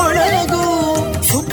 ಮೊಳಗು, ಸುಖ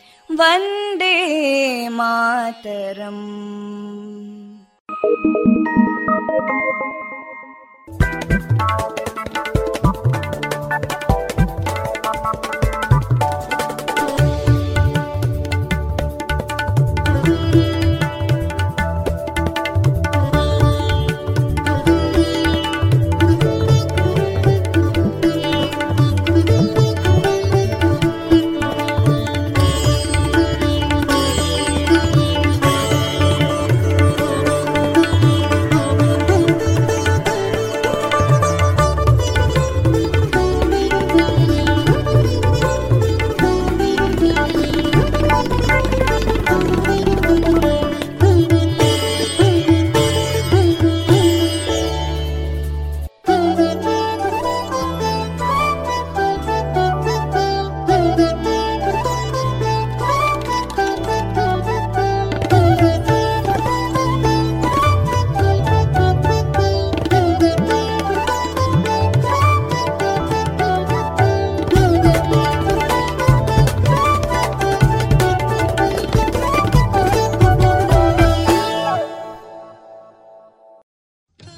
ವಂದೇ ಮಾತರಂ.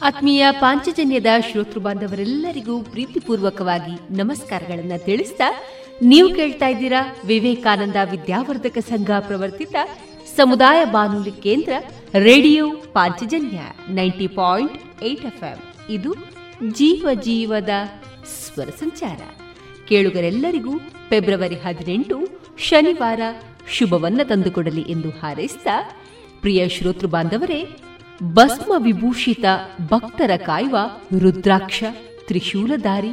ಆತ್ಮೀಯ ಪಾಂಚಜನ್ಯದ ಶ್ರೋತೃ ಬಾಂಧವರೆಲ್ಲರಿಗೂ ಪ್ರೀತಿಪೂರ್ವಕವಾಗಿ ನಮಸ್ಕಾರಗಳನ್ನು ತಿಳಿಸ್ತಾ, ನೀವು ಕೇಳ್ತಾ ಇದ್ದೀರಾ ವಿವೇಕಾನಂದ ವಿದ್ಯಾವರ್ಧಕ ಸಂಘ ಪ್ರವರ್ತಿತ ಸಮುದಾಯ ಬಾನುಲಿ ಕೇಂದ್ರ ರೇಡಿಯೋ ಪಾಂಚಜನ್ಯ 90.8 FM. ಇದು ಜೀವ ಜೀವದ ಸ್ವರ ಸಂಚಾರ. ಕೇಳುಗರೆಲ್ಲರಿಗೂ ಫೆಬ್ರವರಿ 18 ಶನಿವಾರ ಶುಭವನ್ನ ತಂದುಕೊಡಲಿ ಎಂದು ಹಾರೈಸಿದ ಪ್ರಿಯ ಶ್ರೋತೃ ಬಾಂಧವರೇ, ಭಸ್ಮ ವಿಭೂಷಿತ ಭಕ್ತರ ಕಾಯುವ ರುದ್ರಾಕ್ಷ, ತ್ರಿಶೂಲಧಾರಿ,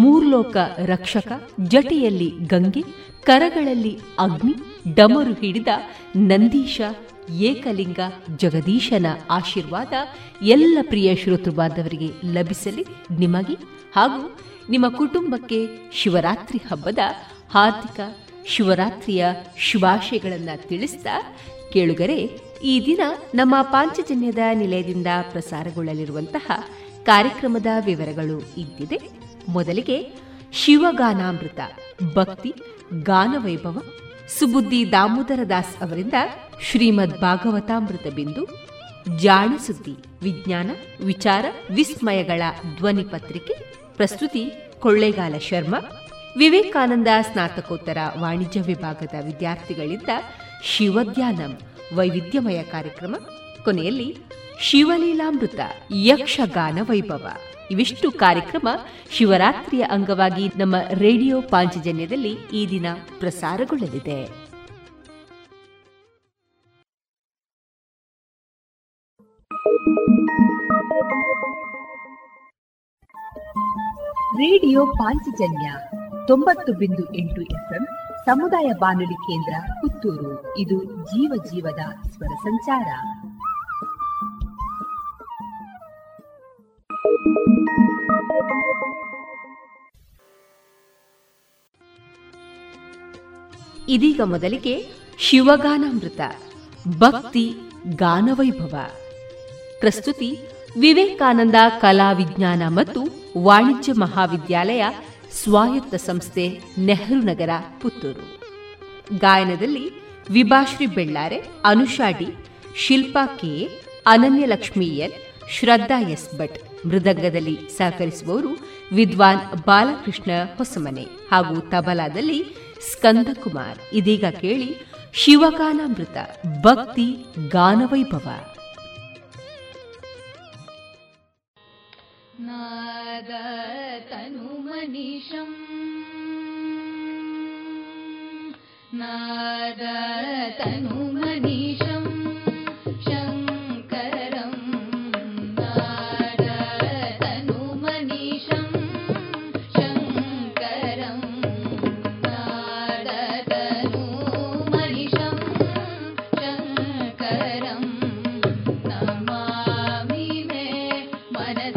ಮೂರ್ಲೋಕ ರಕ್ಷಕ, ಜಟೆಯಲ್ಲಿ ಗಂಗೆ, ಕರಗಳಲ್ಲಿ ಅಗ್ನಿ, ಡಮರು ಹಿಡಿದ ನಂದೀಶ ಏಕಲಿಂಗ ಜಗದೀಶನ ಆಶೀರ್ವಾದ ಎಲ್ಲ ಪ್ರಿಯ ಶ್ರೋತೃ ಬಾಂಧವರಿಗೆ ಲಭಿಸಲಿ. ನಿಮಗೆ ಹಾಗೂ ನಿಮ್ಮ ಕುಟುಂಬಕ್ಕೆ ಶಿವರಾತ್ರಿ ಹಬ್ಬದ ಹಾರ್ದಿಕ ಶಿವರಾತ್ರಿಯ ಶುಭಾಶಯಗಳನ್ನು ತಿಳಿಸ್ತಾ, ಕೇಳುಗರೆ, ಈ ದಿನ ನಮ್ಮ ಪಾಂಚಜನ್ಯದ ನಿಲಯದಿಂದ ಪ್ರಸಾರಗೊಳ್ಳಲಿರುವಂತಹ ಕಾರ್ಯಕ್ರಮದ ವಿವರಗಳು ಇದ್ದಿದೆ. ಮೊದಲಿಗೆ ಶಿವಗಾನಾಮೃತ, ಭಕ್ತಿ ಗಾನವೈಭವ, ಸುಬುದ್ದಿ ದಾಮೋದರ ದಾಸ್ ಅವರಿಂದ ಶ್ರೀಮದ್ ಭಾಗವತಾಮೃತ ಬಿಂದು, ಜಾಣಸುದ್ದಿ, ವಿಜ್ಞಾನ ವಿಚಾರ ವಿಸ್ಮಯಗಳ ಧ್ವನಿ ಪತ್ರಿಕೆ, ಪ್ರಸ್ತುತಿ ಕೊಳ್ಳೇಗಾಲ ಶರ್ಮಾ. ವಿವೇಕಾನಂದ ಸ್ನಾತಕೋತ್ತರ ವಾಣಿಜ್ಯ ವಿಭಾಗದ ವಿದ್ಯಾರ್ಥಿಗಳಿಂದ ಶಿವಧ್ಯಾನಂ ವೈವಿಧ್ಯಮಯ ಕಾರ್ಯಕ್ರಮ. ಕೊನೆಯಲ್ಲಿ ಶಿವಲೀಲಾಮೃತ, ಯಕ್ಷಗಾನ ವೈಭವ. ಇವಿಷ್ಟು ಕಾರ್ಯಕ್ರಮ ಶಿವರಾತ್ರಿಯ ಅಂಗವಾಗಿ ನಮ್ಮ ರೇಡಿಯೋ ಪಾಂಚಜನ್ಯದಲ್ಲಿ ಈ ದಿನ ಪ್ರಸಾರಗೊಳ್ಳಲಿದೆ. ರೇಡಿಯೋ ಪಾಂಚಜನ್ಯ 90.8 FM ಸಮುದಾಯ ಬಾನುಲಿ ಕೇಂದ್ರ ಪುತ್ತೂರು. ಇದು ಜೀವ ಜೀವದ ಸ್ವರ ಸಂಚಾರ. ಇದೀಗ ಮೊದಲಿಗೆ ಶಿವಗಾನಾಮೃತ, ಭಕ್ತಿ ಗಾನವೈಭವ, ಪ್ರಸ್ತುತಿ ವಿವೇಕಾನಂದ ಕಲಾ ವಿಜ್ಞಾನ ಮತ್ತು ವಾಣಿಜ್ಯ ಮಹಾವಿದ್ಯಾಲಯ ಸ್ವಾಯತ್ತ ಸಂಸ್ಥೆ, ನೆಹರು ನಗರ, ಪುತ್ತೂರು. ಗಾಯನದಲ್ಲಿ Vibhashree Bellare, Anusha D, Shilpa K, Ananyalakshmi N, Shraddha S Bhat. ಮೃದಂಗದಲ್ಲಿ ಸಹಕರಿಸುವವರು ವಿದ್ವಾನ್ ಬಾಲಕೃಷ್ಣ ಹೊಸಮನೆ ಹಾಗೂ ತಬಲಾದಲ್ಲಿ ಸ್ಕಂದಕುಮಾರ್. ಇದೀಗ ಕೇಳಿ ಶಿವಗಾನಾಮೃತ, ಭಕ್ತಿ ಗಾನವೈಭವ. ನಾದ ತನುಮನೀಶಂ ನಾದ ತನುಮನೀಶಂ ಶಂಕರಂ ನಾದ ತನುಮನೀಶಂ ಶಂಕರಂ ನಾದ ತನುಮನೀಶಂ ಶಂಕರಂ ನಮಾಮಿ ಮೇ ಮನಸ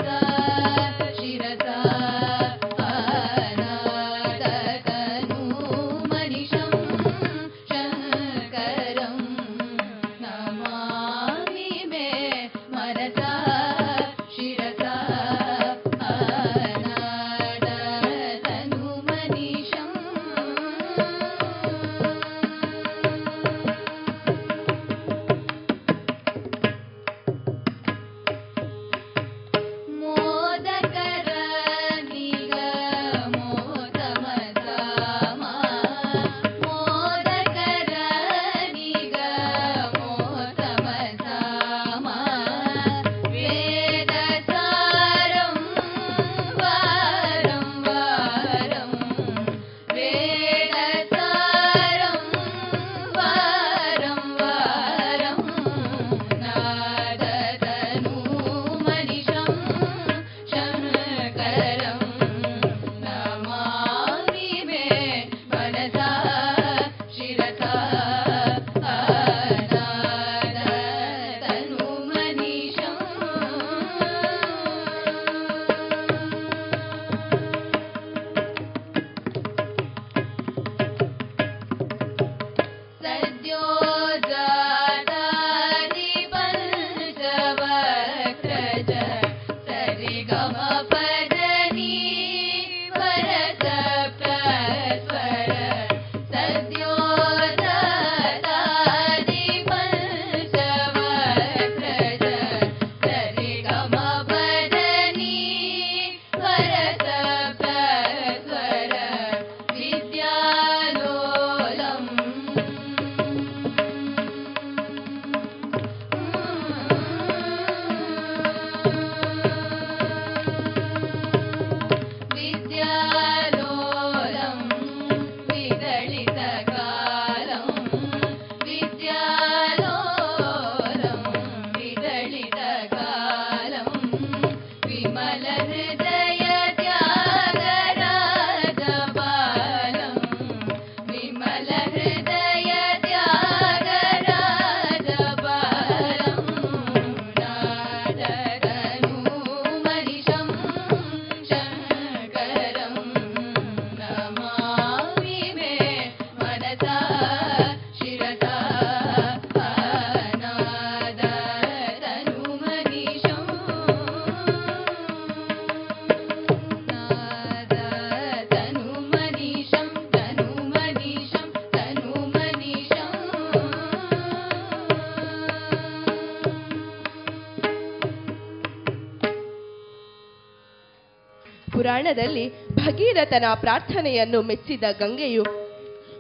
ಪುರಾಣದಲ್ಲಿ ಭಗೀರಥನ ಪ್ರಾರ್ಥನೆಯನ್ನು ಮೆಚ್ಚಿದ ಗಂಗೆಯು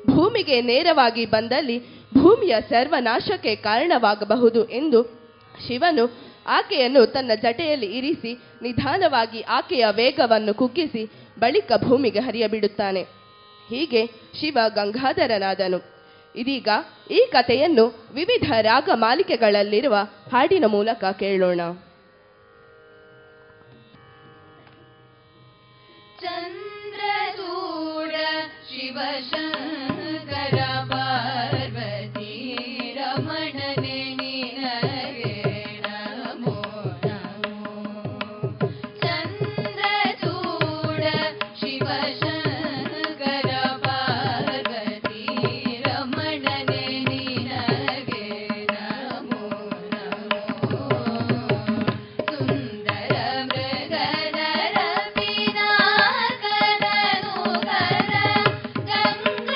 ಭೂಮಿಗೆ ನೇರವಾಗಿ ಬಂದಲ್ಲಿ ಭೂಮಿಯ ಸರ್ವನಾಶಕ್ಕೆ ಕಾರಣವಾಗಬಹುದು ಎಂದು ಶಿವನು ಆಕೆಯನ್ನು ತನ್ನ ಜಟೆಯಲ್ಲಿ ಇರಿಸಿ ನಿಧಾನವಾಗಿ ಆಕೆಯ ವೇಗವನ್ನು ಕುಗ್ಗಿಸಿ ಬಳಿಕ ಭೂಮಿಗೆ ಹರಿಯಬಿಡುತ್ತಾನೆ. ಹೀಗೆ ಶಿವ ಗಂಗಾಧರನಾದನು. ಇದೀಗ ಈ ಕಥೆಯನ್ನು ವಿವಿಧ ರಾಗ ಮಾಲಿಕೆಗಳಲ್ಲಿರುವ ಹಾಡಿನ ಮೂಲಕ ಕೇಳೋಣ. ಚಂದ್ರಚೂಡ ಶಿವಶಂಕರ ಪಾರ್ವತಿ ರಮಣನೆ ನಮೋ ನಮೋ. ಚಂದ್ರಚೂಡ ಶಿವಶಂಕರ ಪಾರ್ವತಿ ರಮಣನೆ ನಮೋ ನಮೋ. ಸುಂದರ ಮೃಗನರ ಪಿನಾಕನನು ಕರ ಗಂಗ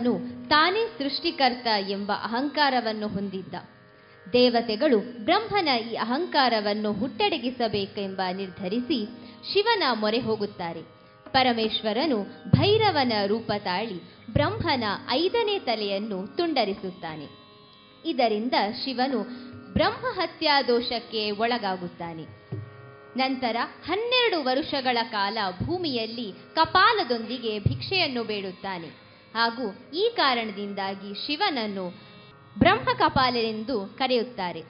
ಬ್ರಹ್ಮನು ತಾನೇ ಸೃಷ್ಟಿಕರ್ತ ಎಂಬ ಅಹಂಕಾರವನ್ನು ಹೊಂದಿದ್ದ. ದೇವತೆಗಳು ಬ್ರಹ್ಮನ ಈ ಅಹಂಕಾರವನ್ನು ಹುಟ್ಟಡಗಿಸಬೇಕೆಂಬ ನಿರ್ಧರಿಸಿ ಶಿವನ ಮೊರೆ ಹೋಗುತ್ತಾರೆ. ಪರಮೇಶ್ವರನು ಭೈರವನ ರೂಪ ತಾಳಿ ಬ್ರಹ್ಮನ 5ನೇ ತಲೆಯನ್ನು ತುಂಡರಿಸುತ್ತಾನೆ. ಇದರಿಂದ ಶಿವನು ಬ್ರಹ್ಮಹತ್ಯಾ ದೋಷಕ್ಕೆ ಒಳಗಾಗುತ್ತಾನೆ. ನಂತರ 12 ವರ್ಷಗಳ ಕಾಲ ಭೂಮಿಯಲ್ಲಿ ಕಪಾಲದೊಂದಿಗೆ ಭಿಕ್ಷೆಯನ್ನು ಬೇಡುತ್ತಾನೆ. ಹಾಗೂ ಈ ಕಾರಣದಿಂದಾಗಿ ಶಿವನನ್ನು ಬ್ರಹ್ಮ ಕಪಾಲನೆಂದು ಕರೆಯುತ್ತಾರೆ.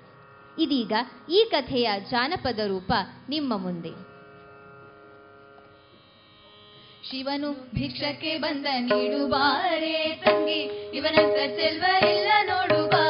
ಇದೀಗ ಈ ಕಥೆಯ ಜಾನಪದ ರೂಪ ನಿಮ್ಮ ಮುಂದೆ. ಶಿವನು ಭಿಕ್ಷಕ್ಕೆ ಬಂದ ನೀಡುವಾರೆ ತಂಗಿ, ಇವನಂತ ಚೆಲ್ವರಿಲ್ಲ ನೋಡುವಾರೆ.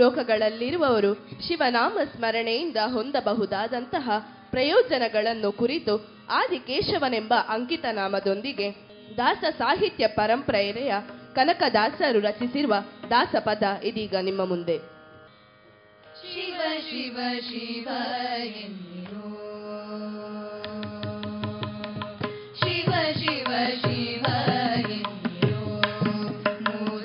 ಲೋಕಗಳಲ್ಲಿರುವವರು ಶಿವನಾಮ ಸ್ಮರಣೆಯಿಂದ ಹೊಂದಬಹುದಾದಂತಹ ಪ್ರಯೋಜನಗಳನ್ನು ಕುರಿತು ಆದಿಕೇಶವನೆಂಬ ಅಂಕಿತ ನಾಮದೊಂದಿಗೆ ದಾಸ ಸಾಹಿತ್ಯ ಪರಂಪರೆಯ ಕನಕದಾಸರು ರಚಿಸಿರುವ ದಾಸಪದ ಇದೀಗ ನಿಮ್ಮ ಮುಂದೆ. ಶಿವ ಶಿವ ಶಿವ ಎನ್ನಿರೋ, ಶಿವ ಶಿವ ಶಿವ ಎನ್ನಿರೋ ಮೂಲ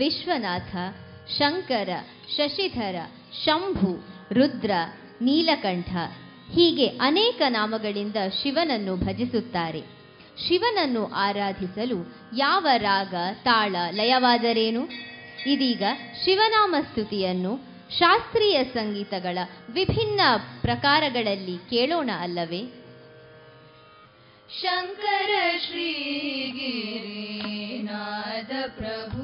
ವಿಶ್ವನಾಥ, ಶಂಕರ, ಶಶಿಧರ, ಶಂಭು, ರುದ್ರ, ನೀಲಕಂಠ ಹೀಗೆ ಅನೇಕ ನಾಮಗಳಿಂದ ಶಿವನನ್ನು ಭಜಿಸುತ್ತಾರೆ. ಶಿವನನ್ನು ಆರಾಧಿಸಲು ಯಾವ ರಾಗ, ತಾಳ, ಲಯವಾದರೇನು? ಇದೀಗ ಶಿವನಾಮ ಸ್ತುತಿಯನ್ನು ಶಾಸ್ತ್ರೀಯ ಸಂಗೀತಗಳ ವಿಭಿನ್ನ ಪ್ರಕಾರಗಳಲ್ಲಿ ಕೇಳೋಣ ಅಲ್ಲವೇ? ಶಂಕರ ಶ್ರೀ ಗಿರಿನಾದ ಪ್ರಭು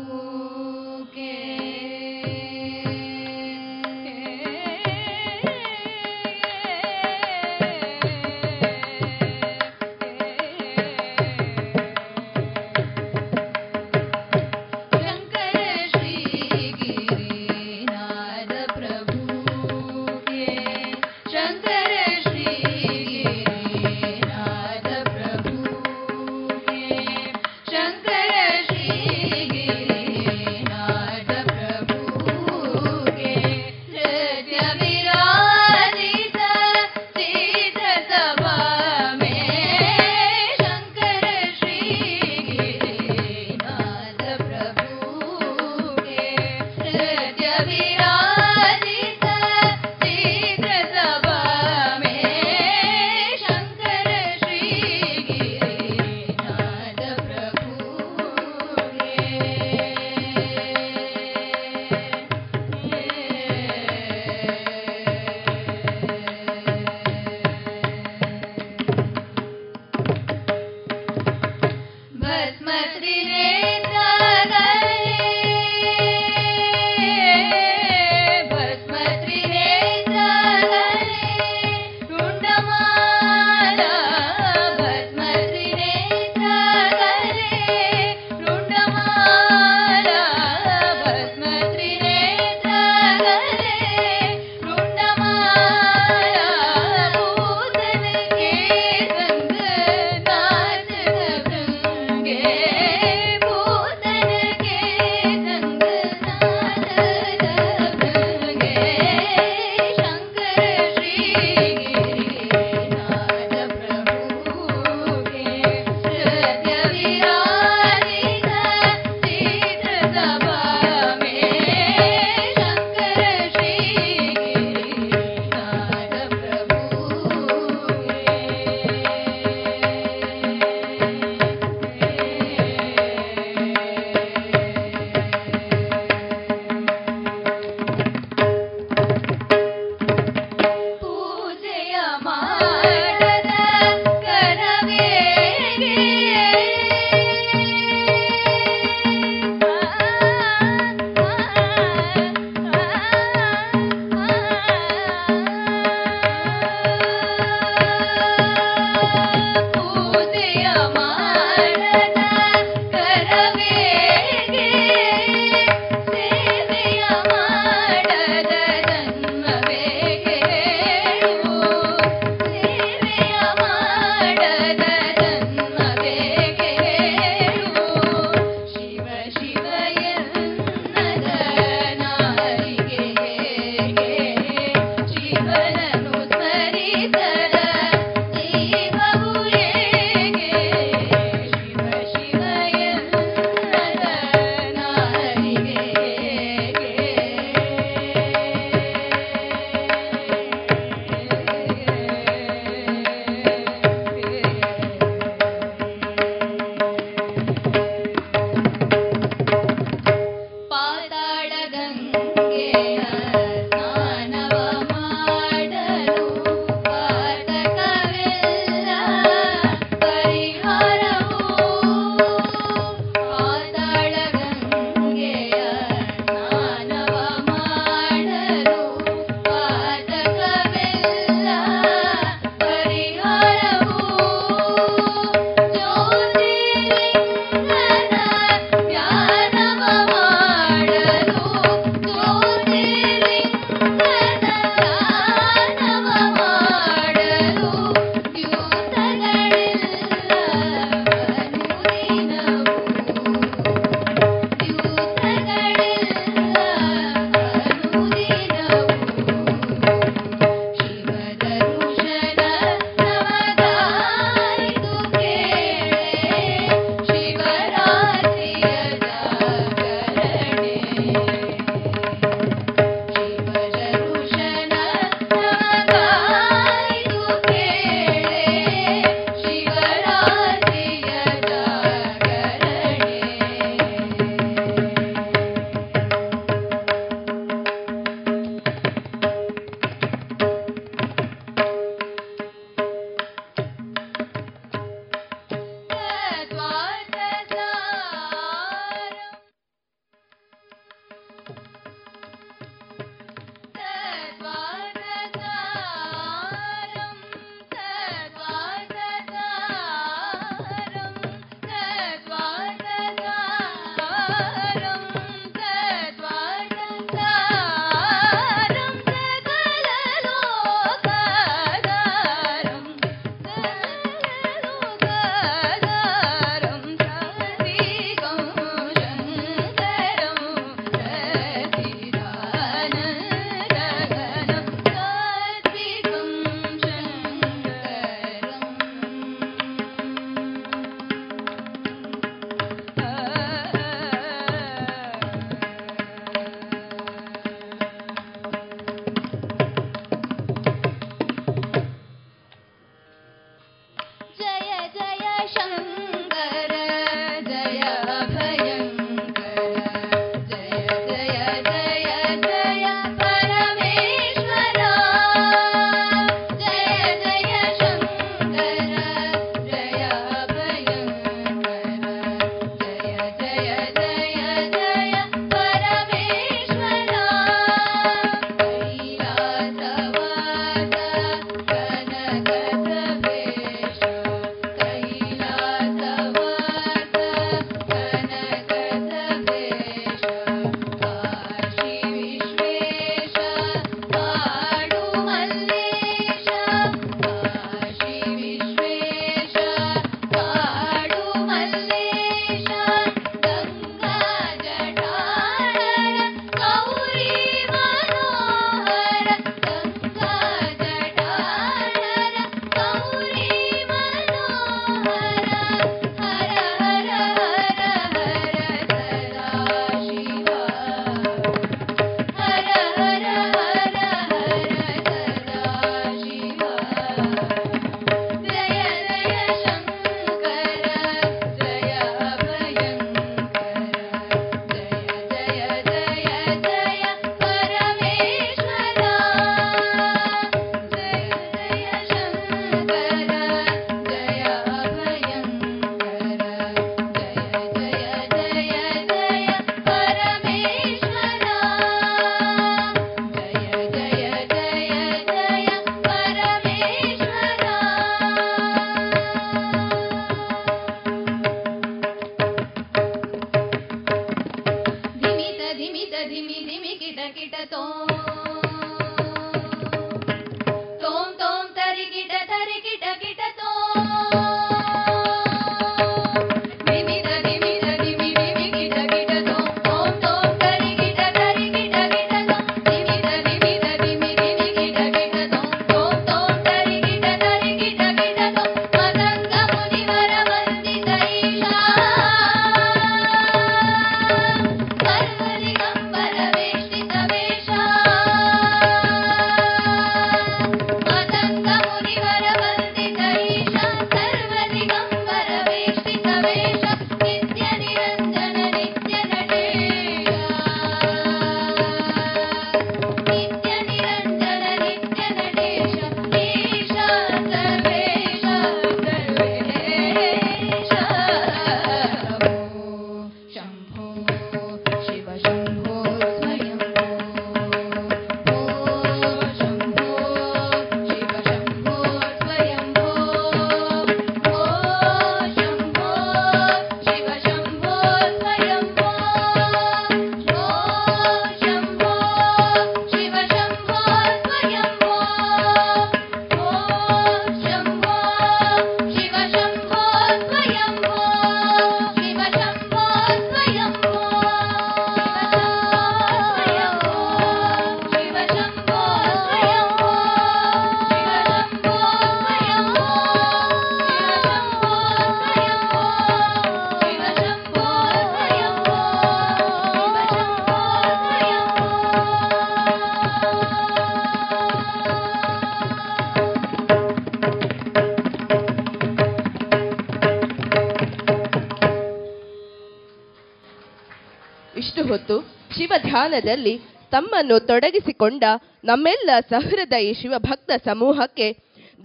ಇಷ್ಟು ಹೊತ್ತು ಶಿವಧ್ಯಾನದಲ್ಲಿ ತಮ್ಮನ್ನು ತೊಡಗಿಸಿಕೊಂಡ ನಮ್ಮೆಲ್ಲ ಸಹೃದಯಿ ಶಿವಭಕ್ತ ಸಮೂಹಕ್ಕೆ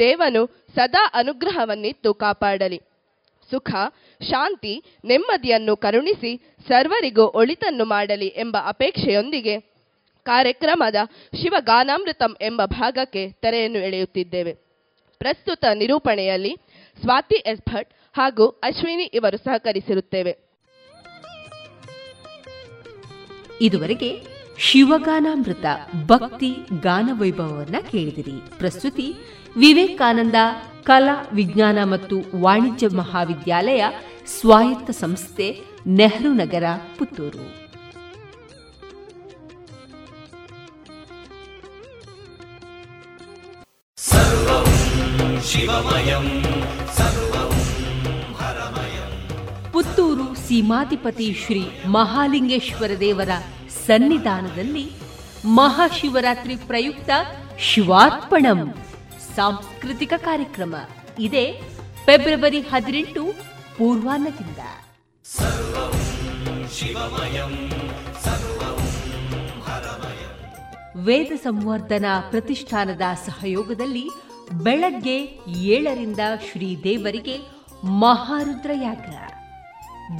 ದೇವನು ಸದಾ ಅನುಗ್ರಹವನ್ನಿತ್ತು ಕಾಪಾಡಲಿ. ಸುಖ, ಶಾಂತಿ, ನೆಮ್ಮದಿಯನ್ನು ಕರುಣಿಸಿ ಸರ್ವರಿಗೂ ಒಳಿತನ್ನು ಮಾಡಲಿ ಎಂಬ ಅಪೇಕ್ಷೆಯೊಂದಿಗೆ ಕಾರ್ಯಕ್ರಮದ ಶಿವಗಾನಾಮೃತಂ ಎಂಬ ಭಾಗಕ್ಕೆ ತೆರೆಯನ್ನು ಎಳೆಯುತ್ತಿದ್ದೇವೆ. ಪ್ರಸ್ತುತ ನಿರೂಪಣೆಯಲ್ಲಿ ಸ್ವಾತಿ ಎಸ್ ಭಟ್ ಹಾಗೂ ಅಶ್ವಿನಿ ಇವರು ಸಹಕರಿಸಿರುತ್ತೇವೆ. ಇದುವರೆಗೆ ಶಿವಗಾನಾಮೃತ ಭಕ್ತಿ ಗಾನವೈಭವವನ್ನು ಕೇಳಿದಿರಿ. ಪ್ರಸ್ತುತಿ ವಿವೇಕಾನಂದ ಕಲಾ ವಿಜ್ಞಾನ ಮತ್ತು ವಾಣಿಜ್ಯ ಮಹಾವಿದ್ಯಾಲಯ, ಸ್ವಾಯತ್ತ ಸಂಸ್ಥೆ, ನೆಹರು ನಗರ, ಪುತ್ತೂರು. ಪುತ್ತೂರು ಸೀಮಾಧಿಪತಿ ಶ್ರೀ ಮಹಾಲಿಂಗೇಶ್ವರ ದೇವರ ಸನ್ನಿಧಾನದಲ್ಲಿ ಮಹಾಶಿವರಾತ್ರಿ ಪ್ರಯುಕ್ತ ಶಿವಾರ್ಪಣಂ ಸಾಂಸ್ಕೃತಿಕ ಕಾರ್ಯಕ್ರಮ ಇದೆ. ಫೆಬ್ರವರಿ 18 ಪೂರ್ವಾಹ್ನದಿಂದ. ವೇದ ಸಂವರ್ಧನಾ ಪ್ರತಿಷ್ಠಾನದ ಸಹಯೋಗದಲ್ಲಿ ಬೆಳಗ್ಗೆ 7 ಶ್ರೀದೇವರಿಗೆ ಮಹಾರುದ್ರಯಾಗ.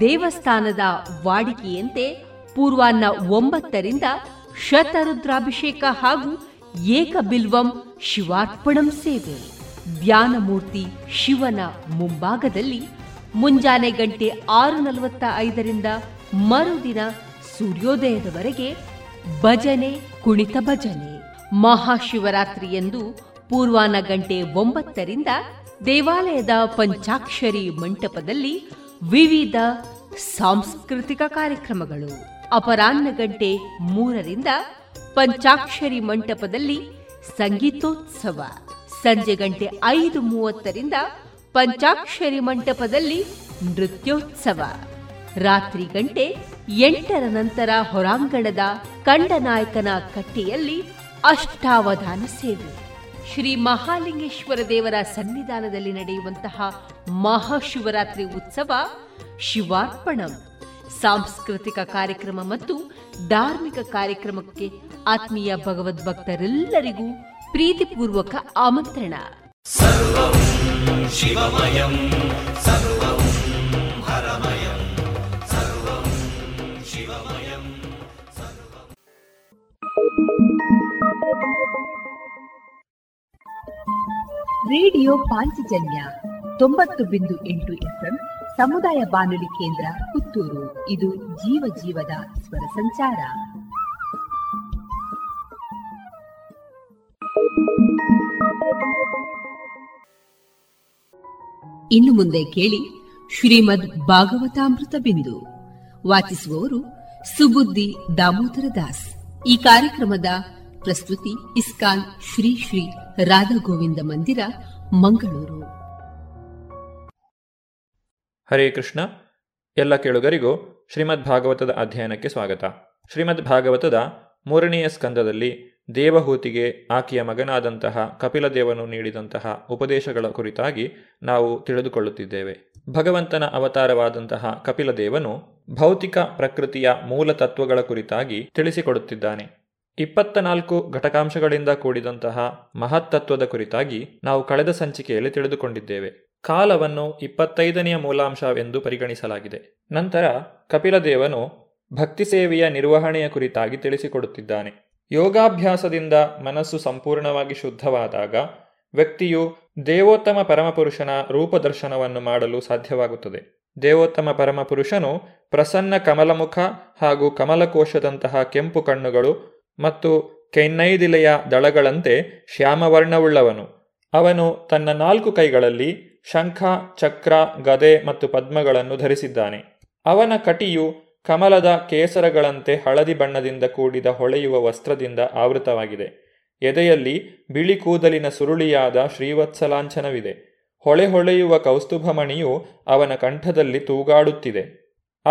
ದೇವಸ್ಥಾನದ ವಾಡಿಕೆಯಂತೆ ಪೂರ್ವಾಹ್ನ 9 ಶತರುದ್ರಾಭಿಷೇಕ ಹಾಗೂ ಏಕಬಿಲ್ವಂ ಶಿವಾರ್ಪಣಂ ಸೇವೆ. ಧ್ಯಾನಮೂರ್ತಿ ಶಿವನ ಮುಂಭಾಗದಲ್ಲಿ ಮುಂಜಾನೆ ಗಂಟೆ 6:45 ಮರುದಿನ ಸೂರ್ಯೋದಯದವರೆಗೆ ಭಜನೆ, ಕುಣಿತ ಭಜನೆ. ಮಹಾಶಿವರಾತ್ರಿಯಂದು ಪೂರ್ವಾಹ್ನ ಗಂಟೆ 9 ದೇವಾಲಯದ ಪಂಚಾಕ್ಷರಿ ಮಂಟಪದಲ್ಲಿ ವಿವಿಧ ಸಾಂಸ್ಕೃತಿಕ ಕಾರ್ಯಕ್ರಮಗಳು. ಅಪರಾಹ್ನ ಗಂಟೆ 3 ಪಂಚಾಕ್ಷರಿ ಮಂಟಪದಲ್ಲಿ ಸಂಗೀತೋತ್ಸವ. ಸಂಜೆ ಗಂಟೆ 5:30 ಪಂಚಾಕ್ಷರಿ ಮಂಟಪದಲ್ಲಿ ನೃತ್ಯೋತ್ಸವ. ರಾತ್ರಿ ಗಂಟೆ 8 ನಂತರ ಹೊರಾಂಗಣದ ಕಂಡನಾಯಕನ ಕಟ್ಟೆಯಲ್ಲಿ ಅಷ್ಟಾವಧಾನ ಸೇವೆ. ಶ್ರೀ ಮಹಾಲಿಂಗೇಶ್ವರ ದೇವರ ಸನ್ನಿಧಾನದಲ್ಲಿ ನಡೆಯುವಂತಹ ಮಹಾಶಿವರಾತ್ರಿ ಉತ್ಸವ ಶಿವಾರ್ಪಣಂ ಸಾಂಸ್ಕೃತಿಕ ಕಾರ್ಯಕ್ರಮ ಮತ್ತು ಧಾರ್ಮಿಕ ಕಾರ್ಯಕ್ರಮಕ್ಕೆ ಆತ್ಮೀಯ ಭಗವದ್ಭಕ್ತರೆಲ್ಲರಿಗೂ ಪ್ರೀತಿಪೂರ್ವಕ ಆಮಂತ್ರಣ. ರೇಡಿಯೋ ಪಾಂಚಜನ್ಯ 90.8 FM ಸಮುದಾಯ ಬಾನುಲಿ ಕೇಂದ್ರ ಪುತ್ತೂರು. ಇದು ಜೀವ ಜೀವದ ಸ್ವರ ಸಂಚಾರ. ಇನ್ನು ಮುಂದೆ ಕೇಳಿ ಶ್ರೀಮದ್ ಭಾಗವತಾಮೃತ ಬಿಂದು. ವಾಚಿಸುವವರು ಸುಬುದ್ಧಿ ದಾಮೋದರ ದಾಸ್. ಈ ಕಾರ್ಯಕ್ರಮದ ಪ್ರಸ್ತುತಿ ಇಸ್ಕಾನ್ ಶ್ರೀ ಶ್ರೀ ರಾಧಾ ಗೋವಿಂದ ಮಂದಿರ, ಮಂಗಳೂರು. ಹರೇ ಕೃಷ್ಣ. ಎಲ್ಲ ಕೇಳುಗರಿಗೂ ಶ್ರೀಮದ್ ಭಾಗವತದ ಅಧ್ಯಯನಕ್ಕೆ ಸ್ವಾಗತ. ಶ್ರೀಮದ್ ಭಾಗವತದ 3ನೇ ಸ್ಕಂದದಲ್ಲಿ ದೇವಹೂತಿಗೆ ಆಕೆಯ ಮಗನಾದಂತಹ ಕಪಿಲದೇವನು ನೀಡಿದಂತಹ ಉಪದೇಶಗಳ ಕುರಿತಾಗಿ ನಾವು ತಿಳಿದುಕೊಳ್ಳುತ್ತಿದ್ದೇವೆ. ಭಗವಂತನ ಅವತಾರವಾದಂತಹ ಕಪಿಲದೇವನು ಭೌತಿಕ ಪ್ರಕೃತಿಯ ಮೂಲ ತತ್ವಗಳ ಕುರಿತಾಗಿ ತಿಳಿಸಿಕೊಡುತ್ತಿದ್ದಾನೆ. 24 ಘಟಕಾಂಶಗಳಿಂದ ಕೂಡಿದಂತಹ ಮಹತ್ತತ್ವದ ಕುರಿತಾಗಿ ನಾವು ಕಳೆದ ಸಂಚಿಕೆಯಲ್ಲಿ ತಿಳಿದುಕೊಂಡಿದ್ದೇವೆ. ಕಾಲವನ್ನು 25ನೇ ಮೂಲಾಂಶವೆಂದು ಪರಿಗಣಿಸಲಾಗಿದೆ. ನಂತರ ಕಪಿಲದೇವನು ಭಕ್ತಿ ಸೇವೆಯ ನಿರ್ವಹಣೆಯ ಕುರಿತಾಗಿ ತಿಳಿಸಿಕೊಡುತ್ತಿದ್ದಾನೆ. ಯೋಗಾಭ್ಯಾಸದಿಂದ ಮನಸ್ಸು ಸಂಪೂರ್ಣವಾಗಿ ಶುದ್ಧವಾದಾಗ ವ್ಯಕ್ತಿಯು ದೇವೋತ್ತಮ ಪರಮಪುರುಷನ ರೂಪದರ್ಶನವನ್ನು ಮಾಡಲು ಸಾಧ್ಯವಾಗುತ್ತದೆ. ದೇವೋತ್ತಮ ಪರಮಪುರುಷನು ಪ್ರಸನ್ನ ಕಮಲಮುಖ ಹಾಗೂ ಕಮಲಕೋಶದಂತಹ ಕೆಂಪು ಕಣ್ಣುಗಳು ಮತ್ತು ಕೆನ್ನೈದಿಲೆಯ ದಳಗಳಂತೆ ಶ್ಯಾಮವರ್ಣವುಳ್ಳವನು. ಅವನು ತನ್ನ 4 ಕೈಗಳಲ್ಲಿ ಶಂಖ, ಚಕ್ರ, ಗದೆ ಮತ್ತು ಪದ್ಮಗಳನ್ನು ಧರಿಸಿದ್ದಾನೆ. ಅವನ ಕಟಿಯು ಕಮಲದ ಕೇಸರಗಳಂತೆ ಹಳದಿ ಬಣ್ಣದಿಂದ ಕೂಡಿದ ಹೊಳೆಯುವ ವಸ್ತ್ರದಿಂದ ಆವೃತವಾಗಿದೆ. ಎದೆಯಲ್ಲಿ ಬಿಳಿ ಕೂದಲಿನ ಸುರುಳಿಯಾದ ಶ್ರೀವತ್ಸಲಾಂಛನವಿದೆ. ಹೊಳೆಯುವ ಕೌಸ್ತುಭಮಣಿಯು ಅವನ ಕಂಠದಲ್ಲಿ ತೂಗಾಡುತ್ತಿದೆ.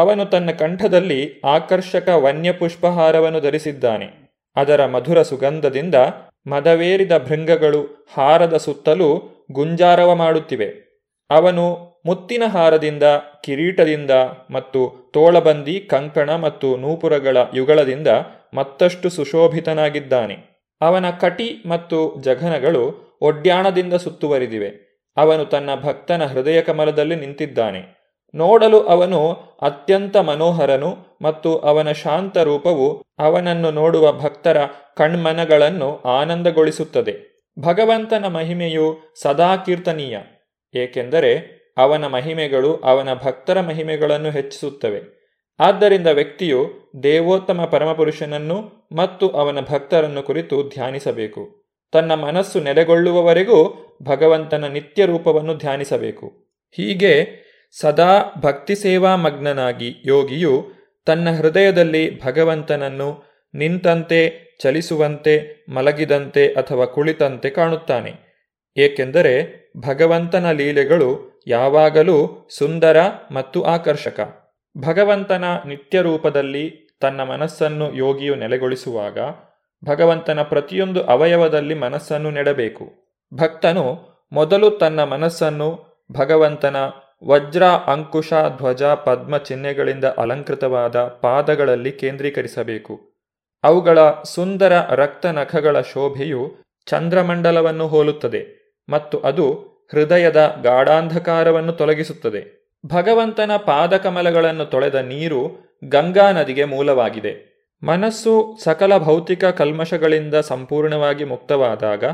ಅವನು ತನ್ನ ಕಂಠದಲ್ಲಿ ಆಕರ್ಷಕ ವನ್ಯಪುಷ್ಪಹಾರವನ್ನು ಧರಿಸಿದ್ದಾನೆ. ಅದರ ಮಧುರ ಸುಗಂಧದಿಂದ ಮದವೇರಿದ ಭೃಂಗಗಳು ಹಾರದ ಸುತ್ತಲೂ ಗುಂಜಾರವ ಮಾಡುತ್ತಿವೆ. ಅವನು ಮುತ್ತಿನ ಹಾರದಿಂದ, ಕಿರೀಟದಿಂದ ಮತ್ತು ತೋಳಬಂದಿ, ಕಂಕಣ ಮತ್ತು ನೂಪುರಗಳ ಯುಗಳದಿಂದ ಮತ್ತಷ್ಟು ಸುಶೋಭಿತನಾಗಿದ್ದಾನೆ. ಅವನ ಕಟಿ ಮತ್ತು ಜಘನಗಳು ಒಡ್ಯಾಣದಿಂದ ಸುತ್ತುವರಿದಿವೆ. ಅವನು ತನ್ನ ಭಕ್ತನ ಹೃದಯ ಕಮಲದಲ್ಲಿ ನಿಂತಿದ್ದಾನೆ. ನೋಡಲು ಅವನು ಅತ್ಯಂತ ಮನೋಹರನು ಮತ್ತು ಅವನ ಶಾಂತ ರೂಪವು ಅವನನ್ನು ನೋಡುವ ಭಕ್ತರ ಕಣ್ಮನಗಳನ್ನು ಆನಂದಗೊಳಿಸುತ್ತದೆ. ಭಗವಂತನ ಮಹಿಮೆಯು ಸದಾ ಕೀರ್ತನೀಯ, ಏಕೆಂದರೆ ಅವನ ಮಹಿಮೆಗಳು ಅವನ ಭಕ್ತರ ಮಹಿಮೆಗಳನ್ನು ಹೆಚ್ಚಿಸುತ್ತವೆ. ಆದ್ದರಿಂದ ವ್ಯಕ್ತಿಯು ದೇವೋತ್ತಮ ಪರಮಪುರುಷನನ್ನು ಮತ್ತು ಅವನ ಭಕ್ತರನ್ನು ಕುರಿತು ಧ್ಯಾನಿಸಬೇಕು. ತನ್ನ ಮನಸ್ಸು ನೆಲೆಗೊಳ್ಳುವವರೆಗೂ ಭಗವಂತನ ನಿತ್ಯ ರೂಪವನ್ನು ಧ್ಯಾನಿಸಬೇಕು. ಹೀಗೆ ಸದಾ ಭಕ್ತಿ ಸೇವಾ ಮಗ್ನನಾಗಿ ಯೋಗಿಯು ತನ್ನ ಹೃದಯದಲ್ಲಿ ಭಗವಂತನನ್ನು ನಿಂತಂತೆ, ಚಲಿಸುವಂತೆ, ಮಲಗಿದಂತೆ ಅಥವಾ ಕುಳಿತಂತೆ ಕಾಣುತ್ತಾನೆ. ಏಕೆಂದರೆ ಭಗವಂತನ ಲೀಲೆಗಳು ಯಾವಾಗಲೂ ಸುಂದರ ಮತ್ತು ಆಕರ್ಷಕ. ಭಗವಂತನ ನಿತ್ಯ ರೂಪದಲ್ಲಿ ತನ್ನ ಮನಸ್ಸನ್ನು ಯೋಗಿಯು ನೆಲೆಗೊಳಿಸುವಾಗ ಭಗವಂತನ ಪ್ರತಿಯೊಂದು ಅವಯವದಲ್ಲಿ ಮನಸ್ಸನ್ನು ನೆಡಬೇಕು. ಭಕ್ತನು ಮೊದಲು ತನ್ನ ಮನಸ್ಸನ್ನು ಭಗವಂತನ ವಜ್ರ, ಅಂಕುಶ, ಧ್ವಜ, ಪದ್ಮ ಚಿಹ್ನೆಗಳಿಂದ ಅಲಂಕೃತವಾದ ಪಾದಗಳಲ್ಲಿ ಕೇಂದ್ರೀಕರಿಸಬೇಕು. ಅವುಗಳ ಸುಂದರ ರಕ್ತನಖಗಳ ಶೋಭೆಯು ಚಂದ್ರಮಂಡಲವನ್ನು ಹೋಲುತ್ತದೆ ಮತ್ತು ಅದು ಹೃದಯದ ಗಾಢಾಂಧಕಾರವನ್ನು ತೊಲಗಿಸುತ್ತದೆ. ಭಗವಂತನ ಪಾದಕಮಲಗಳನ್ನು ತೊಳೆದ ನೀರು ಗಂಗಾ ನದಿಗೆ ಮೂಲವಾಗಿದೆ. ಮನಸ್ಸು ಸಕಲ ಭೌತಿಕ ಕಲ್ಮಶಗಳಿಂದ ಸಂಪೂರ್ಣವಾಗಿ ಮುಕ್ತವಾದಾಗ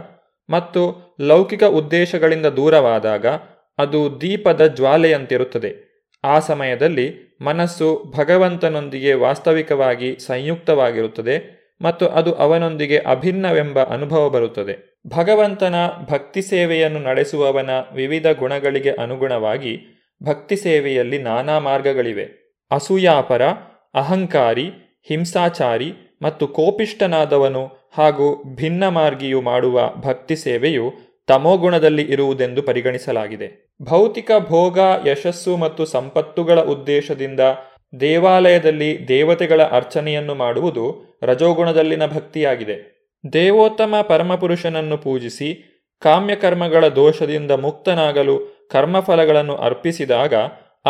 ಮತ್ತು ಲೌಕಿಕ ಉದ್ದೇಶಗಳಿಂದ ದೂರವಾದಾಗ ಅದು ದೀಪದ ಜ್ವಾಲೆಯಂತಿರುತ್ತದೆ. ಆ ಸಮಯದಲ್ಲಿ ಮನಸ್ಸು ಭಗವಂತನೊಂದಿಗೆ ವಾಸ್ತವಿಕವಾಗಿ ಸಂಯುಕ್ತವಾಗಿರುತ್ತದೆ ಮತ್ತು ಅದು ಅವನೊಂದಿಗೆ ಅಭಿನ್ನವೆಂಬ ಅನುಭವ ಬರುತ್ತದೆ. ಭಗವಂತನ ಭಕ್ತಿ ಸೇವೆಯನ್ನು ನಡೆಸುವವನ ವಿವಿಧ ಗುಣಗಳಿಗೆ ಅನುಗುಣವಾಗಿ ಭಕ್ತಿ ಸೇವೆಯಲ್ಲಿ ನಾನಾ ಮಾರ್ಗಗಳಿವೆ. ಅಸೂಯಾಪರ, ಅಹಂಕಾರಿ, ಹಿಂಸಾಚಾರಿ ಮತ್ತು ಕೋಪಿಷ್ಟನಾದವನು ಹಾಗೂ ಭಿನ್ನ ಮಾರ್ಗಿಯು ಮಾಡುವ ಭಕ್ತಿ ಸೇವೆಯು ತಮೋಗುಣದಲ್ಲಿ ಇರುವುದೆಂದು ಪರಿಗಣಿಸಲಾಗಿದೆ. ಭೌತಿಕ ಭೋಗ, ಯಶಸ್ಸು ಮತ್ತು ಸಂಪತ್ತುಗಳ ಉದ್ದೇಶದಿಂದ ದೇವಾಲಯದಲ್ಲಿ ದೇವತೆಗಳ ಅರ್ಚನೆಯನ್ನು ಮಾಡುವುದು ರಜೋಗುಣದಲ್ಲಿನ ಭಕ್ತಿಯಾಗಿದೆ. ದೇವೋತ್ತಮ ಪರಮಪುರುಷನನ್ನು ಪೂಜಿಸಿ ಕಾಮ್ಯಕರ್ಮಗಳ ದೋಷದಿಂದ ಮುಕ್ತನಾಗಲು ಕರ್ಮಫಲಗಳನ್ನು ಅರ್ಪಿಸಿದಾಗ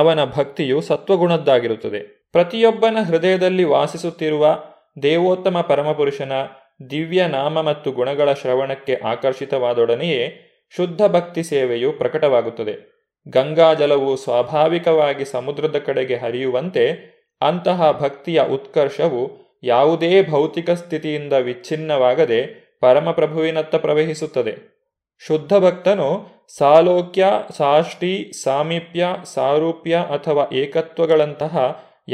ಅವನ ಭಕ್ತಿಯು ಸತ್ವಗುಣದ್ದಾಗಿರುತ್ತದೆ. ಪ್ರತಿಯೊಬ್ಬನ ಹೃದಯದಲ್ಲಿ ವಾಸಿಸುತ್ತಿರುವ ದೇವೋತ್ತಮ ಪರಮಪುರುಷನ ದಿವ್ಯ ನಾಮ ಮತ್ತು ಗುಣಗಳ ಶ್ರವಣಕ್ಕೆ ಆಕರ್ಷಿತವಾದೊಡನೆಯೇ ಶುದ್ಧ ಭಕ್ತಿ ಸೇವೆಯು ಪ್ರಕಟವಾಗುತ್ತದೆ. ಗಂಗಾಜಲವು ಸ್ವಾಭಾವಿಕವಾಗಿ ಸಮುದ್ರದ ಕಡೆಗೆ ಹರಿಯುವಂತೆ ಅಂತಹ ಭಕ್ತಿಯ ಉತ್ಕರ್ಷವು ಯಾವುದೇ ಭೌತಿಕ ಸ್ಥಿತಿಯಿಂದ ವಿಚ್ಛಿನ್ನವಾಗದೆ ಪರಮಪ್ರಭುವಿನತ್ತ ಪ್ರವಹಿಸುತ್ತದೆ. ಶುದ್ಧ ಭಕ್ತನು ಸಾಲೋಕ್ಯ, ಸಾಷ್ಟಿ, ಸಾಮೀಪ್ಯ, ಸಾರೂಪ್ಯ ಅಥವಾ ಏಕತ್ವಗಳಂತಹ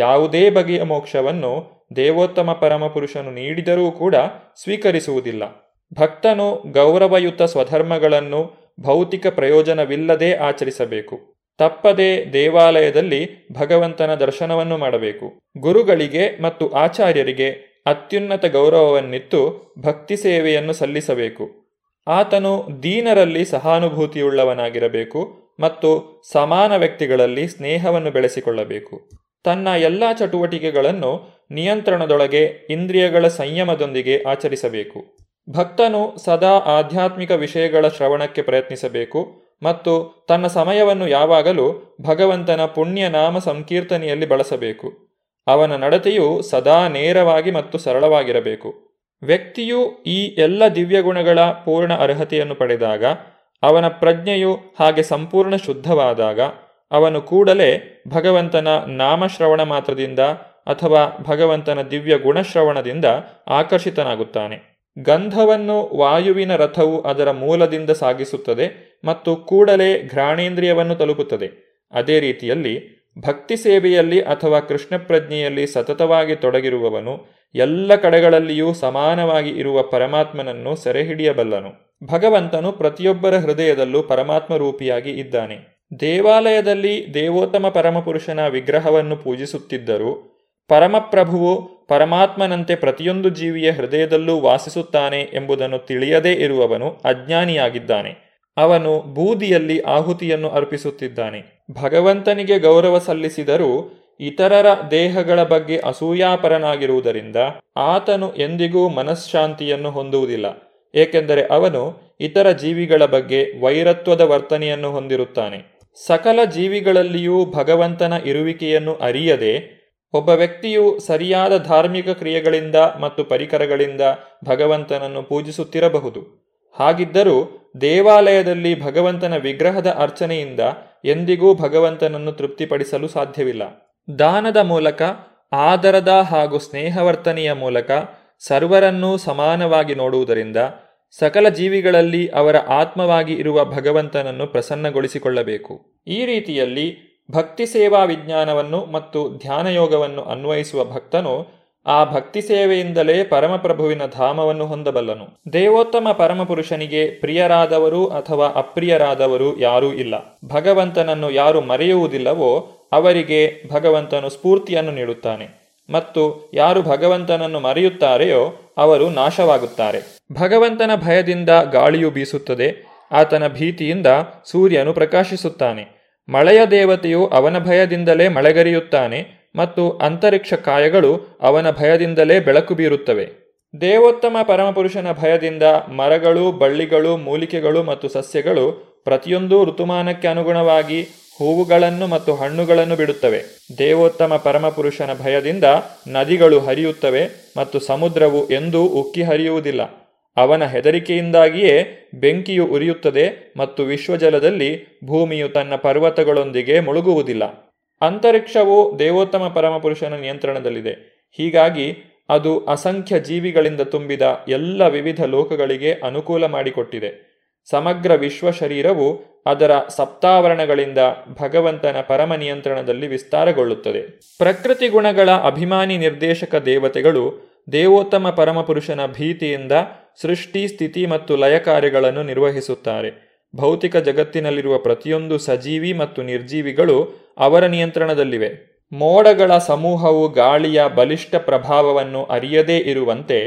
ಯಾವುದೇ ಬಗೆಯ ಮೋಕ್ಷವನ್ನು ದೇವೋತ್ತಮ ಪರಮಪುರುಷನು ನೀಡಿದರೂ ಕೂಡ ಸ್ವೀಕರಿಸುವುದಿಲ್ಲ. ಭಕ್ತನು ಗೌರವಯುತ ಸ್ವಧರ್ಮಗಳನ್ನು ಭೌತಿಕ ಪ್ರಯೋಜನವಿಲ್ಲದೆ ಆಚರಿಸಬೇಕು. ತಪ್ಪದೇ ದೇವಾಲಯದಲ್ಲಿ ಭಗವಂತನ ದರ್ಶನವನ್ನು ಮಾಡಬೇಕು. ಗುರುಗಳಿಗೆ ಮತ್ತು ಆಚಾರ್ಯರಿಗೆ ಅತ್ಯುನ್ನತ ಗೌರವವನ್ನಿತ್ತು ಭಕ್ತಿ ಸೇವೆಯನ್ನು ಸಲ್ಲಿಸಬೇಕು. ಆತನು ದೀನರಲ್ಲಿ ಸಹಾನುಭೂತಿಯುಳ್ಳವನಾಗಿರಬೇಕು ಮತ್ತು ಸಮಾನ ವ್ಯಕ್ತಿಗಳಲ್ಲಿ ಸ್ನೇಹವನ್ನು ಬೆಳೆಸಿಕೊಳ್ಳಬೇಕು. ತನ್ನ ಎಲ್ಲ ಚಟುವಟಿಕೆಗಳನ್ನು ನಿಯಂತ್ರಣದೊಳಗೆ ಇಂದ್ರಿಯಗಳ ಸಂಯಮದೊಂದಿಗೆ ಆಚರಿಸಬೇಕು. ಭಕ್ತನು ಸದಾ ಆಧ್ಯಾತ್ಮಿಕ ವಿಷಯಗಳ ಶ್ರವಣಕ್ಕೆ ಪ್ರಯತ್ನಿಸಬೇಕು ಮತ್ತು ತನ್ನ ಸಮಯವನ್ನು ಯಾವಾಗಲೂ ಭಗವಂತನ ಪುಣ್ಯನಾಮ ಸಂಕೀರ್ತನೆಯಲ್ಲಿ ಬಳಸಬೇಕು. ಅವನ ನಡತೆಯು ಸದಾ ನೇರವಾಗಿ ಮತ್ತು ಸರಳವಾಗಿರಬೇಕು. ವ್ಯಕ್ತಿಯು ಈ ಎಲ್ಲ ದಿವ್ಯಗುಣಗಳ ಪೂರ್ಣ ಅರ್ಹತೆಯನ್ನು ಪಡೆದಾಗ, ಅವನ ಪ್ರಜ್ಞೆಯು ಹಾಗೆ ಸಂಪೂರ್ಣ ಶುದ್ಧವಾದಾಗ, ಅವನು ಕೂಡಲೇ ಭಗವಂತನ ನಾಮಶ್ರವಣ ಮಾತ್ರದಿಂದ ಅಥವಾ ಭಗವಂತನ ದಿವ್ಯ ಗುಣಶ್ರವಣದಿಂದ ಆಕರ್ಷಿತನಾಗುತ್ತಾನೆ. ಗಂಧವನ್ನು ವಾಯುವಿನ ರಥವು ಅದರ ಮೂಲದಿಂದ ಸಾಗಿಸುತ್ತದೆ ಮತ್ತು ಕೂಡಲೇ ಘ್ರಾಣೇಂದ್ರಿಯವನ್ನು ತಲುಪುತ್ತದೆ. ಅದೇ ರೀತಿಯಲ್ಲಿ ಭಕ್ತಿ ಸೇವೆಯಲ್ಲಿ ಅಥವಾ ಕೃಷ್ಣ ಪ್ರಜ್ಞೆಯಲ್ಲಿ ಸತತವಾಗಿ ತೊಡಗಿರುವವನು ಎಲ್ಲ ಕಡೆಗಳಲ್ಲಿಯೂ ಸಮಾನವಾಗಿ ಇರುವ ಪರಮಾತ್ಮನನ್ನು ಸೆರೆ ಹಿಡಿಯಬಲ್ಲನು. ಭಗವಂತನು ಪ್ರತಿಯೊಬ್ಬರ ಹೃದಯದಲ್ಲೂ ಪರಮಾತ್ಮ ರೂಪಿಯಾಗಿ ಇದ್ದಾನೆ. ದೇವಾಲಯದಲ್ಲಿ ದೇವೋತ್ತಮ ಪರಮಪುರುಷನ ವಿಗ್ರಹವನ್ನು ಪೂಜಿಸುತ್ತಿದ್ದರೂ ಪರಮಪ್ರಭುವು ಪರಮಾತ್ಮನಂತೆ ಪ್ರತಿಯೊಂದು ಜೀವಿಯ ಹೃದಯದಲ್ಲೂ ವಾಸಿಸುತ್ತಾನೆ ಎಂಬುದನ್ನು ತಿಳಿಯದೇ ಇರುವವನು ಅಜ್ಞಾನಿಯಾಗಿದ್ದಾನೆ. ಅವನು ಬೂದಿಯಲ್ಲಿ ಆಹುತಿಯನ್ನು ಅರ್ಪಿಸುತ್ತಿದ್ದಾನೆ. ಭಗವಂತನಿಗೆ ಗೌರವ ಸಲ್ಲಿಸಿದರೂ ಇತರರ ದೇಹಗಳ ಬಗ್ಗೆ ಅಸೂಯಾಪರನಾಗಿರುವುದರಿಂದ ಆತನು ಎಂದಿಗೂ ಮನಃಶಾಂತಿಯನ್ನು ಹೊಂದುವುದಿಲ್ಲ. ಏಕೆಂದರೆ ಅವನು ಇತರ ಜೀವಿಗಳ ಬಗ್ಗೆ ವೈರತ್ವದ ವರ್ತನೆಯನ್ನು ಹೊಂದಿರುತ್ತಾನೆ. ಸಕಲ ಜೀವಿಗಳಲ್ಲಿಯೂ ಭಗವಂತನ ಇರುವಿಕೆಯನ್ನು ಅರಿಯದೆ ಒಬ್ಬ ವ್ಯಕ್ತಿಯು ಸರಿಯಾದ ಧಾರ್ಮಿಕ ಕ್ರಿಯೆಗಳಿಂದ ಮತ್ತು ಪರಿಕರಗಳಿಂದ ಭಗವಂತನನ್ನು ಪೂಜಿಸುತ್ತಿರಬಹುದು. ಹಾಗಿದ್ದರೂ ದೇವಾಲಯದಲ್ಲಿ ಭಗವಂತನ ವಿಗ್ರಹದ ಅರ್ಚನೆಯಿಂದ ಎಂದಿಗೂ ಭಗವಂತನನ್ನು ತೃಪ್ತಿಪಡಿಸಲು ಸಾಧ್ಯವಿಲ್ಲ. ದಾನದ ಮೂಲಕ, ಆದರದ ಹಾಗೂ ಸ್ನೇಹವರ್ತನೆಯ ಮೂಲಕ ಸರ್ವರನ್ನೂ ಸಮಾನವಾಗಿ ನೋಡುವುದರಿಂದ ಸಕಲ ಜೀವಿಗಳಲ್ಲಿ ಅವರ ಆತ್ಮವಾಗಿ ಇರುವ ಭಗವಂತನನ್ನು ಪ್ರಸನ್ನಗೊಳಿಸಿಕೊಳ್ಳಬೇಕು. ಈ ರೀತಿಯಲ್ಲಿ ಭಕ್ತಿ ಸೇವಾ ವಿಜ್ಞಾನವನ್ನು ಮತ್ತು ಧ್ಯಾನಯೋಗವನ್ನು ಅನ್ವಯಿಸುವ ಭಕ್ತನು ಆ ಭಕ್ತಿ ಸೇವೆಯಿಂದಲೇ ಪರಮಪ್ರಭುವಿನ ಧಾಮವನ್ನು ಹೊಂದಬಲ್ಲನು. ದೇವೋತ್ತಮ ಪರಮಪುರುಷನಿಗೆ ಪ್ರಿಯರಾದವರು ಅಥವಾ ಅಪ್ರಿಯರಾದವರು ಯಾರೂ ಇಲ್ಲ. ಭಗವಂತನನ್ನು ಯಾರು ಮರೆಯುವುದಿಲ್ಲವೋ ಅವರಿಗೆ ಭಗವಂತನು ಸ್ಫೂರ್ತಿಯನ್ನು ನೀಡುತ್ತಾನೆ, ಮತ್ತು ಯಾರು ಭಗವಂತನನ್ನು ಮರೆಯುತ್ತಾರೆಯೋ ಅವರು ನಾಶವಾಗುತ್ತಾರೆ. ಭಗವಂತನ ಭಯದಿಂದ ಗಾಳಿಯು ಬೀಸುತ್ತದೆ, ಆತನ ಭೀತಿಯಿಂದ ಸೂರ್ಯನು ಪ್ರಕಾಶಿಸುತ್ತಾನೆ. ಮಳೆಯ ದೇವತೆಯು ಅವನ ಭಯದಿಂದಲೇ ಮಳೆಗರಿಯುತ್ತಾನೆ ಮತ್ತು ಅಂತರಿಕ್ಷ ಕಾಯಗಳು ಅವನ ಭಯದಿಂದಲೇ ಬೆಳಕು ಬೀರುತ್ತವೆ. ದೇವೋತ್ತಮ ಪರಮಪುರುಷನ ಭಯದಿಂದ ಮರಗಳು, ಬಳ್ಳಿಗಳು, ಮೂಲಿಕೆಗಳು ಮತ್ತು ಸಸ್ಯಗಳು ಪ್ರತಿಯೊಂದು ಋತುಮಾನಕ್ಕೆ ಅನುಗುಣವಾಗಿ ಹೂವುಗಳನ್ನು ಮತ್ತು ಹಣ್ಣುಗಳನ್ನು ಬಿಡುತ್ತವೆ. ದೇವೋತ್ತಮ ಪರಮಪುರುಷನ ಭಯದಿಂದ ನದಿಗಳು ಹರಿಯುತ್ತವೆ ಮತ್ತು ಸಮುದ್ರವು ಎಂದೂ ಉಕ್ಕಿ ಹರಿಯುವುದಿಲ್ಲ. ಅವನ ಹೆದರಿಕೆಯಿಂದಾಗಿಯೇ ಬೆಂಕಿಯು ಉರಿಯುತ್ತದೆ ಮತ್ತು ವಿಶ್ವಜಲದಲ್ಲಿ ಭೂಮಿಯು ತನ್ನ ಪರ್ವತಗಳೊಂದಿಗೆ ಮುಳುಗುವುದಿಲ್ಲ. ಅಂತರಿಕ್ಷವು ದೇವೋತ್ತಮ ಪರಮಪುರುಷನ ನಿಯಂತ್ರಣದಲ್ಲಿದೆ. ಹೀಗಾಗಿ ಅದು ಅಸಂಖ್ಯ ಜೀವಿಗಳಿಂದ ತುಂಬಿದ ಎಲ್ಲ ವಿವಿಧ ಲೋಕಗಳಿಗೆ ಅನುಕೂಲ ಮಾಡಿಕೊಟ್ಟಿದೆ. ಸಮಗ್ರ ವಿಶ್ವ ಶರೀರವು ಅದರ ಸಪ್ತಾವರಣಗಳಿಂದ ಭಗವಂತನ ಪರಮ ನಿಯಂತ್ರಣದಲ್ಲಿ ವಿಸ್ತಾರಗೊಳ್ಳುತ್ತದೆ. ಪ್ರಕೃತಿ ಗುಣಗಳ ಅಭಿಮಾನಿ ನಿರ್ದೇಶಕ ದೇವತೆಗಳು ದೇವೋತ್ತಮ ಪರಮಪುರುಷನ ಭೀತಿಯಿಂದ ಸೃಷ್ಟಿ, ಸ್ಥಿತಿ ಮತ್ತು ಲಯ ಕಾರ್ಯಗಳನ್ನು ನಿರ್ವಹಿಸುತ್ತಾರೆ. ಭೌತಿಕ ಜಗತ್ತಿನಲ್ಲಿರುವ ಪ್ರತಿಯೊಂದು ಸಜೀವಿ ಮತ್ತು ನಿರ್ಜೀವಿಗಳು ಅವರ ನಿಯಂತ್ರಣದಲ್ಲಿವೆ. ಮೋಡಗಳ ಸಮೂಹವು ಗಾಳಿಯ ಬಲಿಷ್ಠ ಪ್ರಭಾವವನ್ನು ಅರಿಯದೇ ಇರುವಂತೆ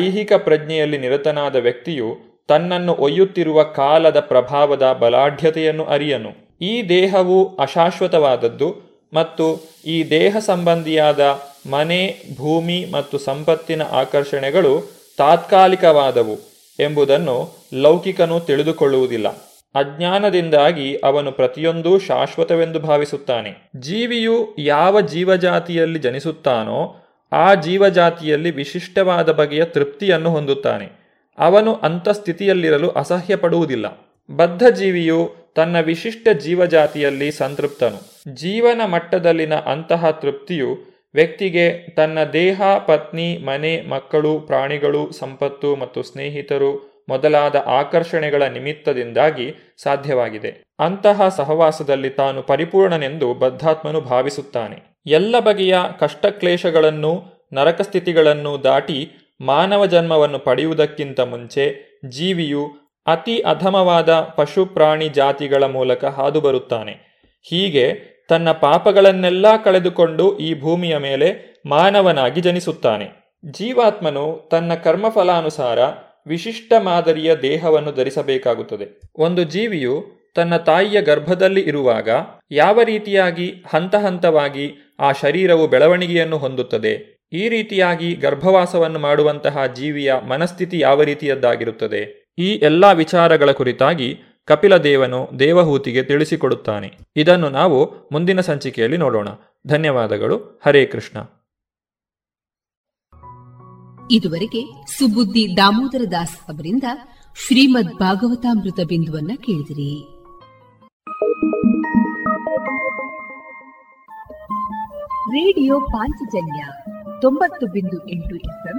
ಐಹಿಕ ಪ್ರಜ್ಞೆಯಲ್ಲಿ ನಿರತನಾದ ವ್ಯಕ್ತಿಯು ತನ್ನನ್ನು ಒಯ್ಯುತ್ತಿರುವ ಕಾಲದ ಪ್ರಭಾವದ ಬಲಾಢ್ಯತೆಯನ್ನು ಅರಿಯನು. ಈ ದೇಹವು ಅಶಾಶ್ವತವಾದದ್ದು ಮತ್ತು ಈ ದೇಹ ಸಂಬಂಧಿಯಾದ ಮನೆ, ಭೂಮಿ ಮತ್ತು ಸಂಪತ್ತಿನ ಆಕರ್ಷಣೆಗಳು ತಾತ್ಕಾಲಿಕವಾದವು ಎಂಬುದನ್ನು ಲೌಕಿಕನು ತಿಳಿದುಕೊಳ್ಳುವುದಿಲ್ಲ. ಅಜ್ಞಾನದಿಂದಾಗಿ ಅವನು ಪ್ರತಿಯೊಂದೂ ಶಾಶ್ವತವೆಂದು ಭಾವಿಸುತ್ತಾನೆ. ಜೀವಿಯು ಯಾವ ಜೀವಜಾತಿಯಲ್ಲಿ ಜನಿಸುತ್ತಾನೋ ಆ ಜೀವಜಾತಿಯಲ್ಲಿ ವಿಶಿಷ್ಟವಾದ ಬಗೆಯ ತೃಪ್ತಿಯನ್ನು ಹೊಂದುತ್ತಾನೆ. ಅವನು ಅಂಥ ಸ್ಥಿತಿಯಲ್ಲಿರಲು ಅಸಹ್ಯ ಪಡುವುದಿಲ್ಲ. ಬದ್ಧ ಜೀವಿಯು ತನ್ನ ವಿಶಿಷ್ಟ ಜೀವಜಾತಿಯಲ್ಲಿ ಸಂತೃಪ್ತನು. ಜೀವನ ಮಟ್ಟದಲ್ಲಿನ ಅಂತಹ ತೃಪ್ತಿಯು ವ್ಯಕ್ತಿಗೆ ತನ್ನ ದೇಹ, ಪತ್ನಿ, ಮನೆ, ಮಕ್ಕಳು, ಪ್ರಾಣಿಗಳು, ಸಂಪತ್ತು ಮತ್ತು ಸ್ನೇಹಿತರು ಮೊದಲಾದ ಆಕರ್ಷಣೆಗಳ ನಿಮಿತ್ತದಿಂದಾಗಿ ಸಾಧ್ಯವಾಗಿದೆ. ಅಂತಹ ಸಹವಾಸದಲ್ಲಿ ತಾನು ಪರಿಪೂರ್ಣನೆಂದು ಬದ್ಧಾತ್ಮನು ಭಾವಿಸುತ್ತಾನೆ. ಎಲ್ಲ ಬಗೆಯ ಕಷ್ಟಕ್ಲೇಶಗಳನ್ನು, ನರಕಸ್ಥಿತಿಗಳನ್ನು ದಾಟಿ ಮಾನವ ಜನ್ಮವನ್ನು ಪಡೆಯುವುದಕ್ಕಿಂತ ಮುಂಚೆ ಜೀವಿಯು ಅತಿ ಅಧಮವಾದ ಪಶು, ಪ್ರಾಣಿ ಜಾತಿಗಳ ಮೂಲಕ ಹಾದು ಬರುತ್ತಾನೆ. ಹೀಗೆ ತನ್ನ ಪಾಪಗಳನ್ನೆಲ್ಲ ಕಳೆದುಕೊಂಡು ಈ ಭೂಮಿಯ ಮೇಲೆ ಮಾನವನಾಗಿ ಜನಿಸುತ್ತಾನೆ. ಜೀವಾತ್ಮನು ತನ್ನ ಕರ್ಮಫಲಾನುಸಾರ ವಿಶಿಷ್ಟ ಮಾದರಿಯ ದೇಹವನ್ನು ಧರಿಸಬೇಕಾಗುತ್ತದೆ. ಒಂದು ಜೀವಿಯು ತನ್ನ ತಾಯಿಯ ಗರ್ಭದಲ್ಲಿ ಇರುವಾಗ ಯಾವ ರೀತಿಯಾಗಿ ಹಂತ ಹಂತವಾಗಿ ಆ ಶರೀರವು ಬೆಳವಣಿಗೆಯನ್ನು ಹೊಂದುತ್ತದೆ, ಈ ರೀತಿಯಾಗಿ ಗರ್ಭವಾಸವನ್ನು ಮಾಡುವಂತಹ ಜೀವಿಯ ಮನಸ್ಥಿತಿ ಯಾವ ರೀತಿಯದ್ದಾಗಿರುತ್ತದೆ, ಈ ಎಲ್ಲ ವಿಚಾರಗಳ ಕುರಿತಾಗಿ ಕಪಿಲ ದೇವನು ದೇವಹೂತಿಗೆ ತಿಳಿಸಿಕೊಡುತ್ತಾನೆ. ಇದನ್ನು ನಾವು ಮುಂದಿನ ಸಂಚಿಕೆಯಲ್ಲಿ ನೋಡೋಣ. ಧನ್ಯವಾದಗಳು. ಹರೇ ಕೃಷ್ಣ. ಇದುವರೆಗೆ ಸುಬುದ್ಧಿ ದಾಮೋದರ ದಾಸ್ ಅವರಿಂದ ಶ್ರೀಮದ್ ಭಾಗವತಾಮೃತ ಬಿಂದುವನ್ನ ಕೇಳಿದಿರಿ. ರೇಡಿಯೋ ಪಾಂಚಜನ್ಯ 90.8 ಎಫ್ಎಂ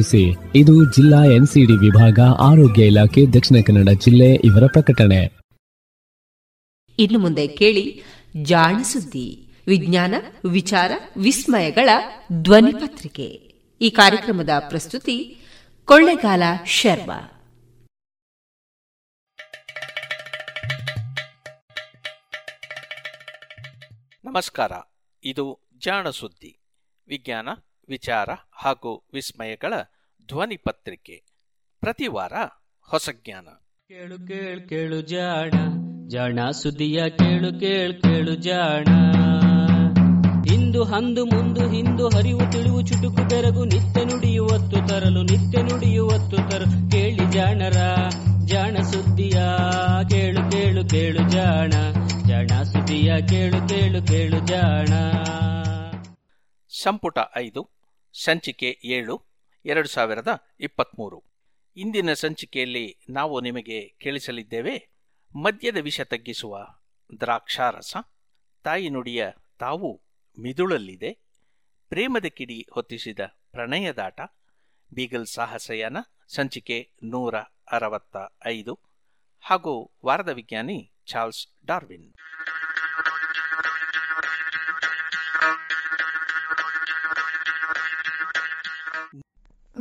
ನಿರ್ವಹಿಸಿ. ಇದು ಜಿಲ್ಲಾ ಎನ್ಸಿಡಿ ವಿಭಾಗ ಆರೋಗ್ಯ ಇಲಾಖೆ ದಕ್ಷಿಣ ಕನ್ನಡ ಜಿಲ್ಲೆ ಇವರ ಪ್ರಕಟಣೆ. ಇನ್ನು ಮುಂದೆ ಕೇಳಿ ಜಾಣ ಸುದ್ದಿ, ವಿಜ್ಞಾನ ವಿಚಾರ ವಿಸ್ಮಯಗಳ ಧ್ವನಿ ಪತ್ರಿಕೆ. ಈ ಕಾರ್ಯಕ್ರಮದ ಪ್ರಸ್ತುತಿ ಕೊಳ್ಳೆಗಾಲ ಶರ್ಮಾ. ನಮಸ್ಕಾರ, ಇದು ಜಾಣ ಸುದ್ದಿ, ವಿಜ್ಞಾನ ವಿಚಾರ ಹಾಗೂ ವಿಸ್ಮಯಗಳ ಧ್ವನಿ ಪತ್ರಿಕೆ. ಪ್ರತಿ ವಾರ ಹೊಸ ಜ್ಞಾನ. ಕೇಳು ಕೇಳು ಕೇಳು ಜಾಣ, ಜಾಣ ಸುದ್ದಿಯ ಕೇಳು ಕೇಳು ಕೇಳು ಜಾಣ. ಇಂದು ಅಂದು ಮುಂದು ಹಿಂದು ಹರಿವು ತಿಳಿವು ಚುಟುಕು ಬೆರಗು ನಿತ್ಯ ನುಡಿಯುವತ್ತು ತರಲು ನಿತ್ಯ ನುಡಿಯುವತ್ತು ತರಲು ಕೇಳಿ ಜಾಣರ ಜಾಣ ಸುದ್ದಿಯ ಕೇಳು ಕೇಳು ಕೇಳು ಜಾಣ, ಜಾಣ ಸುದ್ದಿಯ ಕೇಳು ಕೇಳು ಕೇಳು ಜಾಣ. ಸಂಪುಟ 5 ಸಂಚಿಕೆ 7 2023. ಇಂದಿನ ಸಂಚಿಕೆಯಲ್ಲಿ ನಾವು ನಿಮಗೆ ಕೇಳಿಸಲಿದ್ದೇವೆ ಮದ್ಯದ ವಿಷ ತಗ್ಗಿಸುವ ದ್ರಾಕ್ಷಾರಸ, ತಾಯಿ ನುಡಿಯ ತಾವು ಮಿದುಳಲ್ಲಿದೆ, ಪ್ರೇಮದ ಕಿಡಿ ಹೊತ್ತಿಸಿದ ಪ್ರಣಯದಾಟ, ಬೀಗಲ್ ಸಾಹಸಯಾನ ಸಂಚಿಕೆ 165 ಹಾಗೂ ವಾರದ ವಿಜ್ಞಾನಿ ಚಾರ್ಲ್ಸ್ ಡಾರ್ವಿನ್.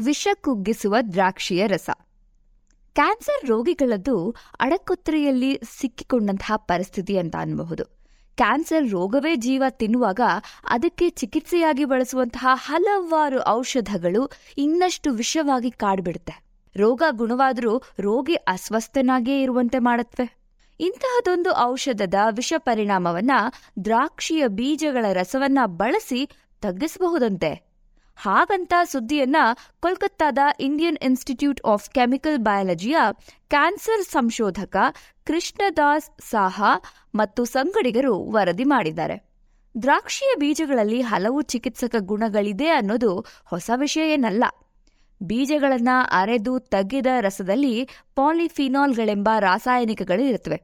ವಿಷ ಕುಗ್ಗಿಸುವ ದ್ರಾಕ್ಷಿಯ ರಸ. ಕ್ಯಾನ್ಸರ್ ರೋಗಿಗಳದ್ದು ಅಡಕುತ್ತರೆಯಲ್ಲಿ ಸಿಕ್ಕಿಕೊಂಡಂತಹ ಪರಿಸ್ಥಿತಿ ಅಂತ ಅನ್ನಬಹುದು. ಕ್ಯಾನ್ಸರ್ ರೋಗವೇ ಜೀವ ತಿನ್ನುವಾಗ ಅದಕ್ಕೆ ಚಿಕಿತ್ಸೆಯಾಗಿ ಬಳಸುವಂತಹ ಹಲವಾರು ಔಷಧಗಳು ಇನ್ನಷ್ಟು ವಿಷವಾಗಿ ಕಾಡ್ಬಿಡುತ್ತೆ. ರೋಗ ಗುಣವಾದರೂ ರೋಗಿ ಅಸ್ವಸ್ಥನಾಗಿಯೇ ಇರುವಂತೆ ಮಾಡತ್ವೆ. ಇಂತಹದೊಂದು ಔಷಧದ ವಿಷ ಪರಿಣಾಮವನ್ನ ದ್ರಾಕ್ಷಿಯ ಬೀಜಗಳ ರಸವನ್ನ ಬಳಸಿ ತಗ್ಗಿಸಬಹುದಂತೆ. ಹಾಗಂತ ಸುದ್ದಿಯನ್ನ ಕೋಲ್ಕತ್ತಾದ ಇಂಡಿಯನ್ ಇನ್ಸ್ಟಿಟ್ಯೂಟ್ ಆಫ್ ಕೆಮಿಕಲ್ ಬಯಾಲಜಿಯ ಕ್ಯಾನ್ಸರ್ ಸಂಶೋಧಕ ಕೃಷ್ಣದಾಸ್ ಸಾಹಾ ಮತ್ತು ಸಂಗಡಿಗರು ವರದಿ ಮಾಡಿದ್ದಾರೆ. ದ್ರಾಕ್ಷಿಯ ಬೀಜಗಳಲ್ಲಿ ಹಲವು ಚಿಕಿತ್ಸಕ ಗುಣಗಳಿದೆ ಅನ್ನೋದು ಹೊಸ ವಿಷಯ ಏನಲ್ಲ. ಬೀಜಗಳನ್ನ ಅರೆದು ತಗ್ಗಿದ ರಸದಲ್ಲಿ ಪಾಲಿಫಿನಾಲ್ಗಳೆಂಬ ರಾಸಾಯನಿಕಗಳು ಇರುತ್ತವೆ.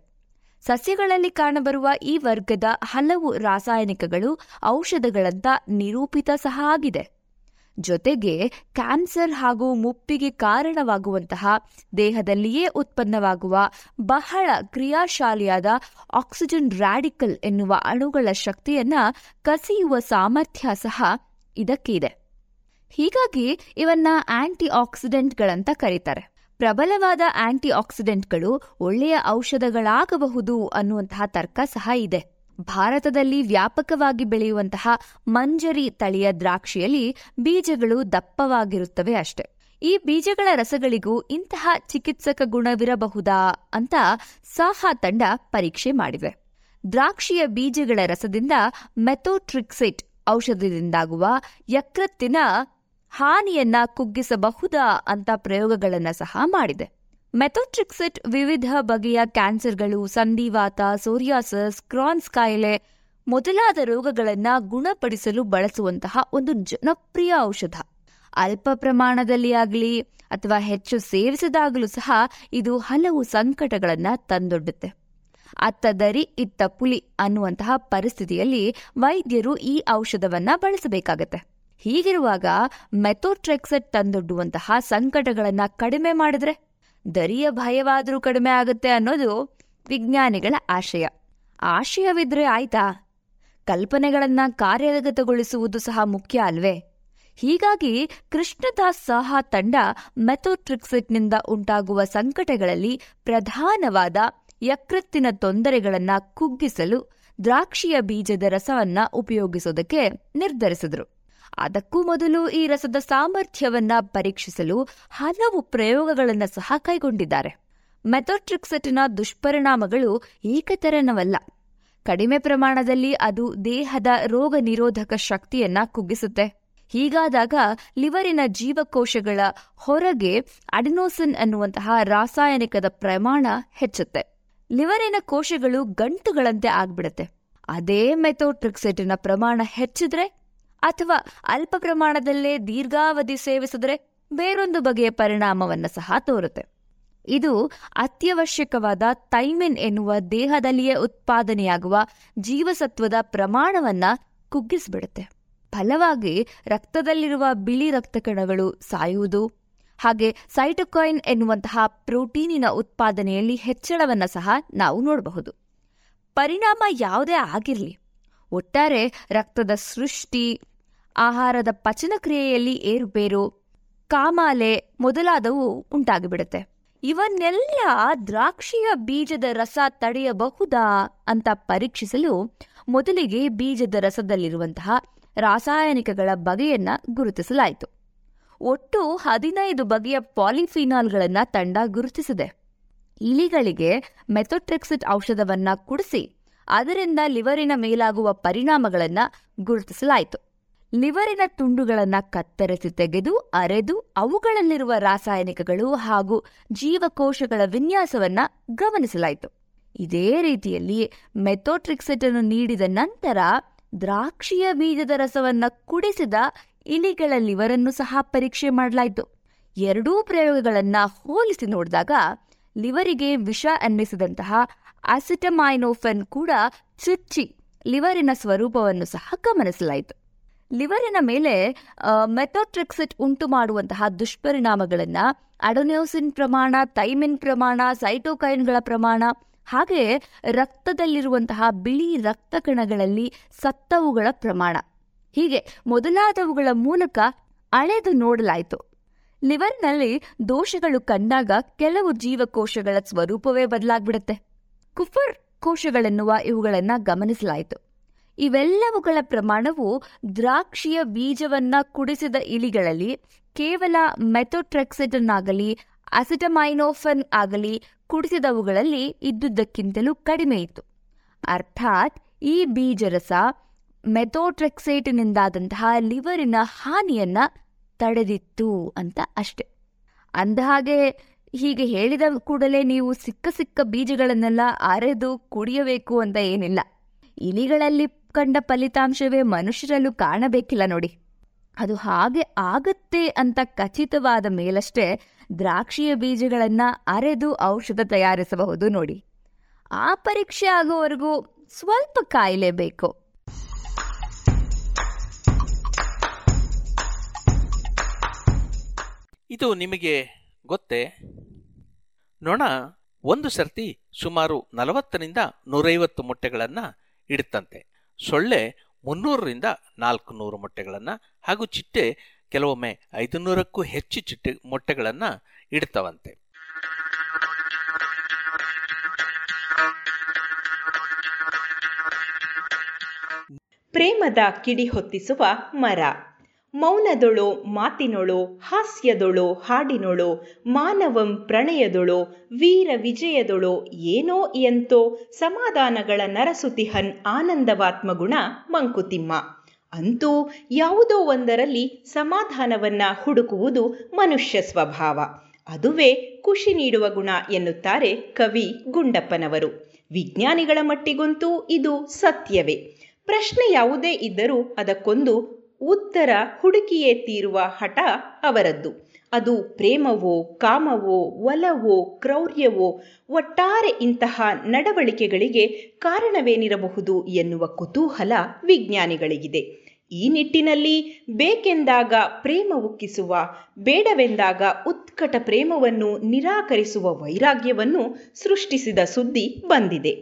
ಸಸ್ಯಗಳಲ್ಲಿ ಕಾಣಬರುವ ಈ ವರ್ಗದ ಹಲವು ರಾಸಾಯನಿಕಗಳು ಔಷಧಗಳಂತ ನಿರೂಪಿತ ಸಹ ಆಗಿದೆ. ಜೊತೆಗೆ ಕ್ಯಾನ್ಸರ್ ಹಾಗೂ ಮುಪ್ಪಿಗೆ ಕಾರಣವಾಗುವಂತಹ ದೇಹದಲ್ಲಿಯೇ ಉತ್ಪನ್ನವಾಗುವ ಬಹಳ ಕ್ರಿಯಾಶಾಲಿಯಾದ ಆಕ್ಸಿಜನ್ ರ್ಯಾಡಿಕಲ್ ಎನ್ನುವ ಅಣುಗಳ ಶಕ್ತಿಯನ್ನ ಕಸಿಯುವ ಸಾಮರ್ಥ್ಯ ಸಹ ಇದಕ್ಕಿದೆ. ಹೀಗಾಗಿ ಇವನ್ನ ಆಂಟಿ ಆಕ್ಸಿಡೆಂಟ್ಗಳಂತ ಕರೀತಾರೆ. ಪ್ರಬಲವಾದ ಆಂಟಿ ಆಕ್ಸಿಡೆಂಟ್ಗಳು ಒಳ್ಳೆಯ ಔಷಧಗಳಾಗಬಹುದು ಅನ್ನುವಂತಹ ತರ್ಕ ಸಹ ಇದೆ. ಭಾರತದಲ್ಲಿ ವ್ಯಾಪಕವಾಗಿ ಬೆಳೆಯುವಂತಹ ಮಂಜರಿ ತಳಿಯ ದ್ರಾಕ್ಷಿಯಲ್ಲಿ ಬೀಜಗಳು ದಪ್ಪವಾಗಿರುತ್ತವೆ ಅಷ್ಟೆ. ಈ ಬೀಜಗಳ ರಸಗಳಿಗೂ ಇಂತಹ ಚಿಕಿತ್ಸಕ ಗುಣವಿರಬಹುದಾ ಅಂತ ಸಾಹಾ ತಂಡ ಪರೀಕ್ಷೆ ಮಾಡಿವೆ. ದ್ರಾಕ್ಷಿಯ ಬೀಜಗಳ ರಸದಿಂದ ಮೆಥೋಟ್ರಿಕ್ಸೇಟ್ ಔಷಧದಿಂದಾಗುವ ಯಕೃತ್ತಿನ ಹಾನಿಯನ್ನ ಕುಗ್ಗಿಸಬಹುದಾ ಅಂತ ಪ್ರಯೋಗಗಳನ್ನು ಸಹ ಮಾಡಿದೆ. ಮೆಥೋಟ್ರಿಕ್ಸೆಟ್ ವಿವಿಧ ಬಗೆಯ ಕ್ಯಾನ್ಸರ್ಗಳು, ಸಂಧಿವಾತ, ಸೋರಿಯಾಸಿಸ್, ಕ್ರಾನ್ಸ್ ಕಾಯಿಲೆ ಮೊದಲಾದ ರೋಗಗಳನ್ನು ಗುಣಪಡಿಸಲು ಬಳಸುವಂತಹ ಒಂದು ಜನಪ್ರಿಯ ಔಷಧ. ಅಲ್ಪ ಪ್ರಮಾಣದಲ್ಲಿ ಆಗಲಿ ಅಥವಾ ಹೆಚ್ಚು ಸೇವಿಸದಾಗಲೂ ಸಹ ಇದು ಹಲವು ಸಂಕಟಗಳನ್ನು ತಂದೊಡ್ಡುತ್ತೆ. ಅತ್ತ ದರಿ ಇತ್ತ ಪುಲಿ ಅನ್ನುವಂತಹ ಪರಿಸ್ಥಿತಿಯಲ್ಲಿ ವೈದ್ಯರು ಈ ಔಷಧವನ್ನ ಬಳಸಬೇಕಾಗತ್ತೆ. ಹೀಗಿರುವಾಗ ಮೆಥೋಟ್ರಿಕ್ಸೆಟ್ ತಂದೊಡ್ಡುವಂತಹ ಸಂಕಟಗಳನ್ನು ಕಡಿಮೆ ಮಾಡಿದ್ರೆ ದರಿಯ ಭಯವಾದರೂ ಕಡಿಮೆ ಆಗುತ್ತೆ ಅನ್ನೋದು ವಿಜ್ಞಾನಿಗಳ ಆಶಯ. ಆಶಯವಿದ್ರೆ ಆಯ್ತಾ, ಕಲ್ಪನೆಗಳನ್ನು ಕಾರ್ಯಗತಗೊಳಿಸುವುದು ಸಹ ಮುಖ್ಯ ಅಲ್ವೇ? ಹೀಗಾಗಿ ಕೃಷ್ಣದಾಸ್ ಸಾಹಾ ತಂಡ ಮೆಥೋಟ್ರಿಕ್ಸೆಟ್ನಿಂದ ಉಂಟಾಗುವ ಸಂಕಟಗಳಲ್ಲಿ ಪ್ರಧಾನವಾದ ಯಕೃತ್ತಿನ ತೊಂದರೆಗಳನ್ನು ಕುಗ್ಗಿಸಲು ದ್ರಾಕ್ಷಿಯ ಬೀಜದ ರಸವನ್ನು ಉಪಯೋಗಿಸೋದಕ್ಕೆ ನಿರ್ಧರಿಸಿದರು. ಅದಕ್ಕೂ ಮೊದಲು ಈ ರಸದ ಸಾಮರ್ಥ್ಯವನ್ನ ಪರೀಕ್ಷಿಸಲು ಹಲವು ಪ್ರಯೋಗಗಳನ್ನು ಸಹ ಕೈಗೊಂಡಿದ್ದಾರೆ. ಮೆಥೋಟ್ರಿಕ್ಸೆಟ್ನ ದುಷ್ಪರಿಣಾಮಗಳು ಏಕತರನವಲ್ಲ. ಕಡಿಮೆ ಪ್ರಮಾಣದಲ್ಲಿ ಅದು ದೇಹದ ರೋಗ ನಿರೋಧಕ ಶಕ್ತಿಯನ್ನ ಕುಗ್ಗಿಸುತ್ತೆ. ಹೀಗಾದಾಗ ಲಿವರಿನ ಜೀವಕೋಶಗಳ ಹೊರಗೆ ಅಡಿನೋಸಿನ್ ಅನ್ನುವಂತಹ ರಾಸಾಯನಿಕದ ಪ್ರಮಾಣ ಹೆಚ್ಚುತ್ತೆ. ಲಿವರಿನ ಕೋಶಗಳು ಗಂಟುಗಳಂತೆ ಆಗ್ಬಿಡುತ್ತೆ. ಅದೇ ಮೆಥೋಟ್ರಿಕ್ಸೆಟ್ನ ಪ್ರಮಾಣ ಹೆಚ್ಚಿದ್ರೆ ಅಥವಾ ಅಲ್ಪ ಪ್ರಮಾಣದಲ್ಲೇ ದೀರ್ಘಾವಧಿ ಸೇವಿಸಿದ್ರೆ ಬೇರೊಂದು ಬಗೆಯ ಪರಿಣಾಮವನ್ನು ಸಹ ತೋರುತ್ತೆ. ಇದು ಅತ್ಯವಶ್ಯಕವಾದ ಥೈಮಿನ್ ಎನ್ನುವ ದೇಹದಲ್ಲಿಯೇ ಉತ್ಪಾದನೆಯಾಗುವ ಜೀವಸತ್ವದ ಪ್ರಮಾಣವನ್ನು ಕುಗ್ಗಿಸ್ಬಿಡುತ್ತೆ. ಫಲವಾಗಿ ರಕ್ತದಲ್ಲಿರುವ ಬಿಳಿ ರಕ್ತ ಕಣಗಳು ಸಾಯುವುದು, ಹಾಗೆ ಸೈಟೊಕೈನ್ ಎನ್ನುವಂತಹ ಪ್ರೋಟೀನಿನ ಉತ್ಪಾದನೆಯಲ್ಲಿ ಹೆಚ್ಚಳವನ್ನು ಸಹ ನಾವು ನೋಡಬಹುದು. ಪರಿಣಾಮ ಯಾವುದೇ ಆಗಿರಲಿ, ಒಟ್ಟಾರೆ ರಕ್ತದ ಸೃಷ್ಟಿ, ಆಹಾರದ ಪಚನಕ್ರಿಯೆಯಲ್ಲಿ ಏರುಪೇರು, ಕಾಮಾಲೆ ಮೊದಲಾದವು ಉಂಟಾಗಿಬಿಡುತ್ತೆ. ಇವನ್ನೆಲ್ಲ ದ್ರಾಕ್ಷಿಯ ಬೀಜದ ರಸ ತಡೆಯಬಹುದಾ ಅಂತ ಪರೀಕ್ಷಿಸಲು ಮೊದಲಿಗೆ ಬೀಜದ ರಸದಲ್ಲಿರುವಂತಹ ರಾಸಾಯನಿಕಗಳ ಬಗೆಯನ್ನು ಗುರುತಿಸಲಾಯಿತು. ಒಟ್ಟು 15 ಬಗೆಯ ಪಾಲಿಫಿನಾಲ್ಗಳನ್ನು ತಂಡ ಗುರುತಿಸಿದೆ. ಇಲಿಗಳಿಗೆ ಮೆಥೊಟ್ರೆಕ್ಸಿಟ್ ಔಷಧವನ್ನು ಕುಡಿಸಿ ಅದರಿಂದ ಲಿವರಿನ ಮೇಲಾಗುವ ಪರಿಣಾಮಗಳನ್ನು ಗುರುತಿಸಲಾಯಿತು. ಲಿವರಿನ ತುಂಡುಗಳನ್ನು ಕತ್ತರಿಸಿ ತೆಗೆದು ಅರೆದು ಅವುಗಳಲ್ಲಿರುವ ರಾಸಾಯನಿಕಗಳು ಹಾಗೂ ಜೀವಕೋಶಗಳ ವಿನ್ಯಾಸವನ್ನು ಗಮನಿಸಲಾಯಿತು. ಇದೇ ರೀತಿಯಲ್ಲಿ ಮೆಥೊಟ್ರೆಕ್ಸಿಟ್ ಅನ್ನು ನೀಡಿದ ನಂತರ ದ್ರಾಕ್ಷಿಯ ಬೀಜದ ರಸವನ್ನು ಕುಡಿಸಿದ ಇಲಿಗಳ ಲಿವರನ್ನು ಸಹ ಪರೀಕ್ಷೆ ಮಾಡಲಾಯಿತು. ಎರಡೂ ಪ್ರಯೋಗಗಳನ್ನು ಹೋಲಿಸಿ ನೋಡಿದಾಗ ಲಿವರಿಗೆ ವಿಷ ಅನ್ನಿಸಿದಂತಹ ಅಸಿಟಮೈನೋಫೆನ್ ಕೂಡ ಚುಚ್ಚಿ ಲಿವರಿನ ಸ್ವರೂಪವನ್ನು ಸಹ ಗಮನಿಸಲಾಯಿತು. ಲಿವರಿನ ಮೇಲೆ ಮೆಥೊಟ್ರೆಕ್ಸಿಟ್ ಉಂಟು ಮಾಡುವಂತಹ ದುಷ್ಪರಿಣಾಮಗಳನ್ನು ಅಡೋನೋಸಿನ್ ಪ್ರಮಾಣ, ಥೈಮಿನ್ ಪ್ರಮಾಣ, ಸೈಟೋಕೈನ್ಗಳ ಪ್ರಮಾಣ, ಹಾಗೆಯೇ ರಕ್ತದಲ್ಲಿರುವಂತಹ ಬಿಳಿ ರಕ್ತ ಕಣಗಳಲ್ಲಿ ಸತ್ತವುಗಳ ಪ್ರಮಾಣ, ಹೀಗೆ ಮೊದಲಾದವುಗಳ ಮೂಲಕ ಅಳೆದು ನೋಡಲಾಯಿತು. ಲಿವರ್ನಲ್ಲಿ ದೋಷಗಳು ಕಂಡಾಗ ಕೆಲವು ಜೀವಕೋಶಗಳ ಸ್ವರೂಪವೇ ಬದಲಾಗ್ಬಿಡುತ್ತೆ. ಕುಫರ್ ಕೋಶಗಳೆನ್ನುವ ಇವುಗಳನ್ನು ಗಮನಿಸಲಾಯಿತು. ಇವೆಲ್ಲವುಗಳ ಪ್ರಮಾಣವು ದ್ರಾಕ್ಷಿಯ ಬೀಜವನ್ನು ಕುಡಿಸಿದ ಇಲಿಗಳಲ್ಲಿ ಕೇವಲ ಮೆಥೊಟ್ರೆಕ್ಸಿಟನ್ನಾಗಲಿ ಅಸಿಟಮೈನೋಫನ್ ಆಗಲಿ ಕುಡಿಸಿದವುಗಳಲ್ಲಿ ಇದ್ದುದಕ್ಕಿಂತಲೂ ಕಡಿಮೆ ಇತ್ತು. ಅರ್ಥಾತ್ ಈ ಬೀಜರಸ ಮೆಥೊಟ್ರೆಕ್ಸೇಟಿನಿಂದಾದಂತಹ ಲಿವರಿನ ಹಾನಿಯನ್ನು ತಡೆದಿತ್ತು ಅಂತ ಅಷ್ಟೆ. ಅಂದಹಾಗೆ ಹೀಗೆ ಹೇಳಿದ ಕೂಡಲೇ ನೀವು ಸಿಕ್ಕ ಸಿಕ್ಕ ಬೀಜಗಳನ್ನೆಲ್ಲ ಅರೆದು ಕುಡಿಯಬೇಕು ಅಂತ ಏನಿಲ್ಲ. ಇಲಿಗಳಲ್ಲಿ ಕಂಡ ಫಲಿತಾಂಶವೇ ಮನುಷ್ಯರಲ್ಲೂ ಕಾಣಬೇಕಿಲ್ಲ ನೋಡಿ. ಅದು ಹಾಗೆ ಆಗತ್ತೆ ಅಂತ ಖಚಿತವಾದ ಮೇಲಷ್ಟೇ ದ್ರಾಕ್ಷಿಯ ಬೀಜಗಳನ್ನು ಅರೆದು ಔಷಧ ತಯಾರಿಸಬಹುದು ನೋಡಿ. ಆ ಪರೀಕ್ಷೆ ಆಗೋವರೆಗೂ ಸ್ವಲ್ಪ ಕಾಯಲೇಬೇಕು. ಇದು ನಿಮಗೆ ಗೊತ್ತೇ? ನೊಣ ಒಂದು ಸರ್ತಿ ಸುಮಾರು 40 to 150 ಮೊಟ್ಟೆಗಳನ್ನು ಇಡುತ್ತಂತೆ. ಸೊಳ್ಳೆ 300 to 400 ಮೊಟ್ಟೆಗಳನ್ನು ಹಾಗೂ ಚಿಟ್ಟೆ ಕೆಲವೊಮ್ಮೆ 500 ಹೆಚ್ಚು ಮೊಟ್ಟೆಗಳನ್ನು ಇಡ್ತವಂತೆ. ಪ್ರೇಮದ ಕಿಡಿ ಹೊತ್ತಿಸುವ ಮರ. ಮೌನದೊಳೋ ಮಾತಿನೊಳೋ ಹಾಸ್ಯದೊಳೋ ಹಾಡಿನೊಳೋ ಮಾನವಂ ಪ್ರಣಯದೊಳೋ ವೀರ ವಿಜಯದೊಳೋ ಏನೋ ಎಂತೋ ಸಮಾಧಾನಗಳ ನರಸುತಿಹನ್ ಆನಂದವಾತ್ಮಗುಣ ಮಂಕುತಿಮ್ಮ. ಅಂತೂ ಯಾವುದೋ ಒಂದರಲ್ಲಿ ಸಮಾಧಾನವನ್ನು ಹುಡುಕುವುದು ಮನುಷ್ಯ ಸ್ವಭಾವ, ಅದುವೇ ಖುಷಿ ನೀಡುವ ಗುಣ ಎನ್ನುತ್ತಾರೆ ಕವಿ ಗುಂಡಪ್ಪನವರು. ವಿಜ್ಞಾನಿಗಳ ಮಟ್ಟಿಗಂತೂ ಇದು ಸತ್ಯವೇ. ಪ್ರಶ್ನೆ ಯಾವುದೇ ಇದ್ದರೂ ಅದಕ್ಕೊಂದು ಉತ್ತರ ಹುಡುಕಿಯೇ ತೀರುವ ಹಠ ಅವರದ್ದು. ಅದು ಪ್ರೇಮವೋ, ಕಾಮವೋ, ಒಲವೋ, ಕ್ರೌರ್ಯವೋ, ಒಟ್ಟಾರೆ ಇಂತಹ ನಡವಳಿಕೆಗಳಿಗೆ ಕಾರಣವೇನಿರಬಹುದು ಎನ್ನುವ ಕುತೂಹಲ ವಿಜ್ಞಾನಿಗಳಿಗಿದೆ. ಈ ನಿಟ್ಟಿನಲ್ಲಿ ಬೇಕೆಂದಾಗ ಪ್ರೇಮ ಉಕ್ಕಿಸುವ, ಬೇಡವೆಂದಾಗ ಉತ್ಕಟ ಪ್ರೇಮವನ್ನು ನಿರಾಕರಿಸುವ ವೈರಾಗ್ಯವನ್ನು ಸೃಷ್ಟಿಸಿದ ಸುದ್ದಿ ಬಂದಿದೆ.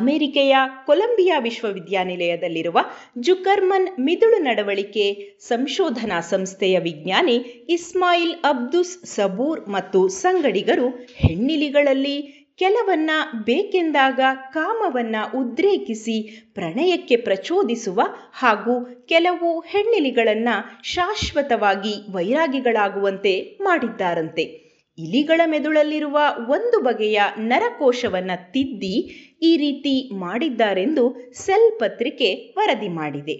ಅಮೆರಿಕೆಯ ಕೊಲಂಬಿಯಾ ವಿಶ್ವವಿದ್ಯಾನಿಲಯದಲ್ಲಿರುವ ಜುಕರ್ಮನ್ ಮಿದುಳು ನಡವಳಿಕೆ ಸಂಶೋಧನಾ ಸಂಸ್ಥೆಯ ವಿಜ್ಞಾನಿ ಇಸ್ಮಾಯಿಲ್ ಅಬ್ದುಸ್ ಸಬೂರ್ ಮತ್ತು ಸಂಗಡಿಗರು ಹೆಣ್ಣಿಲಿಗಳಲ್ಲಿ ಕೆಲವನ್ನ ಬೇಕೆಂದಾಗ ಕಾಮವನ್ನ ಉದ್ರೇಕಿಸಿ ಪ್ರಣಯಕ್ಕೆ ಪ್ರಚೋದಿಸುವ ಹಾಗೂ ಕೆಲವು ಹೆಣ್ಣಿಲಿಗಳನ್ನು ಶಾಶ್ವತವಾಗಿ ವೈರಾಗಿಗಳಾಗುವಂತೆ ಮಾಡಿದ್ದಾರಂತೆ. ಇಲಿಗಳ ಮೆದುಳಲ್ಲಿರುವ ಒಂದು ಬಗೆಯ ನರಕೋಶವನ್ನು ತಿದ್ದಿ ಈ ರೀತಿ ಮಾಡಿದ್ದಾರೆಂದು ಸೆಲ್ ಪತ್ರಿಕೆ ವರದಿ ಮಾಡಿದೆ.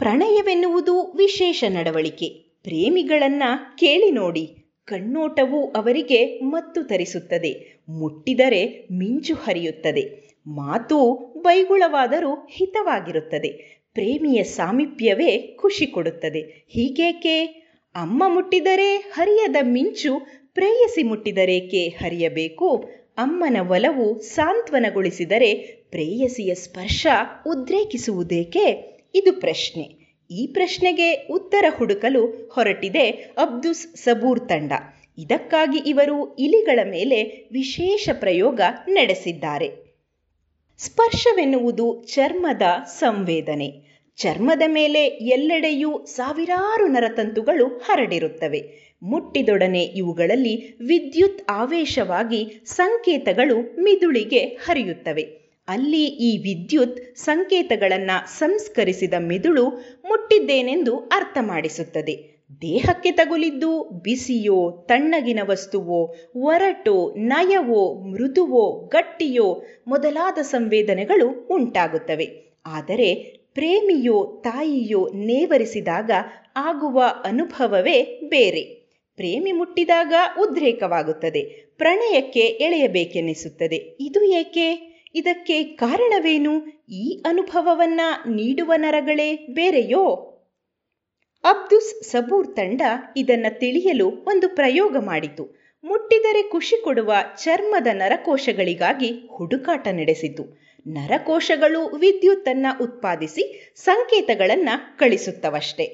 ಪ್ರಣಯವೆನ್ನುವುದು ವಿಶೇಷ ನಡವಳಿಕೆ. ಪ್ರೇಮಿಗಳನ್ನು ಕೇಳಿ ನೋಡಿ, ಕಣ್ಣೋಟವು ಅವರಿಗೆ ಮತ್ತು ತರಿಸುತ್ತದೆ, ಮುಟ್ಟಿದರೆ ಮಿಂಚು ಹರಿಯುತ್ತದೆ, ಮಾತು ಬೈಗುಳವಾದರೂ ಹಿತವಾಗಿರುತ್ತದೆ, ಪ್ರೇಮಿಯ ಸಾಮೀಪ್ಯವೇ ಖುಷಿ ಕೊಡುತ್ತದೆ. ಹೀಗೇಕೆ? ಅಮ್ಮ ಮುಟ್ಟಿದರೆ ಹರಿಯದ ಮಿಂಚು ಪ್ರೇಯಸಿ ಮುಟ್ಟಿದರೇಕೆ ಹರಿಯಬೇಕು? ಅಮ್ಮನ ಒಲವು ಸಾಂತ್ವನಗೊಳಿಸಿದರೆ ಪ್ರೇಯಸಿಯ ಸ್ಪರ್ಶ ಉದ್ರೇಕಿಸುವುದೇಕೆ? ಇದು ಪ್ರಶ್ನೆ. ಈ ಪ್ರಶ್ನೆಗೆ ಉತ್ತರ ಹುಡುಕಲು ಹೊರಟಿದೆ ಅಬ್ದುಸ್ ಸಬೂರ್ ತಂಡ. ಇದಕ್ಕಾಗಿ ಇವರು ಇಲಿಗಳ ಮೇಲೆ ವಿಶೇಷ ಪ್ರಯೋಗ ನಡೆಸಿದ್ದಾರೆ. ಸ್ಪರ್ಶವೆನ್ನುವುದು ಚರ್ಮದ ಸಂವೇದನೆ. ಚರ್ಮದ ಮೇಲೆ ಎಲ್ಲೆಡೆಯೂ ಸಾವಿರಾರು ನರತಂತುಗಳು ಹರಡಿರುತ್ತವೆ. ಮುಟ್ಟಿದೊಡನೆ ಇವುಗಳಲ್ಲಿ ವಿದ್ಯುತ್ ಆವೇಶವಾಗಿ ಸಂಕೇತಗಳು ಮಿದುಳಿಗೆ ಹರಿಯುತ್ತವೆ. ಅಲ್ಲಿ ಈ ವಿದ್ಯುತ್ ಸಂಕೇತಗಳನ್ನು ಸಂಸ್ಕರಿಸಿದ ಮಿದುಳು ಮುಟ್ಟಿದ್ದೇನೆಂದು ಅರ್ಥ ಮಾಡಿಸುತ್ತದೆ. ದೇಹಕ್ಕೆ ತಗುಲಿದ್ದು ಬಿಸಿಯೋ ತಣ್ಣಗಿನ ವಸ್ತುವೋ ಒರಟೋ ನಯವೋ ಮೃದುವೋ ಗಟ್ಟಿಯೋ ಮೊದಲಾದ ಸಂವೇದನೆಗಳು ಉಂಟಾಗುತ್ತವೆ. ಆದರೆ ಪ್ರೇಮಿಯೋ ತಾಯಿಯೋ ನೇವರಿಸಿದಾಗ ಆಗುವ ಅನುಭವವೇ ಬೇರೆ. ಪ್ರೇಮಿ ಮುಟ್ಟಿದಾಗ ಉದ್ರೇಕವಾಗುತ್ತದೆ, ಪ್ರಣಯಕ್ಕೆ ಎಳೆಯಬೇಕೆನಿಸುತ್ತದೆ. ಇದು ಏಕೆ? ಇದಕ್ಕೆ ಕಾರಣವೇನು? ಈ ಅನುಭವವನ್ನು ನೀಡುವ ನರಗಳೇ ಬೇರೆಯೋ? ಅಬ್ದುಸ್ ಸಬೂರ್ ತಂಡ ಇದನ್ನು ತಿಳಿಯಲು ಒಂದು ಪ್ರಯೋಗ ಮಾಡಿತು. ಮುಟ್ಟಿದರೆ ಖುಷಿ ಕೊಡುವ ಚರ್ಮದ ನರಕೋಶಗಳಿಗಾಗಿ ಹುಡುಕಾಟ ನಡೆಸಿತು. ನರಕೋಶಗಳು ವಿದ್ಯುತ್ತನ್ನು ಉತ್ಪಾದಿಸಿ ಸಂಕೇತಗಳನ್ನು ಕಳಿಸುತ್ತವಷ್ಟೆ.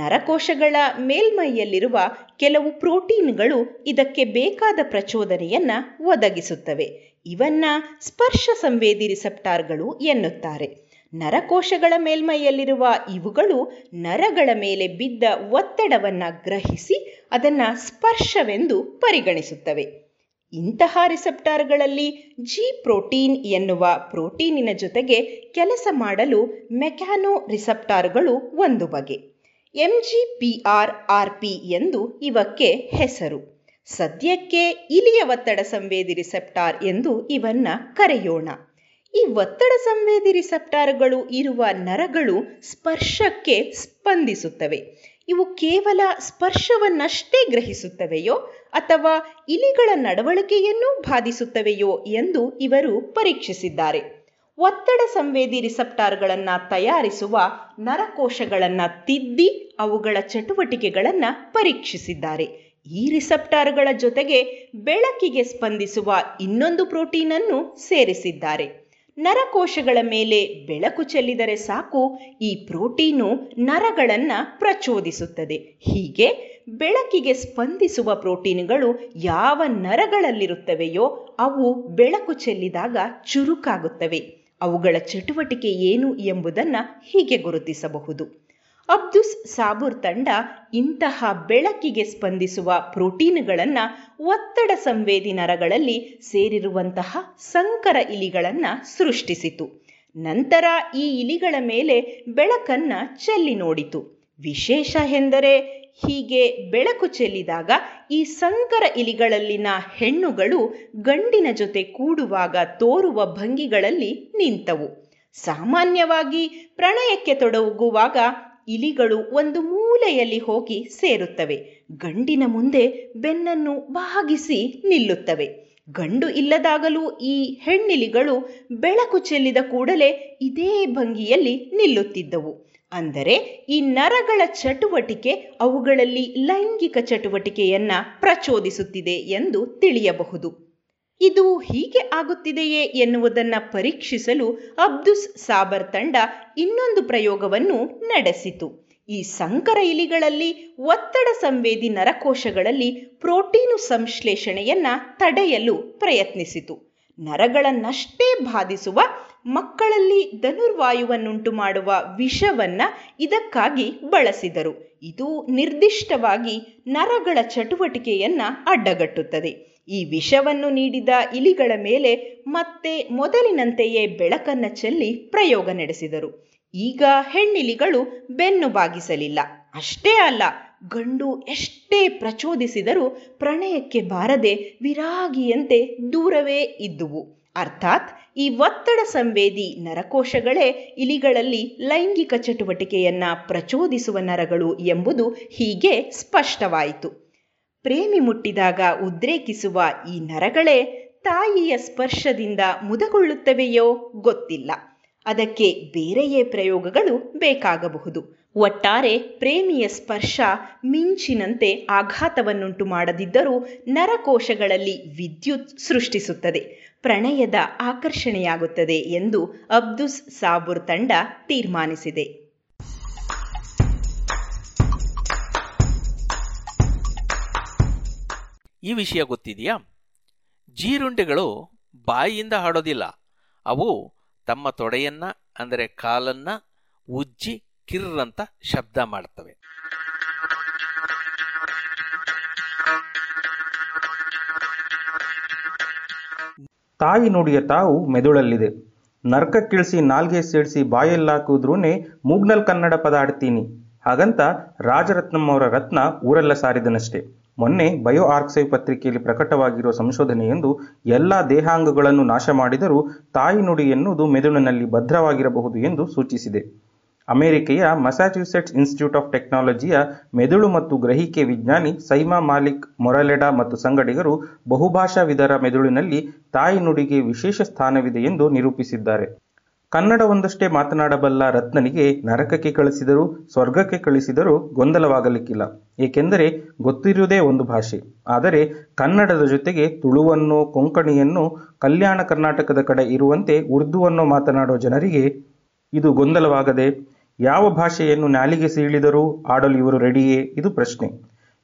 ನರಕೋಶಗಳ ಮೇಲ್ಮೈಯಲ್ಲಿರುವ ಕೆಲವು ಪ್ರೋಟೀನ್ಗಳು ಇದಕ್ಕೆ ಬೇಕಾದ ಪ್ರಚೋದನೆಯನ್ನು ಒದಗಿಸುತ್ತವೆ. ಇವನ್ನು ಸ್ಪರ್ಶ ಸಂವೇದಿ ರಿಸೆಪ್ಟಾರ್ಗಳು ಎನ್ನುತ್ತಾರೆ. ನರಕೋಶಗಳ ಮೇಲ್ಮೈಯಲ್ಲಿರುವ ಇವುಗಳು ನರಗಳ ಮೇಲೆ ಬಿದ್ದ ಒತ್ತಡವನ್ನು ಗ್ರಹಿಸಿ ಅದನ್ನು ಸ್ಪರ್ಶವೆಂದು ಪರಿಗಣಿಸುತ್ತವೆ. ಇಂತಹ ರಿಸೆಪ್ಟಾರ್ಗಳಲ್ಲಿ ಜಿ ಪ್ರೋಟೀನ್ ಎನ್ನುವ ಪ್ರೋಟೀನಿನ ಜೊತೆಗೆ ಕೆಲಸ ಮಾಡಲು ಮೆಕ್ಯಾನೋ ರಿಸೆಪ್ಟಾರ್ಗಳು ಒಂದು ಬಗೆ. MGPRRP ಎಂದು ಇವಕ್ಕೆ ಹೆಸರು. ಸದ್ಯಕ್ಕೆ ಇಲಿಯ ಒತ್ತಡ ಸಂವೇದಿ ರಿಸೆಪ್ಟಾರ್ ಎಂದು ಇವನ್ನು ಕರೆಯೋಣ. ಈ ಒತ್ತಡ ಸಂವೇದಿ ರಿಸೆಪ್ಟಾರ್ಗಳು ಇರುವ ನರಗಳು ಸ್ಪರ್ಶಕ್ಕೆ ಸ್ಪಂದಿಸುತ್ತವೆ. ಇವು ಕೇವಲ ಸ್ಪರ್ಶವನ್ನಷ್ಟೇ ಗ್ರಹಿಸುತ್ತವೆಯೋ ಅಥವಾ ಇಲಿಗಳ ನಡವಳಿಕೆಯನ್ನು ಬಾಧಿಸುತ್ತವೆಯೋ ಎಂದು ಇವರು ಪರೀಕ್ಷಿಸಿದ್ದಾರೆ. ಒತ್ತಡ ಸಂವೇದಿ ರಿಸೆಪ್ಟಾರ್ಗಳನ್ನು ತಯಾರಿಸುವ ನರಕೋಶಗಳನ್ನು ತಿದ್ದಿ ಅವುಗಳ ಚಟುವಟಿಕೆಗಳನ್ನು ಪರೀಕ್ಷಿಸಿದ್ದಾರೆ. ಈ ರಿಸೆಪ್ಟಾರ್ಗಳ ಜೊತೆಗೆ ಬೆಳಕಿಗೆ ಸ್ಪಂದಿಸುವ ಇನ್ನೊಂದು ಪ್ರೋಟೀನನ್ನು ಸೇರಿಸಿದ್ದಾರೆ. ನರಕೋಶಗಳ ಮೇಲೆ ಬೆಳಕು ಚೆಲ್ಲಿದರೆ ಸಾಕು, ಈ ಪ್ರೋಟೀನು ನರಗಳನ್ನು ಪ್ರಚೋದಿಸುತ್ತದೆ. ಹೀಗೆ ಬೆಳಕಿಗೆ ಸ್ಪಂದಿಸುವ ಪ್ರೋಟೀನುಗಳು ಯಾವ ನರಗಳಲ್ಲಿರುತ್ತವೆಯೋ ಅವು ಬೆಳಕು ಚೆಲ್ಲಿದಾಗ ಚುರುಕಾಗುತ್ತವೆ. ಅವುಗಳ ಚಟುವಟಿಕೆ ಏನು ಎಂಬುದನ್ನು ಹೀಗೆ ಗುರುತಿಸಬಹುದು. ಅಬ್ದುಸ್ ಸಾಬೂರ್ ತಂಡ ಇಂತಹ ಬೆಳಕಿಗೆ ಸ್ಪಂದಿಸುವ ಪ್ರೋಟೀನುಗಳನ್ನು ಒತ್ತಡ ಸಂವೇದಿ ನರಗಳಲ್ಲಿ ಸೇರಿರುವಂತಹ ಸಂಕರ ಇಲಿಗಳನ್ನು ಸೃಷ್ಟಿಸಿತು. ನಂತರ ಈ ಇಲಿಗಳ ಮೇಲೆ ಬೆಳಕನ್ನು ಚೆಲ್ಲಿ ನೋಡಿತು. ವಿಶೇಷ ಎಂದರೆ ಹೀಗೆ ಬೆಳಕು ಚೆಲ್ಲಿದಾಗ ಈ ಸಂಕರ ಇಲಿಗಳಲ್ಲಿನ ಹೆಣ್ಣುಗಳು ಗಂಡಿನ ಜೊತೆ ಕೂಡುವಾಗ ತೋರುವ ಭಂಗಿಗಳಲ್ಲಿ ನಿಂತವು. ಸಾಮಾನ್ಯವಾಗಿ ಪ್ರಣಯಕ್ಕೆ ತೊಡಗುವಾಗ ಇಲಿಗಳು ಒಂದು ಮೂಲೆಯಲ್ಲಿ ಹೋಗಿ ಸೇರುತ್ತವೆ. ಗಂಡಿನ ಮುಂದೆ ಬೆನ್ನನ್ನು ಬಾಗಿಸಿ ನಿಲ್ಲುತ್ತವೆ. ಗಂಡು ಇಲ್ಲದಾಗಲೂ ಈ ಹೆಣ್ಣಿಲಿಗಳು ಬೆಳಕು ಚೆಲ್ಲಿದ ಕೂಡಲೇ ಇದೇ ಭಂಗಿಯಲ್ಲಿ ನಿಲ್ಲುತ್ತಿದ್ದವು. ಅಂದರೆ ಈ ನರಗಳ ಚಟುವಟಿಕೆ ಅವುಗಳಲ್ಲಿ ಲೈಂಗಿಕ ಚಟುವಟಿಕೆಯನ್ನ ಪ್ರಚೋದಿಸುತ್ತಿದೆ ಎಂದು ತಿಳಿಯಬಹುದು. ಇದು ಹೀಗೆ ಆಗುತ್ತಿದೆಯೇ ಎನ್ನುವುದನ್ನು ಪರೀಕ್ಷಿಸಲು ಅಬ್ದುಸ್ ಸಾಬರ್ ತಂಡ ಇನ್ನೊಂದು ಪ್ರಯೋಗವನ್ನು ನಡೆಸಿತು. ಈ ಸಂಕರ ಇಲಿಗಳಲ್ಲಿ ಒತ್ತಡ ಸಂವೇದಿ ನರಕೋಶಗಳಲ್ಲಿ ಪ್ರೋಟೀನು ಸಂಶ್ಲೇಷಣೆಯನ್ನು ತಡೆಯಲು ಪ್ರಯತ್ನಿಸಿತು. ನರಗಳನ್ನಷ್ಟೇ ಬಾಧಿಸುವ, ಮಕ್ಕಳಲ್ಲಿ ಧನುರ್ವಾಯುವನ್ನುಂಟು ಮಾಡುವ ವಿಷವನ್ನು ಇದಕ್ಕಾಗಿ ಬಳಸಿದರು. ಇದು ನಿರ್ದಿಷ್ಟವಾಗಿ ನರಗಳ ಚಟುವಟಿಕೆಯನ್ನು ಅಡ್ಡಗಟ್ಟುತ್ತದೆ. ಈ ವಿಷವನ್ನು ನೀಡಿದ ಇಲಿಗಳ ಮೇಲೆ ಮತ್ತೆ ಮೊದಲಿನಂತೆಯೇ ಬೆಳಕನ್ನು ಚೆಲ್ಲಿ ಪ್ರಯೋಗ ನಡೆಸಿದರು. ಈಗ ಹೆಣ್ಣಿಲಿಗಳು ಬೆನ್ನು ಬಾಗಿಸಲಿಲ್ಲ. ಅಷ್ಟೇ ಅಲ್ಲ, ಗಂಡು ಎಷ್ಟೇ ಪ್ರಚೋದಿಸಿದರೂ ಪ್ರಣಯಕ್ಕೆ ಬಾರದೆ ವಿರಾಗಿಯಂತೆ ದೂರವೇ ಇದ್ದುವು. ಅರ್ಥಾತ್ ಈ ಒತ್ತಡ ಸಂವೇದಿ ನರಕೋಶಗಳೇ ಇಲಿಗಳಲ್ಲಿ ಲೈಂಗಿಕ ಚಟುವಟಿಕೆಯನ್ನು ಪ್ರಚೋದಿಸುವ ನರಗಳು ಎಂಬುದು ಹೀಗೆ ಸ್ಪಷ್ಟವಾಯಿತು. ಪ್ರೇಮಿ ಮುಟ್ಟಿದಾಗ ಉದ್ರೇಕಿಸುವ ಈ ನರಗಳೇ ತಾಯಿಯ ಸ್ಪರ್ಶದಿಂದ ಮುದಗೊಳ್ಳುತ್ತವೆಯೋ ಗೊತ್ತಿಲ್ಲ. ಅದಕ್ಕೆ ಬೇರೆಯೇ ಪ್ರಯೋಗಗಳು ಬೇಕಾಗಬಹುದು. ಒಟ್ಟಾರೆ ಪ್ರೇಮಿಯ ಸ್ಪರ್ಶ ಮಿಂಚಿನಂತೆ ಆಘಾತವನ್ನುಂಟು ಮಾಡದಿದ್ದರೂ ನರಕೋಶಗಳಲ್ಲಿ ವಿದ್ಯುತ್ ಸೃಷ್ಟಿಸುತ್ತದೆ, ಪ್ರಣಯದ ಆಕರ್ಷಣೆಯಾಗುತ್ತದೆ ಎಂದು ಅಬ್ದುಸ್ ಸಾಬೂರ್ ತಂಡ ತೀರ್ಮಾನಿಸಿದೆ. ಈ ವಿಷಯ ಗೊತ್ತಿದೆಯಾ? ಜೀರುಂಡೆಗಳು ಬಾಯಿಯಿಂದ ಹಾಡೋದಿಲ್ಲ. ಅವು ತಮ್ಮ ತೊಡೆಯನ್ನು ಅಂದರೆ ಕಾಲನ್ನು ಉಜ್ಜಿ ಕಿರ್ರಂತ ಶಬ್ದ ಮಾಡ್ತವೆ. ತಾಯಿ ನುಡಿಯ ತಾವು ಮೆದುಳಲ್ಲಿದೆ. ನರ್ಕಕ್ಕಿಳಿಸಿ ನಾಲ್ಗೆ ಸೇರಿಸಿ ಬಾಯಲ್ಲಾಕುದ್ರೂನೆ ಮೂಗ್ನಲ್ ಕನ್ನಡ ಪದ ಆಡ್ತೀನಿ ಹಾಗಂತ ರಾಜರತ್ನಂ ಅವರ ರತ್ನ ಊರೆಲ್ಲ ಸಾರಿದನಷ್ಟೇ. ಮೊನ್ನೆ ಬಯೋ ಆರ್ಕೈವ್ ಪತ್ರಿಕೆಯಲ್ಲಿ ಪ್ರಕಟವಾಗಿರುವ ಸಂಶೋಧನೆಯೊಂದು ಎಲ್ಲ ದೇಹಾಂಗಗಳನ್ನು ನಾಶ ಮಾಡಿದರೂ ತಾಯಿ ನುಡಿ ಎನ್ನುವುದು ಮೆದುಳಿನಲ್ಲಿ ಭದ್ರವಾಗಿರಬಹುದು ಎಂದು ಸೂಚಿಸಿದೆ. ಅಮೆರಿಕೆಯ ಮಸಾಚ್ಯುಸೆಟ್ಸ್ ಇನ್ಸ್ಟಿಟ್ಯೂಟ್ ಆಫ್ ಟೆಕ್ನಾಲಜಿಯ ಮೆದುಳು ಮತ್ತು ಗ್ರಹಿಕೆ ವಿಜ್ಞಾನಿ ಸೈಮಾ ಮಾಲಿಕ್ ಮೊರಲೆಡಾ ಮತ್ತು ಸಂಗಡಿಗರು ಬಹುಭಾಷಾವಿದರ ಮೆದುಳಿನಲ್ಲಿ ತಾಯಿ ನುಡಿಗೆ ವಿಶೇಷ ಸ್ಥಾನವಿದೆ ಎಂದು ನಿರೂಪಿಸಿದ್ದಾರೆ. ಕನ್ನಡವೊಂದಷ್ಟೇ ಮಾತನಾಡಬಲ್ಲ ರತ್ನನಿಗೆ ನರಕಕ್ಕೆ ಕಳಿಸಿದರೂ ಸ್ವರ್ಗಕ್ಕೆ ಕಳಿಸಿದರೂ ಗೊಂದಲವಾಗಲಿಕ್ಕಿಲ್ಲ. ಏಕೆಂದರೆ ಗೊತ್ತಿರುವುದೇ ಒಂದು ಭಾಷೆ. ಆದರೆ ಕನ್ನಡದ ಜೊತೆಗೆ ತುಳುವನ್ನು, ಕೊಂಕಣಿಯನ್ನು, ಕಲ್ಯಾಣ ಕರ್ನಾಟಕದ ಕಡೆ ಇರುವಂತೆ ಉರ್ದುವನ್ನು ಮಾತನಾಡೋ ಜನರಿಗೆ ಇದು ಗೊಂದಲವಾಗದೆ ಯಾವ ಭಾಷೆಯನ್ನು ನಾಲಿಗೆ ಸೀಳಿದರೂ ಆಡಲು ಇವರು ರೆಡಿಯೇ? ಇದು ಪ್ರಶ್ನೆ.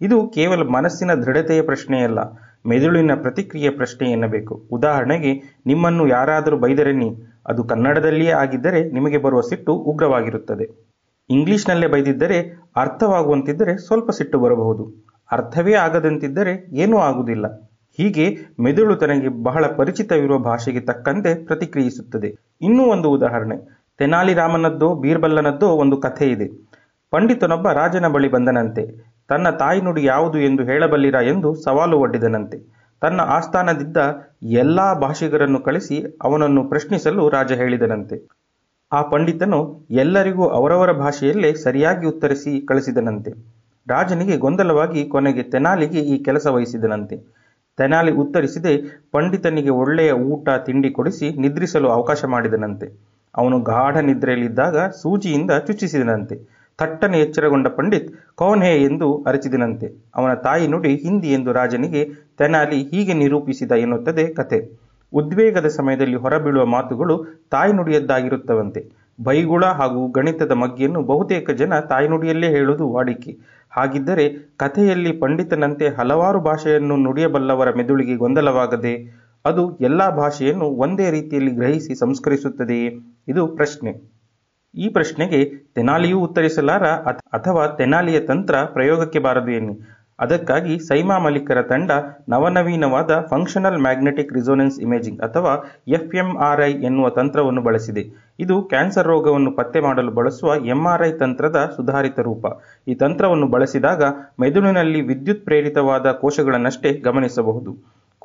ಇದು ಕೇವಲ ಮನಸ್ಸಿನ ದೃಢತೆಯ ಪ್ರಶ್ನೆಯಲ್ಲ, ಮೆದುಳಿನ ಪ್ರತಿಕ್ರಿಯೆ ಪ್ರಶ್ನೆ ಎನ್ನಬೇಕು. ಉದಾಹರಣೆಗೆ, ನಿಮ್ಮನ್ನು ಯಾರಾದರೂ ಬೈದರೆನ್ನಿ, ಅದು ಕನ್ನಡದಲ್ಲಿಯೇ ಆಗಿದ್ದರೆ ನಿಮಗೆ ಬರುವ ಸಿಟ್ಟು ಉಗ್ರವಾಗಿರುತ್ತದೆ. ಇಂಗ್ಲಿಷ್ನಲ್ಲೇ ಬೈದಿದ್ದರೆ ಅರ್ಥವಾಗುವಂತಿದ್ದರೆ ಸ್ವಲ್ಪ ಸಿಟ್ಟು ಬರಬಹುದು. ಅರ್ಥವೇ ಆಗದಂತಿದ್ದರೆ ಏನೂ ಆಗುವುದಿಲ್ಲ. ಹೀಗೆ ಮೆದುಳು ತನಗೆ ಬಹಳ ಪರಿಚಿತವಿರುವ ಭಾಷೆಗೆ ತಕ್ಕಂತೆ ಪ್ರತಿಕ್ರಿಯಿಸುತ್ತದೆ. ಇನ್ನೂ ಒಂದು ಉದಾಹರಣೆ, ತೆನಾಲಿ ರಾಮನದ್ದೋ ಬೀರ್ಬಲ್ಲನದ್ದೋ ಒಂದು ಕಥೆ ಇದೆ. ಪಂಡಿತನೊಬ್ಬ ರಾಜನ ಬಳಿ ಬಂದನಂತೆ. ತನ್ನ ತಾಯಿ ನುಡಿ ಯಾವುದು ಎಂದು ಹೇಳಬಲ್ಲಿರಾ ಎಂದು ಸವಾಲು ಒಡ್ಡಿದನಂತೆ. ತನ್ನ ಆಸ್ಥಾನದಿದ್ದ ಎಲ್ಲ ಭಾಷಿಗರನ್ನು ಕಳಿಸಿ ಅವನನ್ನು ಪ್ರಶ್ನಿಸಲು ರಾಜ ಹೇಳಿದನಂತೆ. ಆ ಪಂಡಿತನು ಎಲ್ಲರಿಗೂ ಅವರವರ ಭಾಷೆಯಲ್ಲೇ ಸರಿಯಾಗಿ ಉತ್ತರಿಸಿ ಕಳಿಸಿದನಂತೆ. ರಾಜನಿಗೆ ಗೊಂದಲವಾಗಿ ಕೊನೆಗೆ ತೆನಾಲಿಗೆ ಈ ಕೆಲಸ ವಹಿಸಿದನಂತೆ. ತೆನಾಲಿ ಉತ್ತರಿಸಿದೆ. ಪಂಡಿತನಿಗೆ ಒಳ್ಳೆಯ ಊಟ ತಿಂಡಿ ಕೊಡಿಸಿ ನಿದ್ರಿಸಲು ಅವಕಾಶ ಮಾಡಿದನಂತೆ. ಅವನು ಗಾಢ ನಿದ್ರೆಯಲ್ಲಿದ್ದಾಗ ಸೂಜಿಯಿಂದ ಚುಚ್ಚಿಸಿದನಂತೆ. ಥಟ್ಟನೆ ಎಚ್ಚರಗೊಂಡ ಪಂಡಿತ್ ಕೌನ್ ಹೇ ಎಂದು ಅರಚಿದನಂತೆ. ಅವನ ತಾಯಿ ನುಡಿ ಹಿಂದಿ ಎಂದು ರಾಜನಿಗೆ ತೆನಾಲಿ ಹೀಗೆ ನಿರೂಪಿಸಿದ ಎನ್ನುತ್ತದೆ ಕತೆ. ಉದ್ವೇಗದ ಸಮಯದಲ್ಲಿ ಹೊರಬೀಳುವ ಮಾತುಗಳು ತಾಯಿ ನುಡಿಯದ್ದಾಗಿರುತ್ತವಂತೆ. ಬೈಗುಳ ಹಾಗೂ ಗಣಿತದ ಮಗ್ಗಿಯನ್ನು ಬಹುತೇಕ ಜನ ತಾಯಿ ನುಡಿಯಲ್ಲೇ ಹೇಳುವುದು ವಾಡಿಕೆ. ಹಾಗಿದ್ದರೆ ಕಥೆಯಲ್ಲಿ ಪಂಡಿತನಂತೆ ಹಲವಾರು ಭಾಷೆಯನ್ನು ನುಡಿಯಬಲ್ಲವರ ಮೆದುಳಿಗೆ ಗೊಂದಲವಾಗದೆ ಅದು ಎಲ್ಲ ಭಾಷೆಯನ್ನು ಒಂದೇ ರೀತಿಯಲ್ಲಿ ಗ್ರಹಿಸಿ ಸಂಸ್ಕರಿಸುತ್ತದೆಯೇ? ಇದು ಪ್ರಶ್ನೆ. ಈ ಪ್ರಶ್ನೆಗೆ ತೆನಾಲಿಯೂ ಉತ್ತರಿಸಲಾರ ಅಥವಾ ತೆನಾಲಿಯ ತಂತ್ರ ಪ್ರಯೋಗಕ್ಕೆ ಬಾರದು ಎನ್ನಿ. ಅದಕ್ಕಾಗಿ ಸೈಮಾ ಮಲಿಕರ ತಂಡ ನವನವೀನವಾದ ಫಂಕ್ಷನಲ್ ಮ್ಯಾಗ್ನೆಟಿಕ್ ರಿಸೋನೆನ್ಸ್ ಇಮೇಜಿಂಗ್ ಅಥವಾ FMRI ಎನ್ನುವ ತಂತ್ರವನ್ನು ಬಳಸಿದೆ. ಇದು ಕ್ಯಾನ್ಸರ್ ರೋಗವನ್ನು ಪತ್ತೆ ಮಾಡಲು ಬಳಸುವ MRI ತಂತ್ರದ ಸುಧಾರಿತ ರೂಪ. ಈ ತಂತ್ರವನ್ನು ಬಳಸಿದಾಗ ಮೆದುಳಿನಲ್ಲಿ ವಿದ್ಯುತ್ ಪ್ರೇರಿತವಾದ ಕೋಶಗಳನ್ನಷ್ಟೇ ಗಮನಿಸಬಹುದು.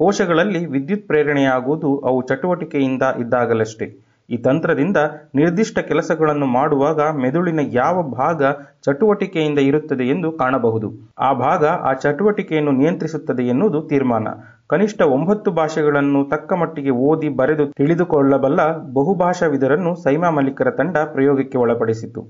ಕೋಶಗಳಲ್ಲಿ ವಿದ್ಯುತ್ ಪ್ರೇರಣೆಯಾಗುವುದು ಅವು ಚಟುವಟಿಕೆಯಿಂದ ಇದ್ದಾಗಲಷ್ಟೇ. ಈ ತಂತ್ರದಿಂದ ನಿರ್ದಿಷ್ಟ ಕೆಲಸಗಳನ್ನು ಮಾಡುವಾಗ ಮೆದುಳಿನ ಯಾವ ಭಾಗ ಚಟುವಟಿಕೆಯಿಂದ ಇರುತ್ತದೆ ಎಂದು ಕಾಣಬಹುದು. ಆ ಭಾಗ ಆ ಚಟುವಟಿಕೆಯನ್ನು ನಿಯಂತ್ರಿಸುತ್ತದೆ ಎನ್ನುವುದು ತೀರ್ಮಾನ. ಕನಿಷ್ಠ 9 ಭಾಷೆಗಳನ್ನು ತಕ್ಕ ಮಟ್ಟಿಗೆ ಓದಿ ಬರೆದು ತಿಳಿದುಕೊಳ್ಳಬಲ್ಲ ಬಹುಭಾಷಾವಿದರನ್ನು ಸೈಮಾ ಮಲಿಕರ ತಂಡ ಪ್ರಯೋಗಕ್ಕೆ ಒಳಪಡಿಸಿತು.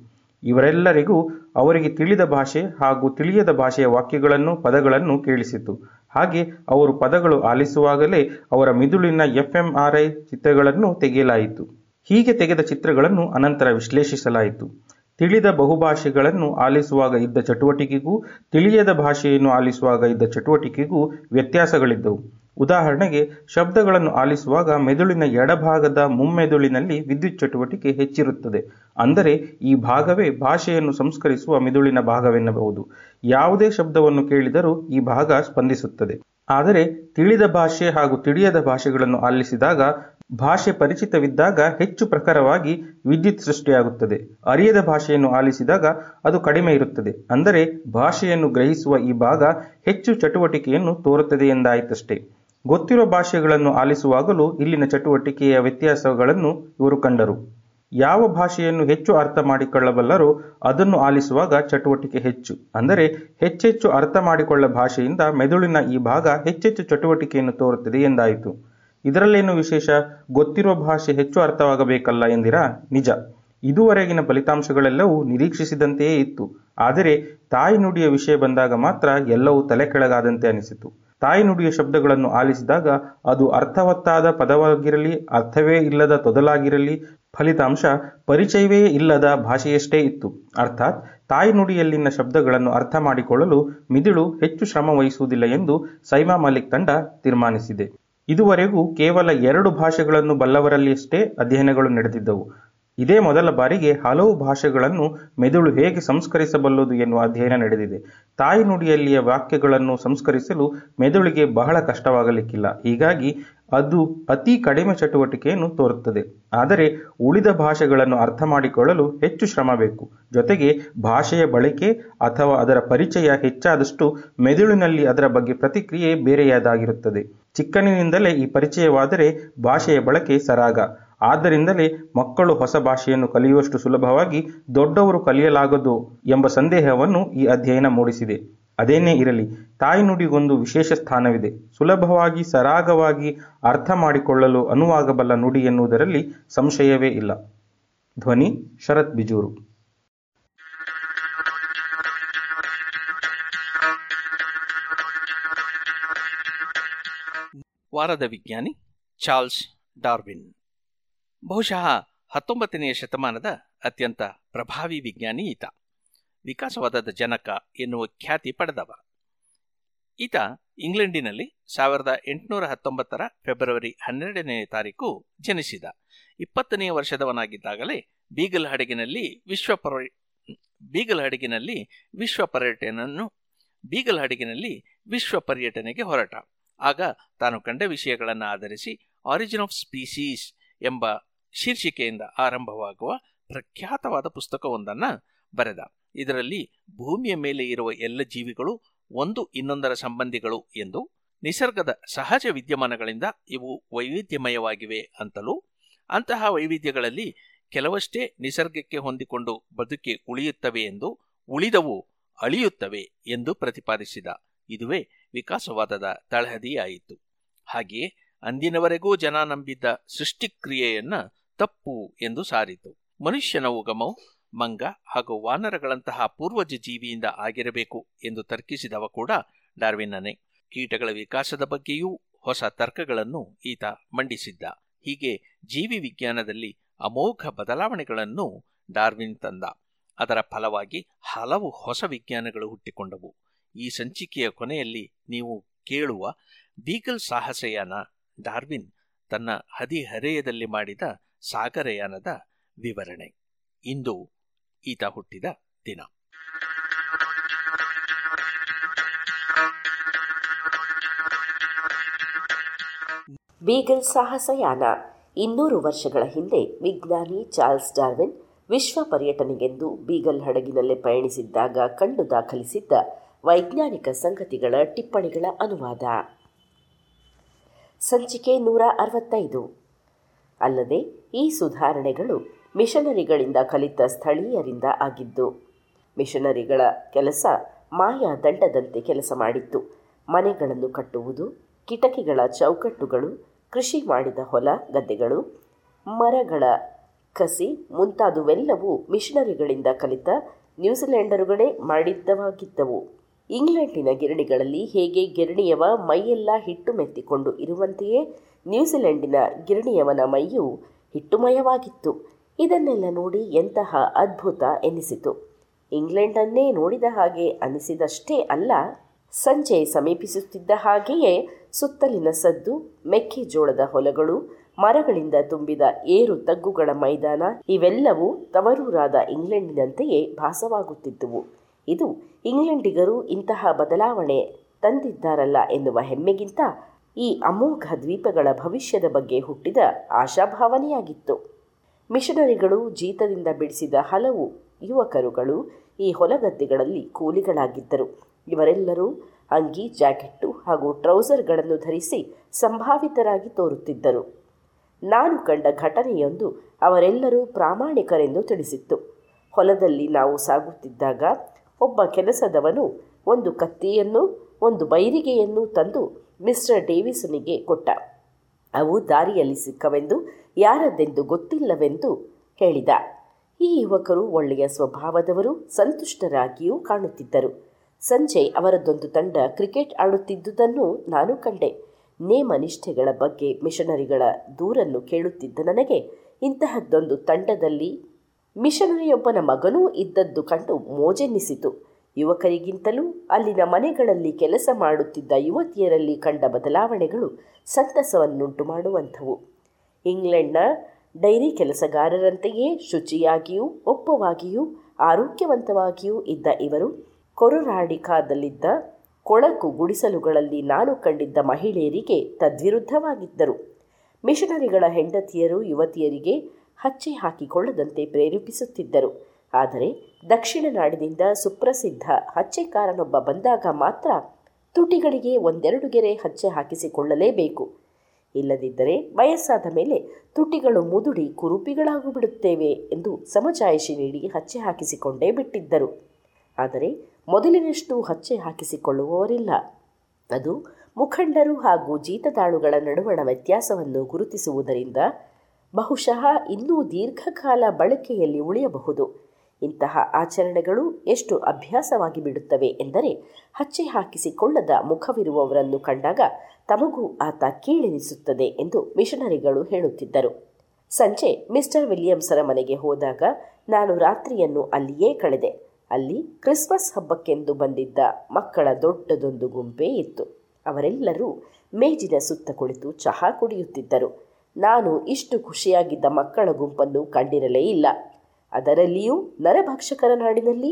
ಇವರೆಲ್ಲರಿಗೂ ಅವರಿಗೆ ತಿಳಿದ ಭಾಷೆ ಹಾಗೂ ತಿಳಿಯದ ಭಾಷೆಯ ವಾಕ್ಯಗಳನ್ನು, ಪದಗಳನ್ನು ಕೇಳಿಸಿತು. ಹಾಗೆ ಅವರು ಪದಗಳು ಆಲಿಸುವಾಗಲೇ ಅವರ ಮಿದುಳಿನ FMRI ಚಿತ್ರಗಳನ್ನು ತೆಗೆಯಲಾಯಿತು. ಹೀಗೆ ತೆಗೆದ ಚಿತ್ರಗಳನ್ನು ಅನಂತರ ವಿಶ್ಲೇಷಿಸಲಾಯಿತು. ತಿಳಿದ ಬಹುಭಾಷೆಗಳನ್ನು ಆಲಿಸುವಾಗ ಇದ್ದ ಚಟುವಟಿಕೆಗೂ ತಿಳಿಯದ ಭಾಷೆಯನ್ನು ಆಲಿಸುವಾಗ ಇದ್ದ ಚಟುವಟಿಕೆಗೂ ವ್ಯತ್ಯಾಸಗಳಿದ್ದವು. ಉದಾಹರಣೆಗೆ, ಶಬ್ದಗಳನ್ನು ಆಲಿಸುವಾಗ ಮೆದುಳಿನ ಎಡಭಾಗದ ಮುಮ್ಮೆದುಳಿನಲ್ಲಿ ವಿದ್ಯುತ್ ಚಟುವಟಿಕೆ ಹೆಚ್ಚಿರುತ್ತದೆ. ಅಂದರೆ ಈ ಭಾಗವೇ ಭಾಷೆಯನ್ನು ಸಂಸ್ಕರಿಸುವ ಮೆದುಳಿನ ಭಾಗವೆನ್ನಬಹುದು. ಯಾವುದೇ ಶಬ್ದವನ್ನು ಕೇಳಿದರೂ ಈ ಭಾಗ ಸ್ಪಂದಿಸುತ್ತದೆ. ಆದರೆ ತಿಳಿದ ಭಾಷೆ ಹಾಗೂ ತಿಳಿಯದ ಭಾಷೆಗಳನ್ನು ಆಲಿಸಿದಾಗ ಭಾಷೆ ಪರಿಚಿತವಿದ್ದಾಗ ಹೆಚ್ಚು ಪ್ರಖರವಾಗಿ ವಿದ್ಯುತ್ ಸೃಷ್ಟಿಯಾಗುತ್ತದೆ. ಅರಿಯದ ಭಾಷೆಯನ್ನು ಆಲಿಸಿದಾಗ ಅದು ಕಡಿಮೆ ಇರುತ್ತದೆ. ಅಂದರೆ ಭಾಷೆಯನ್ನು ಗ್ರಹಿಸುವ ಈ ಭಾಗ ಹೆಚ್ಚು ಚಟುವಟಿಕೆಯನ್ನು ತೋರುತ್ತದೆ ಎಂದಾಯಿತಷ್ಟೇ. ಗೊತ್ತಿರುವ ಭಾಷೆಗಳನ್ನು ಆಲಿಸುವಾಗಲೂ ಇಲ್ಲಿನ ಚಟುವಟಿಕೆಯ ವ್ಯತ್ಯಾಸಗಳನ್ನು ಇವರು ಕಂಡರು. ಯಾವ ಭಾಷೆಯನ್ನು ಹೆಚ್ಚು ಅರ್ಥ ಮಾಡಿಕೊಳ್ಳಬಲ್ಲರೋ ಅದನ್ನು ಆಲಿಸುವಾಗ ಚಟುವಟಿಕೆ ಹೆಚ್ಚು. ಅಂದರೆ ಹೆಚ್ಚೆಚ್ಚು ಅರ್ಥ ಮಾಡಿಕೊಳ್ಳ ಭಾಷೆಯಿಂದ ಮೆದುಳಿನ ಈ ಭಾಗ ಹೆಚ್ಚೆಚ್ಚು ಚಟುವಟಿಕೆಯನ್ನು ತೋರುತ್ತದೆ ಎಂದಾಯಿತು. ಇದರಲ್ಲೇನು ವಿಶೇಷ? ಗೊತ್ತಿರುವ ಭಾಷೆ ಹೆಚ್ಚು ಅರ್ಥವಾಗಬೇಕಲ್ಲ ಎಂದಿರಾ? ನಿಜ, ಇದುವರೆಗಿನ ಫಲಿತಾಂಶಗಳೆಲ್ಲವೂ ನಿರೀಕ್ಷಿಸಿದಂತೆಯೇ ಇತ್ತು. ಆದರೆ ತಾಯಿ ನುಡಿಯ ವಿಷಯ ಬಂದಾಗ ಮಾತ್ರ ಎಲ್ಲವೂ ತಲೆ ಕೆಳಗಾದಂತೆ ಅನಿಸಿತು. ತಾಯಿನುಡಿಯ ಶಬ್ದಗಳನ್ನು ಆಲಿಸಿದಾಗ ಅದು ಅರ್ಥವತ್ತಾದ ಪದವಾಗಿರಲಿ, ಅರ್ಥವೇ ಇಲ್ಲದ ತೊದಲಾಗಿರಲಿ, ಫಲಿತಾಂಶ ಪರಿಚಯವೇ ಇಲ್ಲದ ಭಾಷೆಯಷ್ಟೇ ಇತ್ತು. ಅರ್ಥಾತ್ ತಾಯಿನುಡಿಯಲ್ಲಿನ ಶಬ್ದಗಳನ್ನು ಅರ್ಥ ಮಾಡಿಕೊಳ್ಳಲು ಮಿದುಳು ಹೆಚ್ಚು ಶ್ರಮ ವಹಿಸುವುದಿಲ್ಲ ಎಂದು ಸೈಮಾ ಮಲಿಕ್ ತಂಡ ತೀರ್ಮಾನಿಸಿದೆ. ಇದುವರೆಗೂ ಕೇವಲ 2 ಭಾಷೆಗಳನ್ನು ಬಲ್ಲವರಲ್ಲಿಯಷ್ಟೇ ಅಧ್ಯಯನಗಳು ನಡೆದಿದ್ದವು. ಇದೇ ಮೊದಲ ಬಾರಿಗೆ ಹಲವು ಭಾಷೆಗಳನ್ನು ಮೆದುಳು ಹೇಗೆ ಸಂಸ್ಕರಿಸಬಲ್ಲದು ಎನ್ನುವ ಅಧ್ಯಯನ ನಡೆದಿದೆ. ತಾಯಿನುಡಿಯಲ್ಲಿಯ ವಾಕ್ಯಗಳನ್ನು ಸಂಸ್ಕರಿಸಲು ಮೆದುಳಿಗೆ ಬಹಳ ಕಷ್ಟವಾಗಲಿಕ್ಕಿಲ್ಲ, ಹೀಗಾಗಿ ಅದು ಅತಿ ಕಡಿಮೆ ಚಟುವಟಿಕೆಯನ್ನು ತೋರುತ್ತದೆ. ಆದರೆ ಉಳಿದ ಭಾಷೆಗಳನ್ನು ಅರ್ಥ ಮಾಡಿಕೊಳ್ಳಲು ಹೆಚ್ಚು ಶ್ರಮ ಬೇಕು. ಜೊತೆಗೆ ಭಾಷೆಯ ಬಳಕೆ ಅಥವಾ ಅದರ ಪರಿಚಯ ಹೆಚ್ಚಾದಷ್ಟು ಮೆದುಳಿನಲ್ಲಿ ಅದರ ಬಗ್ಗೆ ಪ್ರತಿಕ್ರಿಯೆ ಬೇರೆಯಾದಾಗಿರುತ್ತದೆ. ಚಿಕ್ಕನಿನಿಂದಲೇ ಈ ಪರಿಚಯವಾದರೆ ಭಾಷೆಯ ಬಳಕೆ ಸರಾಗ. ಆದ್ದರಿಂದಲೇ ಮಕ್ಕಳು ಹೊಸ ಭಾಷೆಯನ್ನು ಕಲಿಯುವಷ್ಟು ಸುಲಭವಾಗಿ ದೊಡ್ಡವರು ಕಲಿಯಲಾಗದು ಎಂಬ ಸಂದೇಹವನ್ನು ಈ ಅಧ್ಯಯನ ಮೂಡಿಸಿದೆ. ಅದೇನೇ ಇರಲಿ, ತಾಯಿನುಡಿಗೊಂದು ವಿಶೇಷ ಸ್ಥಾನವಿದೆ. ಸುಲಭವಾಗಿ, ಸರಾಗವಾಗಿ ಅರ್ಥ ಮಾಡಿಕೊಳ್ಳಲು ಅನುವಾಗಬಲ್ಲ ನುಡಿ ಎನ್ನುವುದರಲ್ಲಿ ಸಂಶಯವೇ ಇಲ್ಲ. ಧ್ವನಿ ಶರತ್ ಬಿಜೂರು. ವಾರದ ವಿಜ್ಞಾನಿ ಚಾರ್ಲ್ಸ್ ಡಾರ್ವಿನ್. ಬಹುಶಃ 19ನೇ ಶತಮಾನದ ಅತ್ಯಂತ ಪ್ರಭಾವಿ ವಿಜ್ಞಾನಿ ಈತ. ವಿಕಾಸವಾದದ ಜನಕ ಎನ್ನುವ ಖ್ಯಾತಿ ಪಡೆದವ ಈತ. ಇಂಗ್ಲೆಂಡಿನಲ್ಲಿ 1819 ಫೆಬ್ರವರಿ 12ನೇ ತಾರೀಕು ಜನಿಸಿದ. 20ನೇ ವರ್ಷದವನಾಗಿದ್ದಾಗಲೇ ಬೀಗಲ್ ಹಡಗಿನಲ್ಲಿ ವಿಶ್ವ ಪರ್ಯಟನೆಗೆ ಹೊರಟ. ಆಗ ತಾನು ಕಂಡ ವಿಷಯಗಳನ್ನು ಆಧರಿಸಿ ಆರಿಜಿನ್ ಆಫ್ ಸ್ಪೀಸೀಸ್ ಎಂಬ ಶೀರ್ಷಿಕೆಯಿಂದ ಆರಂಭವಾಗುವ ಪ್ರಖ್ಯಾತವಾದ ಪುಸ್ತಕವೊಂದನ್ನು ಬರೆದ. ಇದರಲ್ಲಿ ಭೂಮಿಯ ಮೇಲೆ ಇರುವ ಎಲ್ಲ ಜೀವಿಗಳು ಒಂದು ಇನ್ನೊಂದರ ಸಂಬಂಧಿಗಳು ಎಂದು, ನಿಸರ್ಗದ ಸಹಜ ವಿದ್ಯಮಾನಗಳಿಂದ ಇವು ವೈವಿಧ್ಯಮಯವಾಗಿವೆ ಅಂತಲೂ, ಅಂತಹ ವೈವಿಧ್ಯಗಳಲ್ಲಿ ಕೆಲವಷ್ಟೇ ನಿಸರ್ಗಕ್ಕೆ ಹೊಂದಿಕೊಂಡು ಬದುಕಿ ಉಳಿಯುತ್ತವೆ ಎಂದು, ಉಳಿದವು ಅಳಿಯುತ್ತವೆ ಎಂದು ಪ್ರತಿಪಾದಿಸಿದ. ಇದುವೇ ವಿಕಾಸವಾದದ ತಳಹದಿಯಾಯಿತು. ಹಾಗೆಯೇ ಅಂದಿನವರೆಗೂ ಜನ ನಂಬಿದ್ದ ಸೃಷ್ಟಿಕ್ರಿಯೆಯನ್ನು ತಪ್ಪು ಎಂದು ಸಾರಿತು. ಮನುಷ್ಯನ ಉಗಮವು ಮಂಗ ಹಾಗೂ ವಾನರಗಳಂತಹ ಪೂರ್ವಜ ಜೀವಿಯಿಂದ ಆಗಿರಬೇಕು ಎಂದು ತರ್ಕಿಸಿದವ ಕೂಡ ಡಾರ್ವಿನ್ನನೇ. ಕೀಟಗಳ ವಿಕಾಸದ ಬಗ್ಗೆಯೂ ಹೊಸ ತರ್ಕಗಳನ್ನು ಈತ ಮಂಡಿಸಿದ್ದ. ಹೀಗೆ ಜೀವಿ ವಿಜ್ಞಾನದಲ್ಲಿ ಅಮೋಘ ಬದಲಾವಣೆಗಳನ್ನು ಡಾರ್ವಿನ್ ತಂದ. ಅದರ ಫಲವಾಗಿ ಹಲವು ಹೊಸ ವಿಜ್ಞಾನಗಳು ಹುಟ್ಟಿಕೊಂಡವು. ಈ ಸಂಚಿಕೆಯ ಕೊನೆಯಲ್ಲಿ ನೀವು ಕೇಳುವ ಬೀಗಲ್ ಸಾಹಸಯಾನ ಡಾರ್ವಿನ್ ತನ್ನ ಹದಿಹರೆಯದಲ್ಲಿ ಮಾಡಿದ ಸಾಗರಯಾನದ ವಿವರಣೆ. ಇಂದು ಈತ ಹುಟ್ಟಿದ ದಿನ. ಬೀಗಲ್ ಸಾಹಸಯಾನ. 200 ವರ್ಷಗಳ ಹಿಂದೆ ವಿಜ್ಞಾನಿ ಚಾರ್ಲ್ಸ್ ಡಾರ್ವಿನ್ ವಿಶ್ವ ಪರ್ಯಟನೆಗೆಂದು ಬೀಗಲ್ ಹಡಗಿನಲ್ಲಿ ಪಯಣಿಸಿದ್ದಾಗ ಕಂಡು ದಾಖಲಿಸಿದ್ದ ವೈಜ್ಞಾನಿಕ ಸಂಗತಿಗಳ ಟಿಪ್ಪಣಿಗಳ ಅನುವಾದ. ಸಂಚಿಕೆ 165. ಅಲ್ಲದೆ ಈ ಸುಧಾರಣೆಗಳು ಮಿಷನರಿಗಳಿಂದ ಕಲಿತ ಸ್ಥಳೀಯರಿಂದ ಆಗಿದ್ದು, ಮಿಷನರಿಗಳ ಕೆಲಸ ಮಾಯಾ ದಂಡದಂತೆ ಕೆಲಸ ಮಾಡಿತ್ತು. ಮನೆಗಳನ್ನು ಕಟ್ಟುವುದು, ಕಿಟಕಿಗಳ ಚೌಕಟ್ಟುಗಳು, ಕೃಷಿ ಮಾಡಿದ ಹೊಲ ಗದ್ದೆಗಳು, ಮರಗಳ ಕಸಿ ಮುಂತಾದುವೆಲ್ಲವೂ ಮಿಷನರಿಗಳಿಂದ ಕಲಿತ ನ್ಯೂಜಿಲೆಂಡರುಗಳೇ ಮಾಡಿದ್ದವಾಗಿದ್ದವು. ಇಂಗ್ಲೆಂಡಿನ ಗಿರಣಿಗಳಲ್ಲಿ ಹೇಗೆ ಗಿರಣಿಯವ ಮೈಯೆಲ್ಲ ಹಿಟ್ಟು ಮೆತ್ತಿಕೊಂಡು ಇರುವಂತೆಯೇ ನ್ಯೂಜಿಲೆಂಡಿನ ಗಿರಣಿಯವನ ಮೈಯು ಹಿಟ್ಟುಮಯವಾಗಿತ್ತು. ಇದನ್ನೆಲ್ಲ ನೋಡಿ ಎಂತಹ ಅದ್ಭುತ ಎನಿಸಿತು. ಇಂಗ್ಲೆಂಡನ್ನೇ ನೋಡಿದ ಹಾಗೆ ಅನಿಸಿದಷ್ಟೇ ಅಲ್ಲ, ಸಂಜೆ ಸಮೀಪಿಸುತ್ತಿದ್ದ ಹಾಗೆಯೇ ಸುತ್ತಲಿನ ಸದ್ದು, ಮೆಕ್ಕೆಜೋಳದ ಹೊಲಗಳು, ಮರಗಳಿಂದ ತುಂಬಿದ ಏರು ತಗ್ಗುಗಳ ಮೈದಾನ ಇವೆಲ್ಲವೂ ತವರೂರಾದ ಇಂಗ್ಲೆಂಡಿನಂತೆಯೇ ಭಾಸವಾಗುತ್ತಿದ್ದುವು. ಇದು ಇಂಗ್ಲೆಂಡಿಗರು ಇಂತಹ ಬದಲಾವಣೆ ತಂದಿದ್ದಾರಲ್ಲ ಎನ್ನುವ ಹೆಮ್ಮೆಗಿಂತ ಈ ಅಮೋಘ ದ್ವೀಪಗಳ ಭವಿಷ್ಯದ ಬಗ್ಗೆ ಹುಟ್ಟಿದ ಆಶಾಭಾವನೆಯಾಗಿತ್ತು. ಮಿಷನರಿಗಳು ಜೀತದಿಂದ ಬಿಡಿಸಿದ ಹಲವು ಯುವಕರುಗಳು ಈ ಹೊಲಗದ್ದೆಗಳಲ್ಲಿ ಕೂಲಿಗಳಾಗಿದ್ದರು. ಇವರೆಲ್ಲರೂ ಅಂಗಿ, ಜಾಕೆಟ್ಟು ಹಾಗೂ ಟ್ರೌಸರ್ಗಳನ್ನು ಧರಿಸಿ ಸಂಭಾವಿತರಾಗಿ ತೋರುತ್ತಿದ್ದರು. ನಾನು ಕಂಡ ಘಟನೆಯೊಂದು ಅವರೆಲ್ಲರೂ ಪ್ರಾಮಾಣಿಕರೆಂದು ತಿಳಿಸಿತ್ತು. ಹೊಲದಲ್ಲಿ ನಾವು ಸಾಗುತ್ತಿದ್ದಾಗ ಒಬ್ಬ ಕೆಲಸದವನು ಒಂದು ಕತ್ತಿಯನ್ನು, ಒಂದು ಬೈರಿಗೆಯನ್ನು ತಂದು ಮಿಸ್ಟರ್ ಡೇವಿಸನಿಗೆ ಕೊಟ್ಟ. ಅವು ದಾರಿಯಲ್ಲಿ ಸಿಕ್ಕವೆಂದು, ಯಾರದ್ದೆಂದು ಗೊತ್ತಿಲ್ಲವೆಂದು ಹೇಳಿದ. ಈ ಯುವಕರು ಒಳ್ಳೆಯ ಸ್ವಭಾವದವರು, ಸಂತುಷ್ಟರಾಗಿಯೂ ಕಾಣುತ್ತಿದ್ದರು. ಸಂಜೆ ಅವರದ್ದೊಂದು ತಂಡ ಕ್ರಿಕೆಟ್ ಆಡುತ್ತಿದ್ದುದನ್ನು ನಾನು ಕಂಡೆ. ನೇಮ ನಿಷ್ಠೆಗಳ ಬಗ್ಗೆ ಮಿಷನರಿಗಳ ದೂರನ್ನು ಕೇಳುತ್ತಿದ್ದ ನನಗೆ ಇಂತಹದ್ದೊಂದು ತಂಡದಲ್ಲಿ ಮಿಷನರಿಯೊಬ್ಬನ ಮಗನೂ ಇದ್ದದ್ದು ಕಂಡು ಮೋಜೆನ್ನಿಸಿತು. ಯುವಕರಿಗಿಂತಲೂ ಅಲ್ಲಿನ ಮನೆಗಳಲ್ಲಿ ಕೆಲಸ ಮಾಡುತ್ತಿದ್ದ ಯುವತಿಯರಲ್ಲಿ ಕಂಡ ಬದಲಾವಣೆಗಳು ಸಂತಸವನ್ನುಂಟು ಮಾಡುವಂಥವು. ಇಂಗ್ಲೆಂಡ್ನ ಡೈರಿ ಕೆಲಸಗಾರರಂತೆಯೇ ಶುಚಿಯಾಗಿಯೂ ಒಪ್ಪವಾಗಿಯೂ ಆರೋಗ್ಯವಂತವಾಗಿಯೂ ಇದ್ದ ಇವರು ಕೊರರಾಡಿಕಾದಲ್ಲಿದ್ದ ಕೊಳಕು ಗುಡಿಸಲುಗಳಲ್ಲಿ ನಾನು ಕಂಡಿದ್ದ ಮಹಿಳೆಯರಿಗೆ ತದ್ವಿರುದ್ಧವಾಗಿದ್ದರು. ಮಿಷನರಿಗಳ ಹೆಂಡತಿಯರು ಯುವತಿಯರಿಗೆ ಹಚ್ಚೆ ಹಾಕಿಕೊಳ್ಳದಂತೆ ಪ್ರೇರೇಪಿಸುತ್ತಿದ್ದರು. ಆದರೆ ದಕ್ಷಿಣ ನಾಡಿನಿಂದ ಸುಪ್ರಸಿದ್ಧ ಹಚ್ಚೆಕಾರನೊಬ್ಬ ಬಂದಾಗ ಮಾತ್ರ ತುಟಿಗಳಿಗೆ ಒಂದೆರಡು ಗೆರೆ ಹಚ್ಚೆ ಹಾಕಿಸಿಕೊಳ್ಳಲೇಬೇಕು. ಇಲ್ಲದಿದ್ದರೆ ವಯಸ್ಸಾದ ಮೇಲೆ ತುಟಿಗಳು ಮುದುಡಿ ಕುರುಪಿಗಳಾಗಿಬಿಡುತ್ತೇವೆ ಎಂದು ಸಮಜಾಯಿಷಿ ನೀಡಿ ಹಚ್ಚೆ ಹಾಕಿಸಿಕೊಂಡೇ ಬಿಟ್ಟಿದ್ದರು. ಆದರೆ ಮೊದಲಿನಷ್ಟು ಹಚ್ಚೆ ಹಾಕಿಸಿಕೊಳ್ಳುವವರಿಲ್ಲ. ಅದು ಮುಖಂಡರು ಹಾಗೂ ಜೀತದಾಳುಗಳ ನಡುವಣ ವ್ಯತ್ಯಾಸವನ್ನು ಗುರುತಿಸುವುದರಿಂದ ಬಹುಶಃ ಇನ್ನೂ ದೀರ್ಘಕಾಲ ಬಳಕೆಯಲ್ಲಿ ಉಳಿಯಬಹುದು. ಇಂತಹ ಆಚರಣೆಗಳು ಎಷ್ಟು ಅಭ್ಯಾಸವಾಗಿ ಬಿಡುತ್ತವೆ ಎಂದರೆ ಹಚ್ಚೆ ಹಾಕಿಸಿಕೊಳ್ಳದ ಮುಖವಿರುವವರನ್ನು ಕಂಡಾಗ ತಮಗೂ ಆತ ಕೀಳೆನಿಸುತ್ತದೆ ಎಂದು ಮಿಷನರಿಗಳು ಹೇಳುತ್ತಿದ್ದರು. ಸಂಜೆ ಮಿಸ್ಟರ್ ವಿಲಿಯಮ್ಸರ ಮನೆಗೆ ಹೋದಾಗ ನಾನು ರಾತ್ರಿಯನ್ನು ಅಲ್ಲಿಯೇ ಕಳೆದೆ. ಅಲ್ಲಿ ಕ್ರಿಸ್ಮಸ್ ಹಬ್ಬಕ್ಕೆಂದು ಬಂದಿದ್ದ ಮಕ್ಕಳ ದೊಡ್ಡದೊಂದು ಗುಂಪೇ ಇತ್ತು. ಅವರೆಲ್ಲರೂ ಮೇಜಿನ ಸುತ್ತ ಕುಳಿತು ಚಹಾ ಕುಡಿಯುತ್ತಿದ್ದರು. ನಾನು ಇಷ್ಟು ಖುಷಿಯಾಗಿದ್ದ ಮಕ್ಕಳ ಗುಂಪನ್ನು ಕಂಡಿರಲೇ ಇಲ್ಲ. ಅದರಲ್ಲಿಯೂ ನರಭಕ್ಷಕರ ನಾಡಿನಲ್ಲಿ,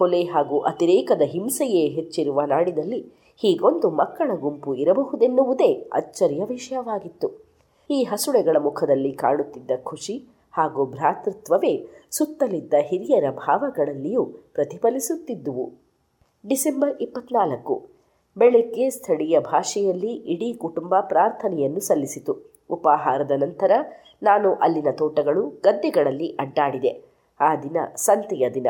ಕೊಲೆ ಹಾಗೂ ಅತಿರೇಕದ ಹಿಂಸೆಯೇ ಹೆಚ್ಚಿರುವ ನಾಡಿನಲ್ಲಿ ಹೀಗೊಂದು ಮಕ್ಕಳ ಗುಂಪು ಇರಬಹುದೆನ್ನುವುದೇ ಅಚ್ಚರಿಯ ವಿಷಯವಾಗಿತ್ತು. ಈ ಹಸುಳೆಗಳ ಮುಖದಲ್ಲಿ ಕಾಣುತ್ತಿದ್ದ ಖುಷಿ ಹಾಗೂ ಭ್ರಾತೃತ್ವವೇ ಸುತ್ತಲಿದ್ದ ಹಿರಿಯರ ಭಾವಗಳಲ್ಲಿಯೂ ಪ್ರತಿಫಲಿಸುತ್ತಿದ್ದುವು. ಡಿಸೆಂಬರ್ 24 ಬೆಳಗ್ಗೆ ಸ್ಥಳೀಯ ಭಾಷೆಯಲ್ಲಿ ಇಡೀ ಕುಟುಂಬ ಪ್ರಾರ್ಥನೆಯನ್ನು ಸಲ್ಲಿಸಿತು. ಉಪಾಹಾರದ ನಂತರ ನಾನು ಅಲ್ಲಿನ ತೋಟಗಳು, ಗದ್ದೆಗಳಲ್ಲಿ ಅಡ್ಡಾಡಿದೆ. ಆ ದಿನ ಸಂತೆಯ ದಿನ.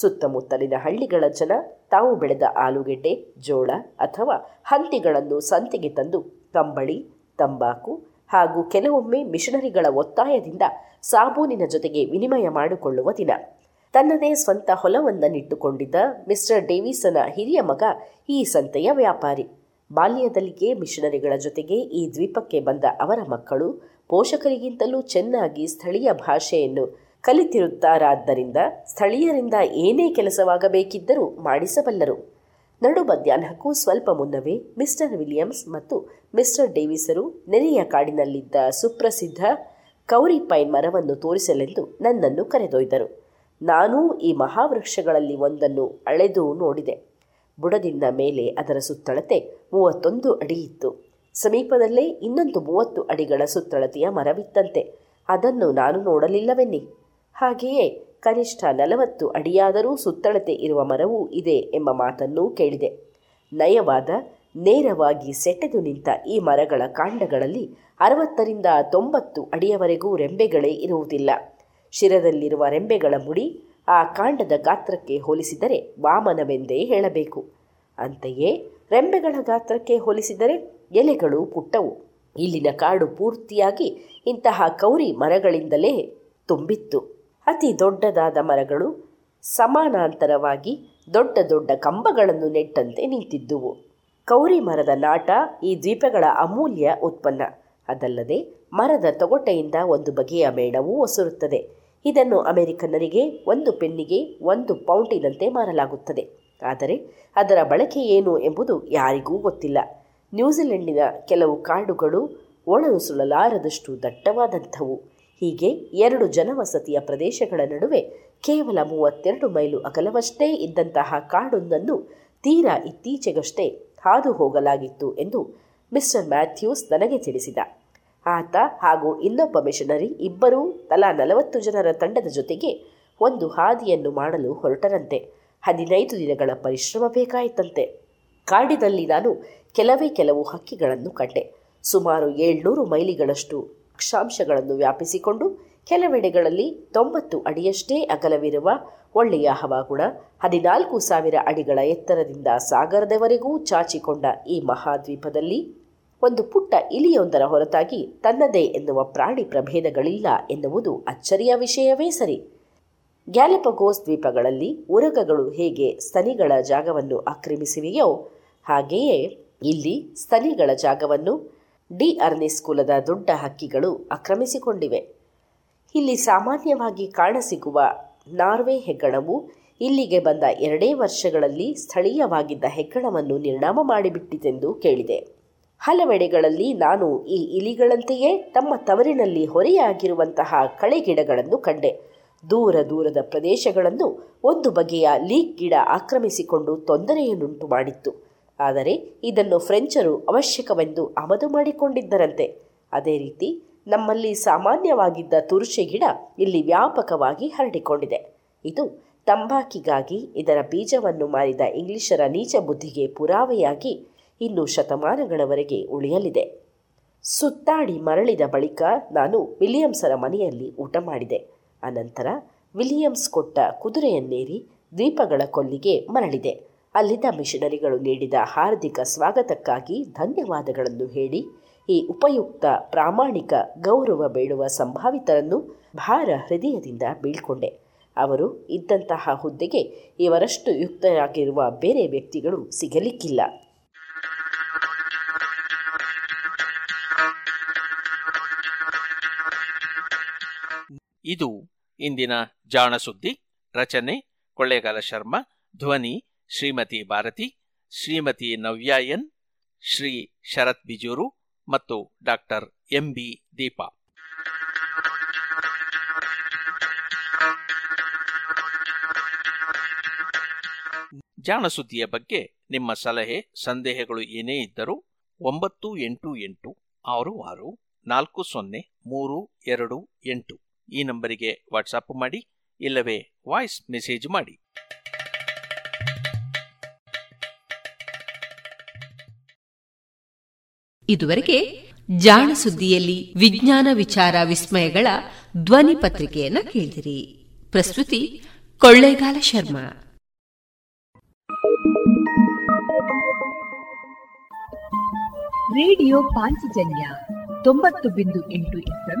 ಸುತ್ತಮುತ್ತಲಿನ ಹಳ್ಳಿಗಳ ಜನ ತಾವು ಬೆಳೆದ ಆಲೂಗೆಡ್ಡೆ, ಜೋಳ ಅಥವಾ ಹಂತಿಗಳನ್ನು ಸಂತೆಗೆ ತಂದು ಕಂಬಳಿ, ತಂಬಾಕು ಹಾಗೂ ಕೆಲವೊಮ್ಮೆ ಮಿಷನರಿಗಳ ಒತ್ತಾಯದಿಂದ ಸಾಬೂನಿನ ಜೊತೆಗೆ ವಿನಿಮಯ ಮಾಡಿಕೊಳ್ಳುವ ದಿನ. ತನ್ನದೇ ಸ್ವಂತ ಹೊಲವೊಂದನ್ನಿಟ್ಟುಕೊಂಡಿದ್ದ ಮಿಸ್ಟರ್ ಡೇವಿಸನ ಹಿರಿಯ ಮಗ ಈ ಸಂತೆಯ ವ್ಯಾಪಾರಿ. ಬಾಲ್ಯದಲ್ಲಿಯೇ ಮಿಷನರಿಗಳ ಜೊತೆಗೆ ಈ ದ್ವೀಪಕ್ಕೆ ಬಂದ ಅವರ ಮಕ್ಕಳು ಪೋಷಕರಿಗಿಂತಲೂ ಚೆನ್ನಾಗಿ ಸ್ಥಳೀಯ ಭಾಷೆಯನ್ನು ಕಲಿತಿರುತ್ತಾರಾದ್ದರಿಂದ ಸ್ಥಳೀಯರಿಂದ ಏನೇ ಕೆಲಸವಾಗಬೇಕಿದ್ದರೂ ಮಾಡಿಸಬಲ್ಲರು. ನಡು ಮಧ್ಯಾಹ್ನಕ್ಕೂ ಸ್ವಲ್ಪ ಮುನ್ನವೇ ಮಿಸ್ಟರ್ ವಿಲಿಯಮ್ಸ್ ಮತ್ತು ಮಿಸ್ಟರ್ ಡೇವಿಸರು ನೆರೆಯ ಕಾಡಿನಲ್ಲಿದ್ದ ಸುಪ್ರಸಿದ್ಧ ಕೌರಿ ಪೈನ್ ಮರವನ್ನು ತೋರಿಸಲೆಂದು ನನ್ನನ್ನು ಕರೆದೊಯ್ದರು. ನಾನೂ ಈ ಮಹಾವೃಕ್ಷಗಳಲ್ಲಿ ಒಂದನ್ನು ಅಳೆದು ನೋಡಿದೆ. ಬುಡದಿಂದ ಮೇಲೆ ಅದರ ಸುತ್ತಳತೆ 31 ಅಡಿ ಇತ್ತು. ಸಮೀಪದಲ್ಲೇ ಇನ್ನೊಂದು 30 ಅಡಿಗಳ ಸುತ್ತಳತೆಯ ಮರವಿತ್ತಂತೆ. ಅದನ್ನು ನಾನು ನೋಡಲಿಲ್ಲವೆನ್ನಿ. ಹಾಗೆಯೇ ಕನಿಷ್ಠ 40 ಅಡಿಯಾದರೂ ಸುತ್ತಳತೆ ಇರುವ ಮರವೂ ಇದೆ ಎಂಬ ಮಾತನ್ನೂ ಕೇಳಿದೆ. ನಯವಾದ, ನೇರವಾಗಿ ಸೆಟೆದು ನಿಂತ ಈ ಮರಗಳ ಕಾಂಡಗಳಲ್ಲಿ 60 ರಿಂದ 90 ಅಡಿಯವರೆಗೂ ರೆಂಬೆಗಳೇ ಇರುವುದಿಲ್ಲ. ಶಿರದಲ್ಲಿರುವ ರೆಂಬೆಗಳ ಮುಡಿ ಆ ಕಾಂಡದ ಗಾತ್ರಕ್ಕೆ ಹೋಲಿಸಿದರೆ ವಾಮನವೆಂದೇ ಹೇಳಬೇಕು. ಅಂತೆಯೇ ರೆಂಬೆಗಳ ಗಾತ್ರಕ್ಕೆ ಹೋಲಿಸಿದರೆ ಎಲೆಗಳು ಪುಟ್ಟವು. ಇಲ್ಲಿನ ಕಾಡು ಪೂರ್ತಿಯಾಗಿ ಇಂತಹ ಕೌರಿ ಮರಗಳಿಂದಲೇ ತುಂಬಿತ್ತು. ಅತಿ ದೊಡ್ಡದಾದ ಮರಗಳು ಸಮಾನಾಂತರವಾಗಿ ದೊಡ್ಡ ದೊಡ್ಡ ಕಂಬಗಳನ್ನು ನೆಟ್ಟಂತೆ ನಿಂತಿದ್ದುವು. ಕೌರಿ ಮರದ ನಾಟ ಈ ದ್ವೀಪಗಳ ಅಮೂಲ್ಯ ಉತ್ಪನ್ನ. ಅದಲ್ಲದೆ ಮರದ ತೊಗಟೆಯಿಂದ ಒಂದು ಬಗೆಯ ಮೇಣವೂ ಒಸರುತ್ತದೆ. ಇದನ್ನು ಅಮೆರಿಕನ್ನರಿಗೆ 1 ಪೆನ್ನಿಗೆ 1 ಪೌಂಡಿನಂತೆ ಮಾರಲಾಗುತ್ತದೆ. ಆದರೆ ಅದರ ಬಳಕೆ ಏನು ಎಂಬುದು ಯಾರಿಗೂ ಗೊತ್ತಿಲ್ಲ. ನ್ಯೂಜಿಲೆಂಡಿನ ಕೆಲವು ಕಾಡುಗಳು ಒಣನುಸುಳಲಾರದಷ್ಟು ದಟ್ಟವಾದಂಥವು. ಹೀಗೆ 2 ಜನವಸತಿಯ ಪ್ರದೇಶಗಳ ನಡುವೆ ಕೇವಲ 32 ಮೈಲು ಅಗಲವಷ್ಟೇ ಇದ್ದಂತಹ ಕಾಡೊಂದನ್ನು ತೀರಾ ಇತ್ತೀಚೆಗಷ್ಟೇ ಹಾದು ಹೋಗಲಾಗಿತ್ತು ಎಂದು ಮಿಸ್ಟರ್ ಮ್ಯಾಥ್ಯೂಸ್ ನನಗೆ ತಿಳಿಸಿದ. ಆತ ಹಾಗೂ ಇನ್ನೊಬ್ಬ ಮಿಷನರಿ ಇಬ್ಬರೂ ತಲಾ 40 ಜನರ ತಂಡದ ಜೊತೆಗೆ ಒಂದು ಹಾದಿಯನ್ನು ಮಾಡಲು ಹೊರಟರಂತೆ. 15 ದಿನಗಳ ಪರಿಶ್ರಮ ಬೇಕಾಯಿತಂತೆ. ಕಾಡಿನಲ್ಲಿ ನಾನು ಕೆಲವು ಹಕ್ಕಿಗಳನ್ನು ಕಂಡೆ. ಸುಮಾರು 700 ಮೈಲಿಗಳಷ್ಟು ಅಕ್ಷಾಂಶಗಳನ್ನು ವ್ಯಾಪಿಸಿಕೊಂಡು ಕೆಲವೆಡೆಗಳಲ್ಲಿ 90 ಅಡಿಯಷ್ಟೇ ಅಗಲವಿರುವ ಒಳ್ಳೆಯ ಹವಾಗುಣ 14,000 ಅಡಿಗಳ ಎತ್ತರದಿಂದ ಸಾಗರದವರೆಗೂ ಚಾಚಿಕೊಂಡ ಈ ಮಹಾದ್ವೀಪದಲ್ಲಿ ಒಂದು ಪುಟ್ಟ ಇಲಿಯೊಂದರ ಹೊರತಾಗಿ ತನ್ನದೇ ಎನ್ನುವ ಪ್ರಾಣಿ ಪ್ರಭೇದಗಳಿಲ್ಲ ಎನ್ನುವುದು ಅಚ್ಚರಿಯ ವಿಷಯವೇ ಸರಿ. ಗ್ಯಾಲಪಗೋಸ್ ದ್ವೀಪಗಳಲ್ಲಿ ಉರಗಗಳು ಹೇಗೆ ಸ್ತನಿಗಳ ಜಾಗವನ್ನು ಆಕ್ರಮಿಸಿವೆಯೋ ಹಾಗೆಯೇ ಇಲ್ಲಿ ಸ್ತನಿಗಳ ಜಾಗವನ್ನು ಡಿ ಅರ್ನಿಸ್ ಕುಲದ ದೊಡ್ಡ ಹಕ್ಕಿಗಳು ಆಕ್ರಮಿಸಿಕೊಂಡಿವೆ. ಇಲ್ಲಿ ಸಾಮಾನ್ಯವಾಗಿ ಕಾಣಸಿಗುವ ನಾರ್ವೆ ಹೆಗ್ಗಣವು ಇಲ್ಲಿಗೆ ಬಂದ 2 ವರ್ಷಗಳಲ್ಲಿ ಸ್ಥಳೀಯವಾಗಿದ್ದ ಹೆಗ್ಗಣವನ್ನು ನಿರ್ನಾಮ ಮಾಡಿಬಿಟ್ಟಿತೆಂದು ಕೇಳಿದೆ. ಹಲವೆಡೆಗಳಲ್ಲಿ ನಾನು ಈ ಇಲಿಗಳಂತೆಯೇ ತಮ್ಮ ತವರಿನಲ್ಲಿ ಹೊರೆಯಾಗಿರುವಂತಹ ಕಳೆಗಿಡಗಳನ್ನು ಕಂಡೆ. ದೂರ ದೂರದ ಪ್ರದೇಶಗಳನ್ನು ಒಂದು ಬಗೆಯ ಲೀಕ್ ಗಿಡ ಆಕ್ರಮಿಸಿಕೊಂಡು ತೊಂದರೆಯನ್ನುಂಟು ಮಾಡಿತ್ತು. ಆದರೆ ಇದನ್ನು ಫ್ರೆಂಚರು ಅವಶ್ಯಕವೆಂದು ಆಮದು ಮಾಡಿಕೊಂಡಿದ್ದರಂತೆ. ಅದೇ ರೀತಿ ನಮ್ಮಲ್ಲಿ ಸಾಮಾನ್ಯವಾಗಿದ್ದ ತುರುಷೆ ಗಿಡ ಇಲ್ಲಿ ವ್ಯಾಪಕವಾಗಿ ಹರಡಿಕೊಂಡಿದೆ. ಇದು ತಂಬಾಕಿಗಾಗಿ ಇದರ ಬೀಜವನ್ನು ಮಾರಿದ ಇಂಗ್ಲಿಷರ ನೀಚ ಬುದ್ಧಿಗೆ ಪುರಾವೆಯಾಗಿ ಇನ್ನು ಶತಮಾನಗಳವರೆಗೆ ಉಳಿಯಲಿದೆ. ಸುತ್ತಾಡಿ ಮರಳಿದ ಬಳಿಕ ನಾನು ವಿಲಿಯಮ್ಸರ ಮನೆಯಲ್ಲಿ ಊಟ ಮಾಡಿದೆ. ಅನಂತರ ವಿಲಿಯಮ್ಸ್ ಕೊಟ್ಟ ಕುದುರೆಯನ್ನೇರಿ ದ್ವೀಪಗಳ ಕೊಲ್ಲಿಗೆ ಮರಳಿದೆ. ಅಲ್ಲಿದ್ದ ಮಿಷನರಿಗಳು ನೀಡಿದ ಹಾರ್ದಿಕ ಸ್ವಾಗತಕ್ಕಾಗಿ ಧನ್ಯವಾದಗಳನ್ನು ಹೇಳಿ ಈ ಉಪಯುಕ್ತ ಪ್ರಾಮಾಣಿಕ ಗೌರವ ಬೇಡುವ ಸಂಭಾವಿತರನ್ನು ಭಾರ ಹೃದಯದಿಂದ ಬೀಳ್ಕೊಂಡೆ. ಅವರು ಇದ್ದಂತಹ ಹುದ್ದೆಗೆ ಇವರಷ್ಟು ಯುಕ್ತರಾಗಿರುವ ಬೇರೆ ವ್ಯಕ್ತಿಗಳು ಸಿಗಲಿಕ್ಕಿಲ್ಲ. ಇದು ಇಂದಿನ ಜಾಣಸುದ್ದಿ. ರಚನೆ ಕೊಳ್ಳೇಗಾಲ ಶರ್ಮಾ, ಧ್ವನಿ ಶ್ರೀಮತಿ ಭಾರತಿ, ಶ್ರೀಮತಿ ನವ್ಯಾಯನ್, ಶ್ರೀ ಶರತ್ ಬಿಜೂರು ಮತ್ತು ಡಾಕ್ಟರ್ ಎಂಬಿ ದೀಪಾ. ಜಾಣಸುದ್ದಿಯ ಬಗ್ಗೆ ನಿಮ್ಮ ಸಲಹೆ ಸಂದೇಹಗಳು ಏನೇ ಇದ್ದರೂ 9886640328 ಈ ನಂಬರಿಗೆ ವಾಟ್ಸಾಪ್ ಮಾಡಿ, ಇಲ್ಲವೇ ವಾಯ್ಸ್ ಮೆಸೇಜ್ ಮಾಡಿ. ಇದುವರೆಗೆ ಜಾಣಸುದ್ದಿಯಲ್ಲಿ ವಿಜ್ಞಾನ ವಿಚಾರ ವಿಸ್ಮಯಗಳ ಧ್ವನಿ ಪತ್ರಿಕೆಯನ್ನು ಕೇಳಿದಿರಿ. ಪ್ರಸ್ತುತಿ ಕೊಳ್ಳೇಗಾಲ ಶರ್ಮಾ. ರೇಡಿಯೋ ಪಾಂಚಜನ್ಯ 90.8 ಎಫ್ಎಂ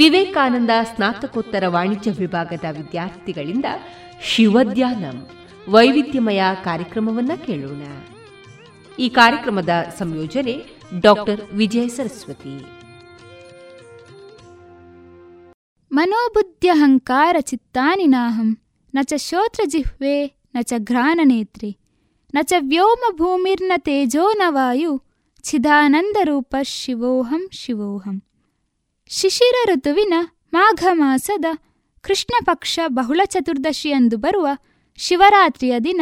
ವಿವೇಕಾನಂದ ಸ್ನಾತಕೋತ್ತರ ವಾಣಿಜ್ಯ ವಿಭಾಗದ ವಿದ್ಯಾರ್ಥಿಗಳಿಂದ ಶಿವಧ್ಯಾನಂ ವೈವಿಧ್ಯಮಯ ಕಾರ್ಯಕ್ರಮವನ್ನು ಕೇಳೋಣ. ಈ ಕಾರ್ಯಕ್ರಮದ ಸಂಯೋಜನೆ ಡಾಕ್ಟರ್ ವಿಜಯ ಸರಸ್ವತಿ. ಮನೋಬುದ್ಧ್ಯಹಂಕಾರ ಚಿತ್ತಾನಿನಾಹಂ ನ ಚ ಶ್ರೋತ್ರಜಿಹ್ವೇ ನ ಚ ಘ್ರಾಣನೇತ್ರಿ ನ ಚ ವ್ಯೋಮಭೂಮಿರ್ನ ತೇಜೋ ನ ವಾಯು ಚಿದಾನಂದರೂಪ ಶಿವೋಹಂ ಶಿವೋಹಂ. ಶಿಶಿರ ಋತುವಿನ ಮಾಘ ಮಾಸದ ಕೃಷ್ಣ ಪಕ್ಷ ಬಹುಳ ಚತುರ್ದಶಿಯಂದು ಬರುವ ಶಿವರಾತ್ರಿಯ ದಿನ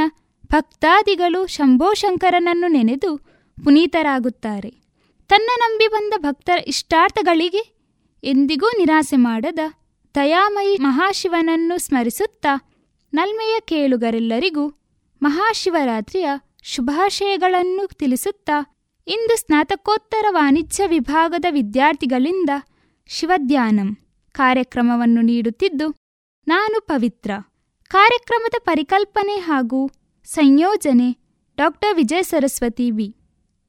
ಭಕ್ತಾದಿಗಳು ಶಂಭೋಶಂಕರನನ್ನು ನೆನೆದು ಪುನೀತರಾಗುತ್ತಾರೆ. ತನ್ನ ನಂಬಿ ಬಂದ ಭಕ್ತರ ಇಷ್ಟಾರ್ಥಗಳಿಗೆ ಎಂದಿಗೂ ನಿರಾಸೆ ಮಾಡದ ದಯಾಮಯಿ ಮಹಾಶಿವನನ್ನು ಸ್ಮರಿಸುತ್ತಾ ನಲ್ಮೆಯ ಕೇಳುಗರೆಲ್ಲರಿಗೂ ಮಹಾಶಿವರಾತ್ರಿಯ ಶುಭಾಶಯಗಳನ್ನು ತಿಳಿಸುತ್ತಾ ಇಂದು ಸ್ನಾತಕೋತ್ತರ ವಾಣಿಜ್ಯ ವಿಭಾಗದ ವಿದ್ಯಾರ್ಥಿಗಳಿಂದ ಶಿವಧ್ಯಾನಂ ಕಾರ್ಯಕ್ರಮವನ್ನು ನೀಡುತ್ತಿದ್ದು ನಾನು ಪವಿತ್ರ. ಕಾರ್ಯಕ್ರಮದ ಪರಿಕಲ್ಪನೆ ಹಾಗೂ ಸಂಯೋಜನೆ ಡಾಕ್ಟರ್ ವಿಜಯ ಸರಸ್ವತಿ ಬಿ.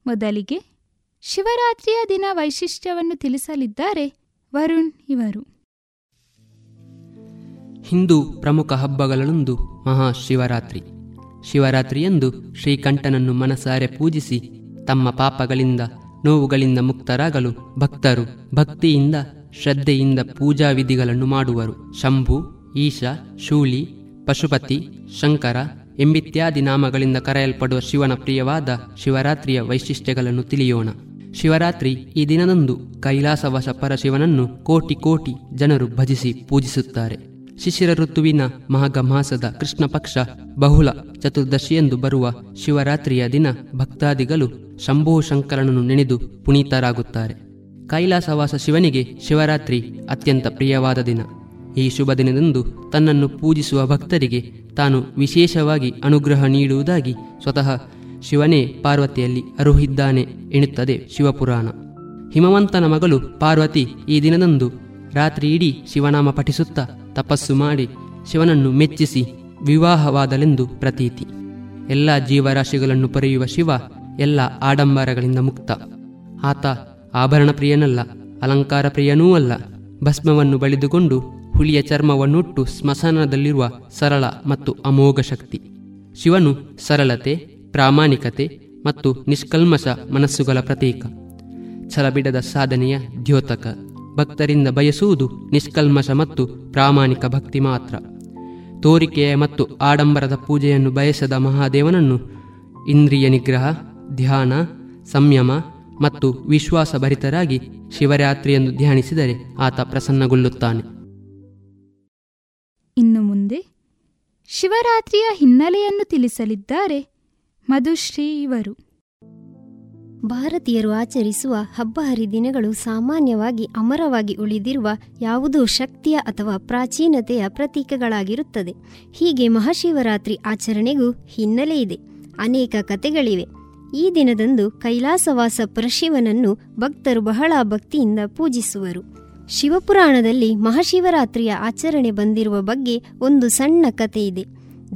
ಮೊದಲಿಗೆ ಶಿವರಾತ್ರಿಯ ದಿನ ವೈಶಿಷ್ಟ್ಯವನ್ನು ತಿಳಿಸಲಿದ್ದಾರೆ ವರುಣ್ ಇವರು. ಹಿಂದೂ ಪ್ರಮುಖ ಹಬ್ಬಗಳಲ್ಲೊಂದು ಮಹಾಶಿವರಾತ್ರಿ. ಶಿವರಾತ್ರಿಯಂದು ಶ್ರೀಕಂಠನನ್ನು ಮನಸಾರೆ ಪೂಜಿಸಿ ತಮ್ಮ ಪಾಪಗಳಿಂದ ನೋವುಗಳಿಂದ ಮುಕ್ತರಾಗಲು ಭಕ್ತರು ಭಕ್ತಿಯಿಂದ ಶ್ರದ್ಧೆಯಿಂದ ಪೂಜಾ ವಿಧಿಗಳನ್ನು ಮಾಡುವರು. ಶಂಭು, ಈಶ, ಶೂಲಿ, ಪಶುಪತಿ, ಶಂಕರ ಎಂಬಿತ್ಯಾದಿ ನಾಮಗಳಿಂದ ಕರೆಯಲ್ಪಡುವ ಶಿವನ ಪ್ರಿಯವಾದ ಶಿವರಾತ್ರಿಯ ವೈಶಿಷ್ಟ್ಯಗಳನ್ನು ತಿಳಿಯೋಣ. ಶಿವರಾತ್ರಿ ಈ ದಿನದಂದು ಕೈಲಾಸವಾಸ ಪರಶಿವನನ್ನು ಕೋಟಿ ಕೋಟಿ ಜನರು ಭಜಿಸಿ ಪೂಜಿಸುತ್ತಾರೆ. ಶಿಶಿರ ಋತುವಿನ ಮಾಘ ಮಾಸದ ಕೃಷ್ಣ ಪಕ್ಷ ಬಹುಳ ಚತುರ್ದಶಿಯೆಂದು ಬರುವ ಶಿವರಾತ್ರಿಯ ದಿನ ಭಕ್ತಾದಿಗಳು ಶಂಭೋ ಶಂಕರನನ್ನು ನೆನೆದು ಪುನೀತರಾಗುತ್ತಾರೆ. ಕೈಲಾಸವಾಸ ಶಿವನಿಗೆ ಶಿವರಾತ್ರಿ ಅತ್ಯಂತ ಪ್ರಿಯವಾದ ದಿನ. ಈ ಶುಭ ದಿನದಂದು ತನ್ನನ್ನು ಪೂಜಿಸುವ ಭಕ್ತರಿಗೆ ತಾನು ವಿಶೇಷವಾಗಿ ಅನುಗ್ರಹ ನೀಡುವುದಾಗಿ ಸ್ವತಃ ಶಿವನೇ ಪಾರ್ವತಿಯಲ್ಲಿ ಅರುಹಿದ್ದಾನೆ ಎನ್ನುತ್ತದೆ ಶಿವಪುರಾಣ. ಹಿಮವಂತನ ಮಗಳು ಪಾರ್ವತಿ ಈ ದಿನದಂದು ರಾತ್ರಿಯಿಡೀ ಶಿವನಾಮ ಪಠಿಸುತ್ತಾ ತಪಸ್ಸು ಮಾಡಿ ಶಿವನನ್ನು ಮೆಚ್ಚಿಸಿ ವಿವಾಹವಾದಲೆಂದು ಪ್ರತೀತಿ. ಎಲ್ಲ ಜೀವರಾಶಿಗಳನ್ನು ಪೊರೆಯುವ ಶಿವ ಎಲ್ಲ ಆಡಂಬರಗಳಿಂದ ಮುಕ್ತ. ಆತ ಆಭರಣ ಪ್ರಿಯನಲ್ಲ, ಅಲಂಕಾರ ಪ್ರಿಯನೂ ಅಲ್ಲ. ಭಸ್ಮವನ್ನು ಬಳಿದುಕೊಂಡು ಹುಲಿಯ ಚರ್ಮವನ್ನುಟ್ಟು ಸ್ಮಶಾನದಲ್ಲಿರುವ ಸರಳ ಮತ್ತು ಅಮೋಘ ಶಕ್ತಿ. ಶಿವನು ಸರಳತೆ, ಪ್ರಾಮಾಣಿಕತೆ ಮತ್ತು ನಿಷ್ಕಲ್ಮಶ ಮನಸ್ಸುಗಳ ಪ್ರತೀಕ, ಛಲಬಿಡದ ಸಾಧನೆಯ ದ್ಯೋತಕ. ಭಕ್ತರಿಂದ ಬಯಸುವುದು ನಿಷ್ಕಲ್ಮಶ ಮತ್ತು ಪ್ರಾಮಾಣಿಕ ಭಕ್ತಿ ಮಾತ್ರ. ತೋರಿಕೆಯ ಮತ್ತು ಆಡಂಬರದ ಪೂಜೆಯನ್ನು ಬಯಸದ ಮಹಾದೇವನನ್ನು ಇಂದ್ರಿಯ ನಿಗ್ರಹ, ಧ್ಯಾನ, ಸಂಯಮ ಮತ್ತು ವಿಶ್ವಾಸಭರಿತರಾಗಿ ಶಿವರಾತ್ರಿಯನ್ನು ಧ್ಯಾನಿಸಿದರೆ ಆತ ಪ್ರಸನ್ನಗೊಳ್ಳುತ್ತಾನೆ. ಇನ್ನು ಮುಂದೆ ಶಿವರಾತ್ರಿಯ ಹಿನ್ನೆಲೆಯನ್ನು ತಿಳಿಸಲಿದ್ದಾರೆ ಮಧುಶ್ರೀ ಇವರು. ಭಾರತೀಯರು ಆಚರಿಸುವ ಹಬ್ಬ ಹರಿದಿನಗಳು ಸಾಮಾನ್ಯವಾಗಿ ಅಮರವಾಗಿ ಉಳಿದಿರುವ ಯಾವುದೋ ಶಕ್ತಿಯ ಅಥವಾ ಪ್ರಾಚೀನತೆಯ ಪ್ರತೀಕಗಳಾಗಿರುತ್ತದೆ. ಹೀಗೆ ಮಹಾಶಿವರಾತ್ರಿ ಆಚರಣೆಗೂ ಹಿನ್ನೆಲೆ ಇದೆ. ಅನೇಕ ಕಥೆಗಳಿವೆ. ಈ ದಿನದಂದು ಕೈಲಾಸವಾಸ ಪರಶಿವನನ್ನು ಭಕ್ತರು ಬಹಳ ಭಕ್ತಿಯಿಂದ ಪೂಜಿಸುವರು. ಶಿವಪುರಾಣದಲ್ಲಿ ಮಹಾಶಿವರಾತ್ರಿಯ ಆಚರಣೆ ಬಂದಿರುವ ಬಗ್ಗೆ ಒಂದು ಸಣ್ಣ ಕಥೆಯಿದೆ.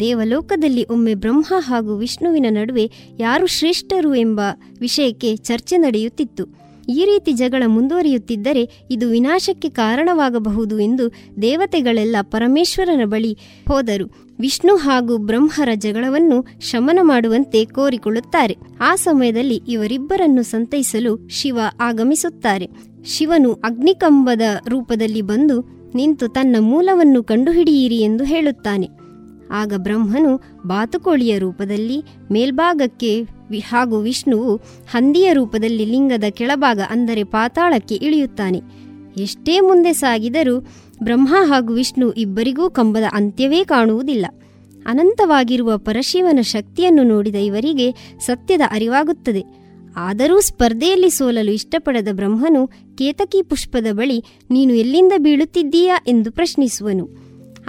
ದೇವಲೋಕದಲ್ಲಿ ಒಮ್ಮೆ ಬ್ರಹ್ಮ ಹಾಗೂ ವಿಷ್ಣುವಿನ ನಡುವೆ ಯಾರು ಶ್ರೇಷ್ಠರು ಎಂಬ ವಿಷಯಕ್ಕೆ ಚರ್ಚೆ ನಡೆಯುತ್ತಿತ್ತು. ಈ ರೀತಿ ಜಗಳ ಮುಂದುವರಿಯುತ್ತಿದ್ದರೆ ಇದು ವಿನಾಶಕ್ಕೆ ಕಾರಣವಾಗಬಹುದು ಎಂದು ದೇವತೆಗಳೆಲ್ಲ ಪರಮೇಶ್ವರನ ಬಳಿ ಹೋದರು. ವಿಷ್ಣು ಹಾಗೂ ಬ್ರಹ್ಮರ ಜಗಳವನ್ನು ಶಮನ ಮಾಡುವಂತೆ ಕೋರಿಕೊಳ್ಳುತ್ತಾರೆ. ಆ ಸಮಯದಲ್ಲಿ ಇವರಿಬ್ಬರನ್ನು ಸಂತೈಸಲು ಶಿವ ಆಗಮಿಸುತ್ತಾರೆ. ಶಿವನು ಅಗ್ನಿಕಂಬದ ರೂಪದಲ್ಲಿ ಬಂದು ನಿಂತು ತನ್ನ ಮೂಲವನ್ನು ಕಂಡುಹಿಡಿಯಿರಿ ಎಂದು ಹೇಳುತ್ತಾನೆ. ಆಗ ಬ್ರಹ್ಮನು ಬಾತುಕೋಳಿಯ ರೂಪದಲ್ಲಿ ಮೇಲ್ಭಾಗಕ್ಕೆ ಹಾಗೂ ವಿಷ್ಣುವು ಹಂದಿಯ ರೂಪದಲ್ಲಿ ಲಿಂಗದ ಕೆಳಭಾಗ ಅಂದರೆ ಪಾತಾಳಕ್ಕೆ ಇಳಿಯುತ್ತಾನೆ. ಎಷ್ಟೇ ಮುಂದೆ ಸಾಗಿದರೂ ಬ್ರಹ್ಮ ಹಾಗೂ ವಿಷ್ಣು ಇಬ್ಬರಿಗೂ ಕಂಬದ ಅಂತ್ಯವೇ ಕಾಣುವುದಿಲ್ಲ. ಅನಂತವಾಗಿರುವ ಪರಶಿವನ ಶಕ್ತಿಯನ್ನು ನೋಡಿದ ಇವರಿಗೆ ಸತ್ಯದ ಅರಿವಾಗುತ್ತದೆ. ಆದರೂ ಸ್ಪರ್ಧೆಯಲ್ಲಿ ಸೋಲಲು ಇಷ್ಟಪಡದ ಬ್ರಹ್ಮನು ಕೇತಕಿ ಪುಷ್ಪದ ಬಳಿ ನೀನು ಎಲ್ಲಿಂದ ಬೀಳುತ್ತಿದ್ದೀಯಾ ಎಂದು ಪ್ರಶ್ನಿಸುವನು.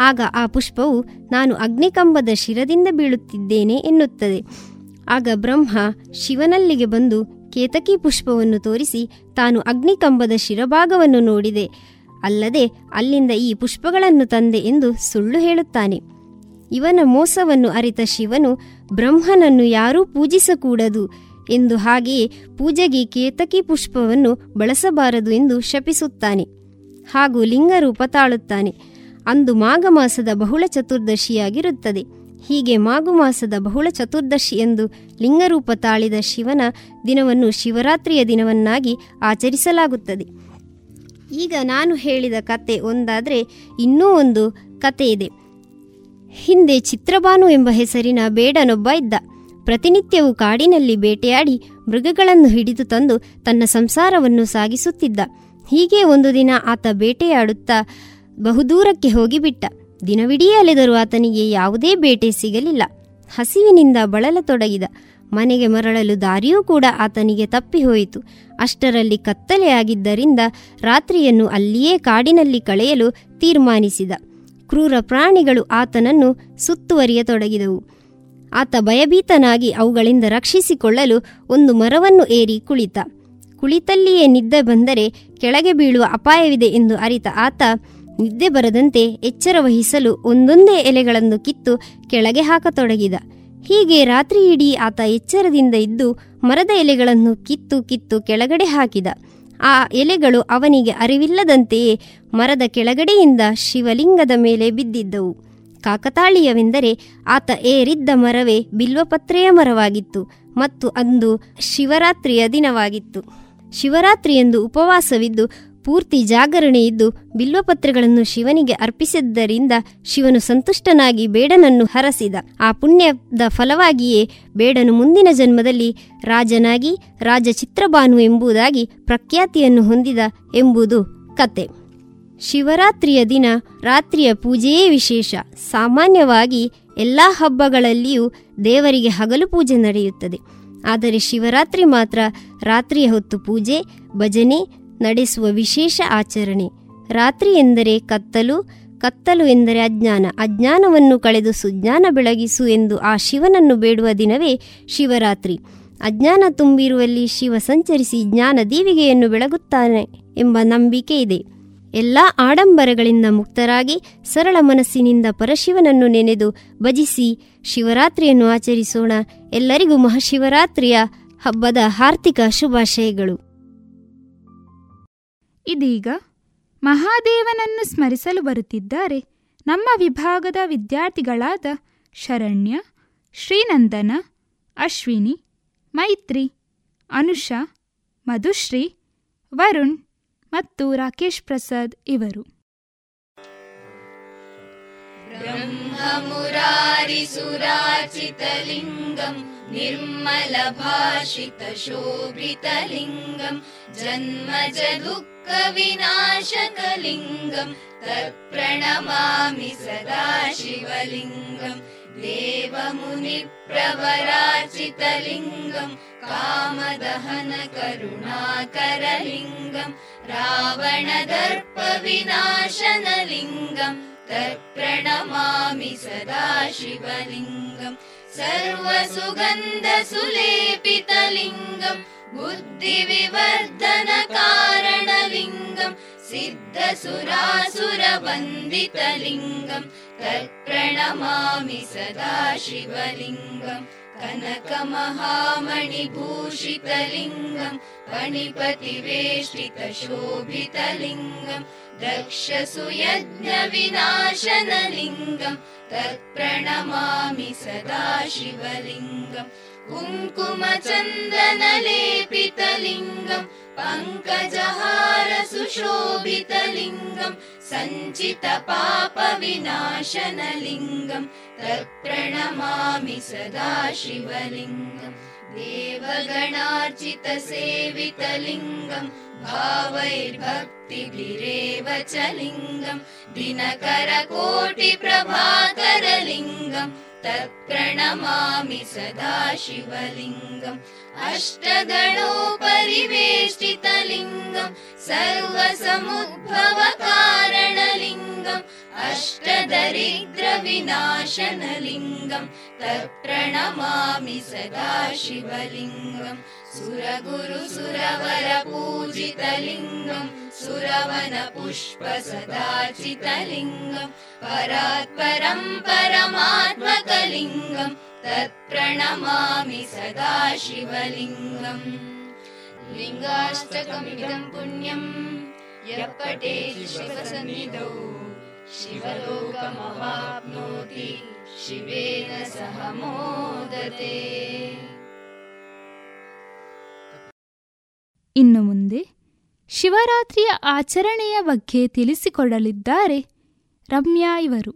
ಆಗ ಆ ಪುಷ್ಪವು ನಾನು ಅಗ್ನಿಕಂಬದ ಶಿರದಿಂದ ಬೀಳುತ್ತಿದ್ದೇನೆ ಎನ್ನುತ್ತದೆ. ಆಗ ಬ್ರಹ್ಮ ಶಿವನಲ್ಲಿಗೆ ಬಂದು ಕೇತಕಿ ಪುಷ್ಪವನ್ನು ತೋರಿಸಿ ತಾನು ಅಗ್ನಿಕಂಬದ ಶಿರಭಾಗವನ್ನು ನೋಡಿದೆ, ಅಲ್ಲದೆ ಅಲ್ಲಿಂದ ಈ ಪುಷ್ಪಗಳನ್ನು ತಂದೆ ಎಂದು ಸುಳ್ಳು ಹೇಳುತ್ತಾನೆ. ಇವನ ಮೋಸವನ್ನು ಅರಿತ ಶಿವನು ಬ್ರಹ್ಮನನ್ನು ಯಾರೂ ಪೂಜಿಸಕೂಡದು ಎಂದು, ಹಾಗೆಯೇ ಪೂಜೆಗೆ ಕೇತಕಿ ಪುಷ್ಪವನ್ನು ಬಳಸಬಾರದು ಎಂದು ಶಪಿಸುತ್ತಾನೆ ಹಾಗೂ ಲಿಂಗರೂಪ ತಾಳುತ್ತಾನೆ. ಅಂದು ಮಾಘ ಮಾಸದ ಬಹುಳ ಚತುರ್ದಶಿಯಾಗಿರುತ್ತದೆ. ಹೀಗೆ ಮಾಘ ಮಾಸದ ಬಹುಳ ಚತುರ್ದಶಿ ಎಂದು ಲಿಂಗರೂಪ ತಾಳಿದ ಶಿವನ ದಿನವನ್ನು ಶಿವರಾತ್ರಿಯ ದಿನವನ್ನಾಗಿ ಆಚರಿಸಲಾಗುತ್ತದೆ. ಈಗ ನಾನು ಹೇಳಿದ ಕತೆ ಒಂದಾದರೆ ಇನ್ನೂ ಒಂದು ಕತೆ ಇದೆ. ಹಿಂದೆ ಚಿತ್ರಬಾನು ಎಂಬ ಹೆಸರಿನ ಬೇಡನೊಬ್ಬ ಇದ್ದ. ಪ್ರತಿನಿತ್ಯವೂ ಕಾಡಿನಲ್ಲಿ ಬೇಟೆಯಾಡಿ ಮೃಗಗಳನ್ನು ಹಿಡಿದು ತಂದು ತನ್ನ ಸಂಸಾರವನ್ನು ಸಾಗಿಸುತ್ತಿದ್ದ. ಹೀಗೆ ಒಂದು ದಿನ ಆತ ಬೇಟೆಯಾಡುತ್ತಾ ಬಹುದೂರಕ್ಕೆ ಹೋಗಿಬಿಟ್ಟ. ದಿನವಿಡೀ ಅಲೆದರೂ ಆತನಿಗೆ ಯಾವುದೇ ಬೇಟೆ ಸಿಗಲಿಲ್ಲ. ಹಸಿವಿನಿಂದ ಬಳಲತೊಡಗಿದ. ಮನೆಗೆ ಮರಳಲು ದಾರಿಯೂ ಕೂಡ ಆತನಿಗೆ ತಪ್ಪಿಹೋಯಿತು. ಅಷ್ಟರಲ್ಲಿ ಕತ್ತಲೆಯಾಗಿದ್ದರಿಂದ ರಾತ್ರಿಯನ್ನು ಅಲ್ಲಿಯೇ ಕಾಡಿನಲ್ಲಿ ಕಳೆಯಲು ತೀರ್ಮಾನಿಸಿದ. ಕ್ರೂರ ಪ್ರಾಣಿಗಳು ಆತನನ್ನು ಸುತ್ತುವರಿಯತೊಡಗಿದವು. ಆತ ಭಯಭೀತನಾಗಿ ಅವುಗಳಿಂದ ರಕ್ಷಿಸಿಕೊಳ್ಳಲು ಒಂದು ಮರವನ್ನು ಏರಿ ಕುಳಿತ. ಕುಳಿತಲ್ಲಿಯೇ ನಿದ್ದೆ ಬಂದರೆ ಕೆಳಗೆ ಬೀಳುವ ಅಪಾಯವಿದೆ ಎಂದು ಅರಿತ ಆತ ನಿದ್ದೆ ಬರದಂತೆ ಎಚ್ಚರ ವಹಿಸಲು ಒಂದೊಂದೇ ಎಲೆಗಳನ್ನು ಕಿತ್ತು ಕೆಳಗೆ ಹಾಕತೊಡಗಿದ. ಹೀಗೆ ರಾತ್ರಿ ಇಡೀ ಆತ ಎಚ್ಚರದಿಂದ ಇದ್ದು ಮರದ ಎಲೆಗಳನ್ನು ಕಿತ್ತು ಕಿತ್ತು ಕೆಳಗಡೆ ಹಾಕಿದ. ಆ ಎಲೆಗಳು ಅವನಿಗೆ ಅರಿವಿಲ್ಲದಂತೆಯೇ ಮರದ ಕೆಳಗಡೆಯಿಂದ ಶಿವಲಿಂಗದ ಮೇಲೆ ಬಿದ್ದಿದ್ದವು. ಕಾಕತಾಳೀಯವೆಂದರೆ ಆತ ಏರಿದ್ದ ಮರವೇ ಬಿಲ್ವಪತ್ರೆಯ ಮರವಾಗಿತ್ತು ಮತ್ತು ಅಂದು ಶಿವರಾತ್ರಿಯ ದಿನವಾಗಿತ್ತು. ಶಿವರಾತ್ರಿಯಂದು ಉಪವಾಸವಿದ್ದು ಪೂರ್ತಿ ಜಾಗರಣೆಯಿದ್ದು ಬಿಲ್ವಪತ್ರೆಗಳನ್ನು ಶಿವನಿಗೆ ಅರ್ಪಿಸಿದ್ದರಿಂದ ಶಿವನು ಸಂತುಷ್ಟನಾಗಿ ಬೇಡನನ್ನು ಹರಸಿದ. ಆ ಪುಣ್ಯದ ಫಲವಾಗಿಯೇ ಬೇಡನು ಮುಂದಿನ ಜನ್ಮದಲ್ಲಿ ರಾಜನಾಗಿ ರಾಜ ಚಿತ್ರಬಾನು ಎಂಬುದಾಗಿ ಪ್ರಖ್ಯಾತಿಯನ್ನು ಹೊಂದಿದ ಎಂಬುದು ಕತೆ. ಶಿವರಾತ್ರಿಯ ದಿನ ರಾತ್ರಿಯ ಪೂಜೆಯೇ ವಿಶೇಷ. ಸಾಮಾನ್ಯವಾಗಿ ಎಲ್ಲ ಹಬ್ಬಗಳಲ್ಲಿಯೂ ದೇವರಿಗೆ ಹಗಲು ಪೂಜೆ ನಡೆಯುತ್ತದೆ. ಆದರೆ ಶಿವರಾತ್ರಿ ಮಾತ್ರ ರಾತ್ರಿಯ ಹೊತ್ತು ಪೂಜೆ, ಭಜನೆ ನಡೆಸುವ ವಿಶೇಷ ಆಚರಣೆ. ರಾತ್ರಿ ಎಂದರೆ ಕತ್ತಲು, ಕತ್ತಲು ಎಂದರೆ ಅಜ್ಞಾನ, ಅಜ್ಞಾನವನ್ನು ಕಳೆದು ಸುಜ್ಞಾನ ಬೆಳಗಿಸು ಎಂದು ಆ ಶಿವನನ್ನು ಬೇಡುವ ದಿನವೇ ಶಿವರಾತ್ರಿ. ಅಜ್ಞಾನ ತುಂಬಿರುವಲ್ಲಿ ಶಿವ ಸಂಚರಿಸಿ ಜ್ಞಾನ ದೀವಿಗೆಯನ್ನು ಬೆಳಗುತ್ತಾನೆ ಎಂಬ ನಂಬಿಕೆ ಇದೆ. ಎಲ್ಲ ಆಡಂಬರಗಳಿಂದ ಮುಕ್ತರಾಗಿ ಸರಳ ಮನಸ್ಸಿನಿಂದ ಪರಶಿವನನ್ನು ನೆನೆದು ಭಜಿಸಿ ಶಿವರಾತ್ರಿಯನ್ನು ಆಚರಿಸೋಣ. ಎಲ್ಲರಿಗೂ ಮಹಾಶಿವರಾತ್ರಿಯ ಹಬ್ಬದ ಹಾರ್ದಿಕ ಶುಭಾಶಯಗಳು. ಇದೀಗ ಮಹಾದೇವನನ್ನು ಸ್ಮರಿಸಲು ಬರುತ್ತಿದ್ದಾರೆ ನಮ್ಮ ವಿಭಾಗದ ವಿದ್ಯಾರ್ಥಿಗಳಾದ ಶರಣ್ಯ, ಶ್ರೀನಂದನ, ಅಶ್ವಿನಿ, ಮೈತ್ರಿ, ಅನುಷಾ, ಮಧುಶ್ರೀ, ವರುಣ್ ಮತ್ತು ರಾಕೇಶ್ ಪ್ರಸಾದ್ ಇವರು. ಬ್ರಹ್ಮ ಮುರಾರಿ ಸುರಾಚಿತಲಿಂಗಂ ನಿರ್ಮಲ ಭಾಷಿತ ಶೋಭಿತಲಿಂಗಂ ಜನ್ಮಜ ದುಃಖ ವಿನಾಶಕಲಿಂಗಂ ತತ್ಪ್ರಣಮಾಮಿ ಸದಾಶಿವಲಿಂಗಂ ದೇವ ಮುನಿ ಪ್ರವರಾಚಿತಲಿಂಗಂ ಕಾಮದಹನ ಕರುಣಾಕರಲಿಂಗಂ ರಾವಣ ದರ್ಪ ವಿನಾಶನಲಿಂಗಂ ತತ್ಪ್ರಣಮಾಮಿ ಸದಾಶಿವಲಿಂಗಂ ಸರ್ವಸುಗಂಧ ಸುಲೇಪಿತಲಿಂಗಂ ಬುದ್ಧಿವಿವರ್ಧನ ಕಾರಣಲಿಂಗಂ ಸಿದ್ಧಸುರಾಸುರವಂದಿತಲಿಂಗಂ ತತ್ಪ್ರಣಮಾಮಿ ಸದಾಶಿವಲಿಂಗಂ ಕನಕಮಹಾಮಣಿಭೂಷಿತಲಿಂಗಂ ಪಣಿಪತಿವೇಷ್ಟಿತಶೋಭಿತಲಿಂಗಂ ದಕ್ಷಸುಯಜ್ಞವಿನಾಶನಲಿಂಗಂ ತತ್ಪ್ರಣಮಾಮಿ ಸದಾಶಿವಲಿಂಗಂ ಕುಂಕುಮಚಂದನಲೇಪಿತಲಿಂಗಂ ಪಂಕಜಹಾರ ಸುಶೋಭಿತಲಿಂಗಂ ಸಂಚಿತ ಪಾಪ ವಿನಾಶನಲಿಂಗಂ ತತ್ಪ್ರಣಮಾಮಿ ಸದಾಶಿವಲಿಂಗಂ ದೇವಗಣಾರ್ಚಿತ ಸೇವಿತಲಿಂಗಂ ಭಾವೈರ್ಭಕ್ತಿಭಿರೇವ ಚ ಲಿಂಗಂ ದಿನಕರಕೋಟಿ ಪ್ರಭಾಕರಲಿಂಗಂ ತತ್ಪ್ರಣಮಾಮಿ ಸದಾಶಿವಲಿಂಗಂ ಅಷ್ಟಗಣೋಪರಿವೇಷ್ಟಿತಲಿಂಗಂ ಸರ್ವಸಮುದ್ಭವಕಾರಣಲಿಂಗಂ ಅಷ್ಟದರಿದ್ರವಿನಾಶನಲಿಂಗಂ ತತ್ಪ್ರಣಮಾಮಿ ಸದಾಶಿವಲಿಂಗಂ ಸುರಗುರು ಸುರವರ ಪೂಜಿತಲಿಂಗಂ ಸುರವನ ಪುಷ್ಪ ಸದಾಚಿತಲಿಂಗಂ ಪರಾತ್ಪರಂ ಪರಮಾತ್ಮಕಲಿಂಗಂ ತತ್ಪ್ರಣಮಾಮಿ ಸದಾಶಿವಲಿಂಗಂ ಲಿಂಗಾಷ್ಟಕಮಿದಂ ಪುಣ್ಯಂ ಯಃ ಪಠೇತ್ ಶಿವಸನ್ನಿಧೌ ಶಿವಲೋಕಮವಾಪ್ನೋತಿ ಶಿವೇನ ಸಹ ಮೋದತೆ. ಇನ್ನು ಮುಂದೆ ಶಿವರಾತ್ರಿಯ ಆಚರಣೆಯ ಬಗ್ಗೆ ತಿಳಿಸಿಕೊಡಲಿದ್ದಾರೆ ರಮ್ಯಾ ಇವರು.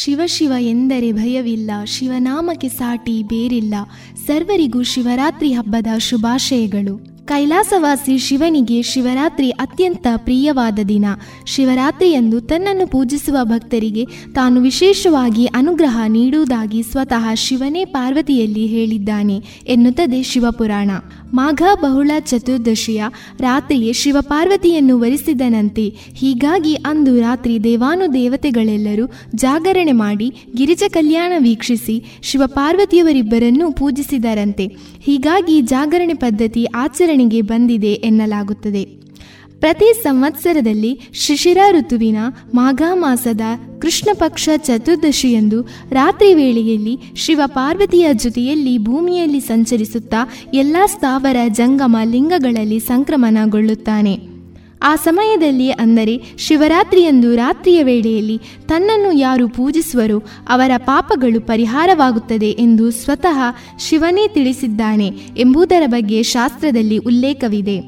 ಶಿವಶಿವ ಎಂದರೆ ಭಯವಿಲ್ಲ, ಶಿವನಾಮಕ್ಕೆ ಸಾಟಿ ಬೇರಿಲ್ಲ. ಸರ್ವರಿಗೂ ಶಿವರಾತ್ರಿ ಹಬ್ಬದ ಶುಭಾಶಯಗಳು. ಕೈಲಾಸವಾಸಿ ಶಿವನಿಗೆ ಶಿವರಾತ್ರಿ ಅತ್ಯಂತ ಪ್ರಿಯವಾದ ದಿನ. ಶಿವರಾತ್ರಿಯಂದು ತನ್ನನ್ನು ಪೂಜಿಸುವ ಭಕ್ತರಿಗೆ ತಾನು ವಿಶೇಷವಾಗಿ ಅನುಗ್ರಹ ನೀಡುವುದಾಗಿ ಸ್ವತಃ ಶಿವನೇ ಪಾರ್ವತಿಯಲ್ಲಿ ಹೇಳಿದ್ದಾನೆ ಎನ್ನುತ್ತದೆ ಶಿವಪುರಾಣ. ಮಾಘ ಬಹುಳ ಚತುರ್ದಶಿಯ ರಾತ್ರಿಯೇ ಶಿವಪಾರ್ವತಿಯನ್ನು ವರಿಸಿದನಂತೆ. ಹೀಗಾಗಿ ಅಂದು ರಾತ್ರಿ ದೇವಾನುದೇವತೆಗಳೆಲ್ಲರೂ ಜಾಗರಣೆ ಮಾಡಿ ಗಿರಿಜ ಕಲ್ಯಾಣ ವೀಕ್ಷಿಸಿ ಶಿವಪಾರ್ವತಿಯವರಿಬ್ಬರನ್ನೂ ಪೂಜಿಸಿದರಂತೆ. ಹೀಗಾಗಿ ಜಾಗರಣೆ ಪದ್ಧತಿ ಆಚರಣೆಗೆ ಬಂದಿದೆ ಎನ್ನಲಾಗುತ್ತದೆ. ಪ್ರತಿ ಸಂವತ್ಸರದಲ್ಲಿ ಶಿಶಿರ ಋತುವಿನ ಮಾಘ ಮಾಸದ ಕೃಷ್ಣ ಪಕ್ಷ ಚತುರ್ದಶಿಯಂದು ರಾತ್ರಿ ವೇಳೆಯಲ್ಲಿ ಶಿವ ಪಾರ್ವತಿಯ ಜೊತೆಯಲ್ಲಿ ಭೂಮಿಯಲ್ಲಿ ಸಂಚರಿಸುತ್ತಾ ಎಲ್ಲ ಸ್ಥಾವರ ಜಂಗಮ ಲಿಂಗಗಳಲ್ಲಿ ಸಂಕ್ರಮಣಗೊಳ್ಳುತ್ತಾನೆ. ಆ ಸಮಯದಲ್ಲಿ ಅಂದರೆ ಶಿವರಾತ್ರಿಯಂದು ರಾತ್ರಿಯ ವೇಳೆಯಲ್ಲಿ ತನ್ನನ್ನು ಯಾರು ಪೂಜಿಸುವರೋ ಅವರ ಪಾಪಗಳು ಪರಿಹಾರವಾಗುತ್ತದೆ ಎಂದು ಸ್ವತಃ ಶಿವನೇ ತಿಳಿಸಿದ್ದಾನೆ ಎಂಬುದರ ಬಗ್ಗೆ ಶಾಸ್ತ್ರದಲ್ಲಿ ಉಲ್ಲೇಖವಿದೆ.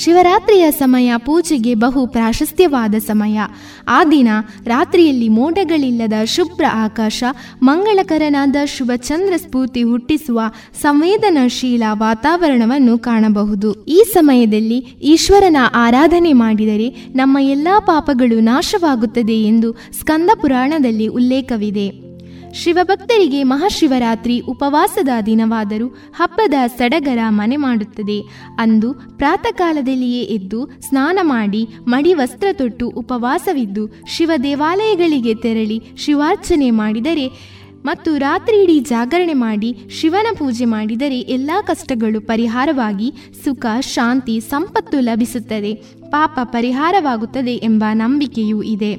ಶಿವರಾತ್ರಿಯ ಸಮಯ ಪೂಜೆಗೆ ಬಹು ಪ್ರಾಶಸ್ತ್ಯವಾದ ಸಮಯ. ಆ ದಿನ ರಾತ್ರಿಯಲ್ಲಿ ಮೋಡಗಳಿಲ್ಲದ ಶುಭ್ರ ಆಕಾಶ, ಮಂಗಳಕರನಾದ ಶುಭಚಂದ್ರ ಸ್ಫೂರ್ತಿ ಹುಟ್ಟಿಸುವ ಸಂವೇದನಾಶೀಲ ವಾತಾವರಣವನ್ನು ಕಾಣಬಹುದು. ಈ ಸಮಯದಲ್ಲಿ ಈಶ್ವರನ ಆರಾಧನೆ ಮಾಡಿದರೆ ನಮ್ಮ ಎಲ್ಲ ಪಾಪಗಳು ನಾಶವಾಗುತ್ತದೆ ಎಂದು ಸ್ಕಂದ ಪುರಾಣದಲ್ಲಿ ಉಲ್ಲೇಖವಿದೆ. ಶಿವಭಕ್ತರಿಗೆ ಮಹಾಶಿವರಾತ್ರಿ ಉಪವಾಸದ ದಿನವಾದರೂ ಹಬ್ಬದ ಸಡಗರ ಮನೆ ಮಾಡುತ್ತದೆ. ಅಂದು ಪ್ರಾತಃಕಾಲದಲ್ಲಿಯೇ ಎದ್ದು ಸ್ನಾನ ಮಾಡಿ ಮಡಿ ವಸ್ತ್ರ ತೊಟ್ಟು ಉಪವಾಸವಿದ್ದು ಶಿವ ದೇವಾಲಯಗಳಿಗೆ ತೆರಳಿ ಶಿವಾರ್ಚನೆ ಮಾಡಿದರೆ ಮತ್ತು ರಾತ್ರಿಯಿಡೀ ಜಾಗರಣೆ ಮಾಡಿ ಶಿವನ ಪೂಜೆ ಮಾಡಿದರೆ ಎಲ್ಲ ಕಷ್ಟಗಳು ಪರಿಹಾರವಾಗಿ ಸುಖ, ಶಾಂತಿ, ಸಂಪತ್ತು ಲಭಿಸುತ್ತದೆ, ಪಾಪ ಪರಿಹಾರವಾಗುತ್ತದೆ ಎಂಬ ನಂಬಿಕೆಯೂ ಇದೆ.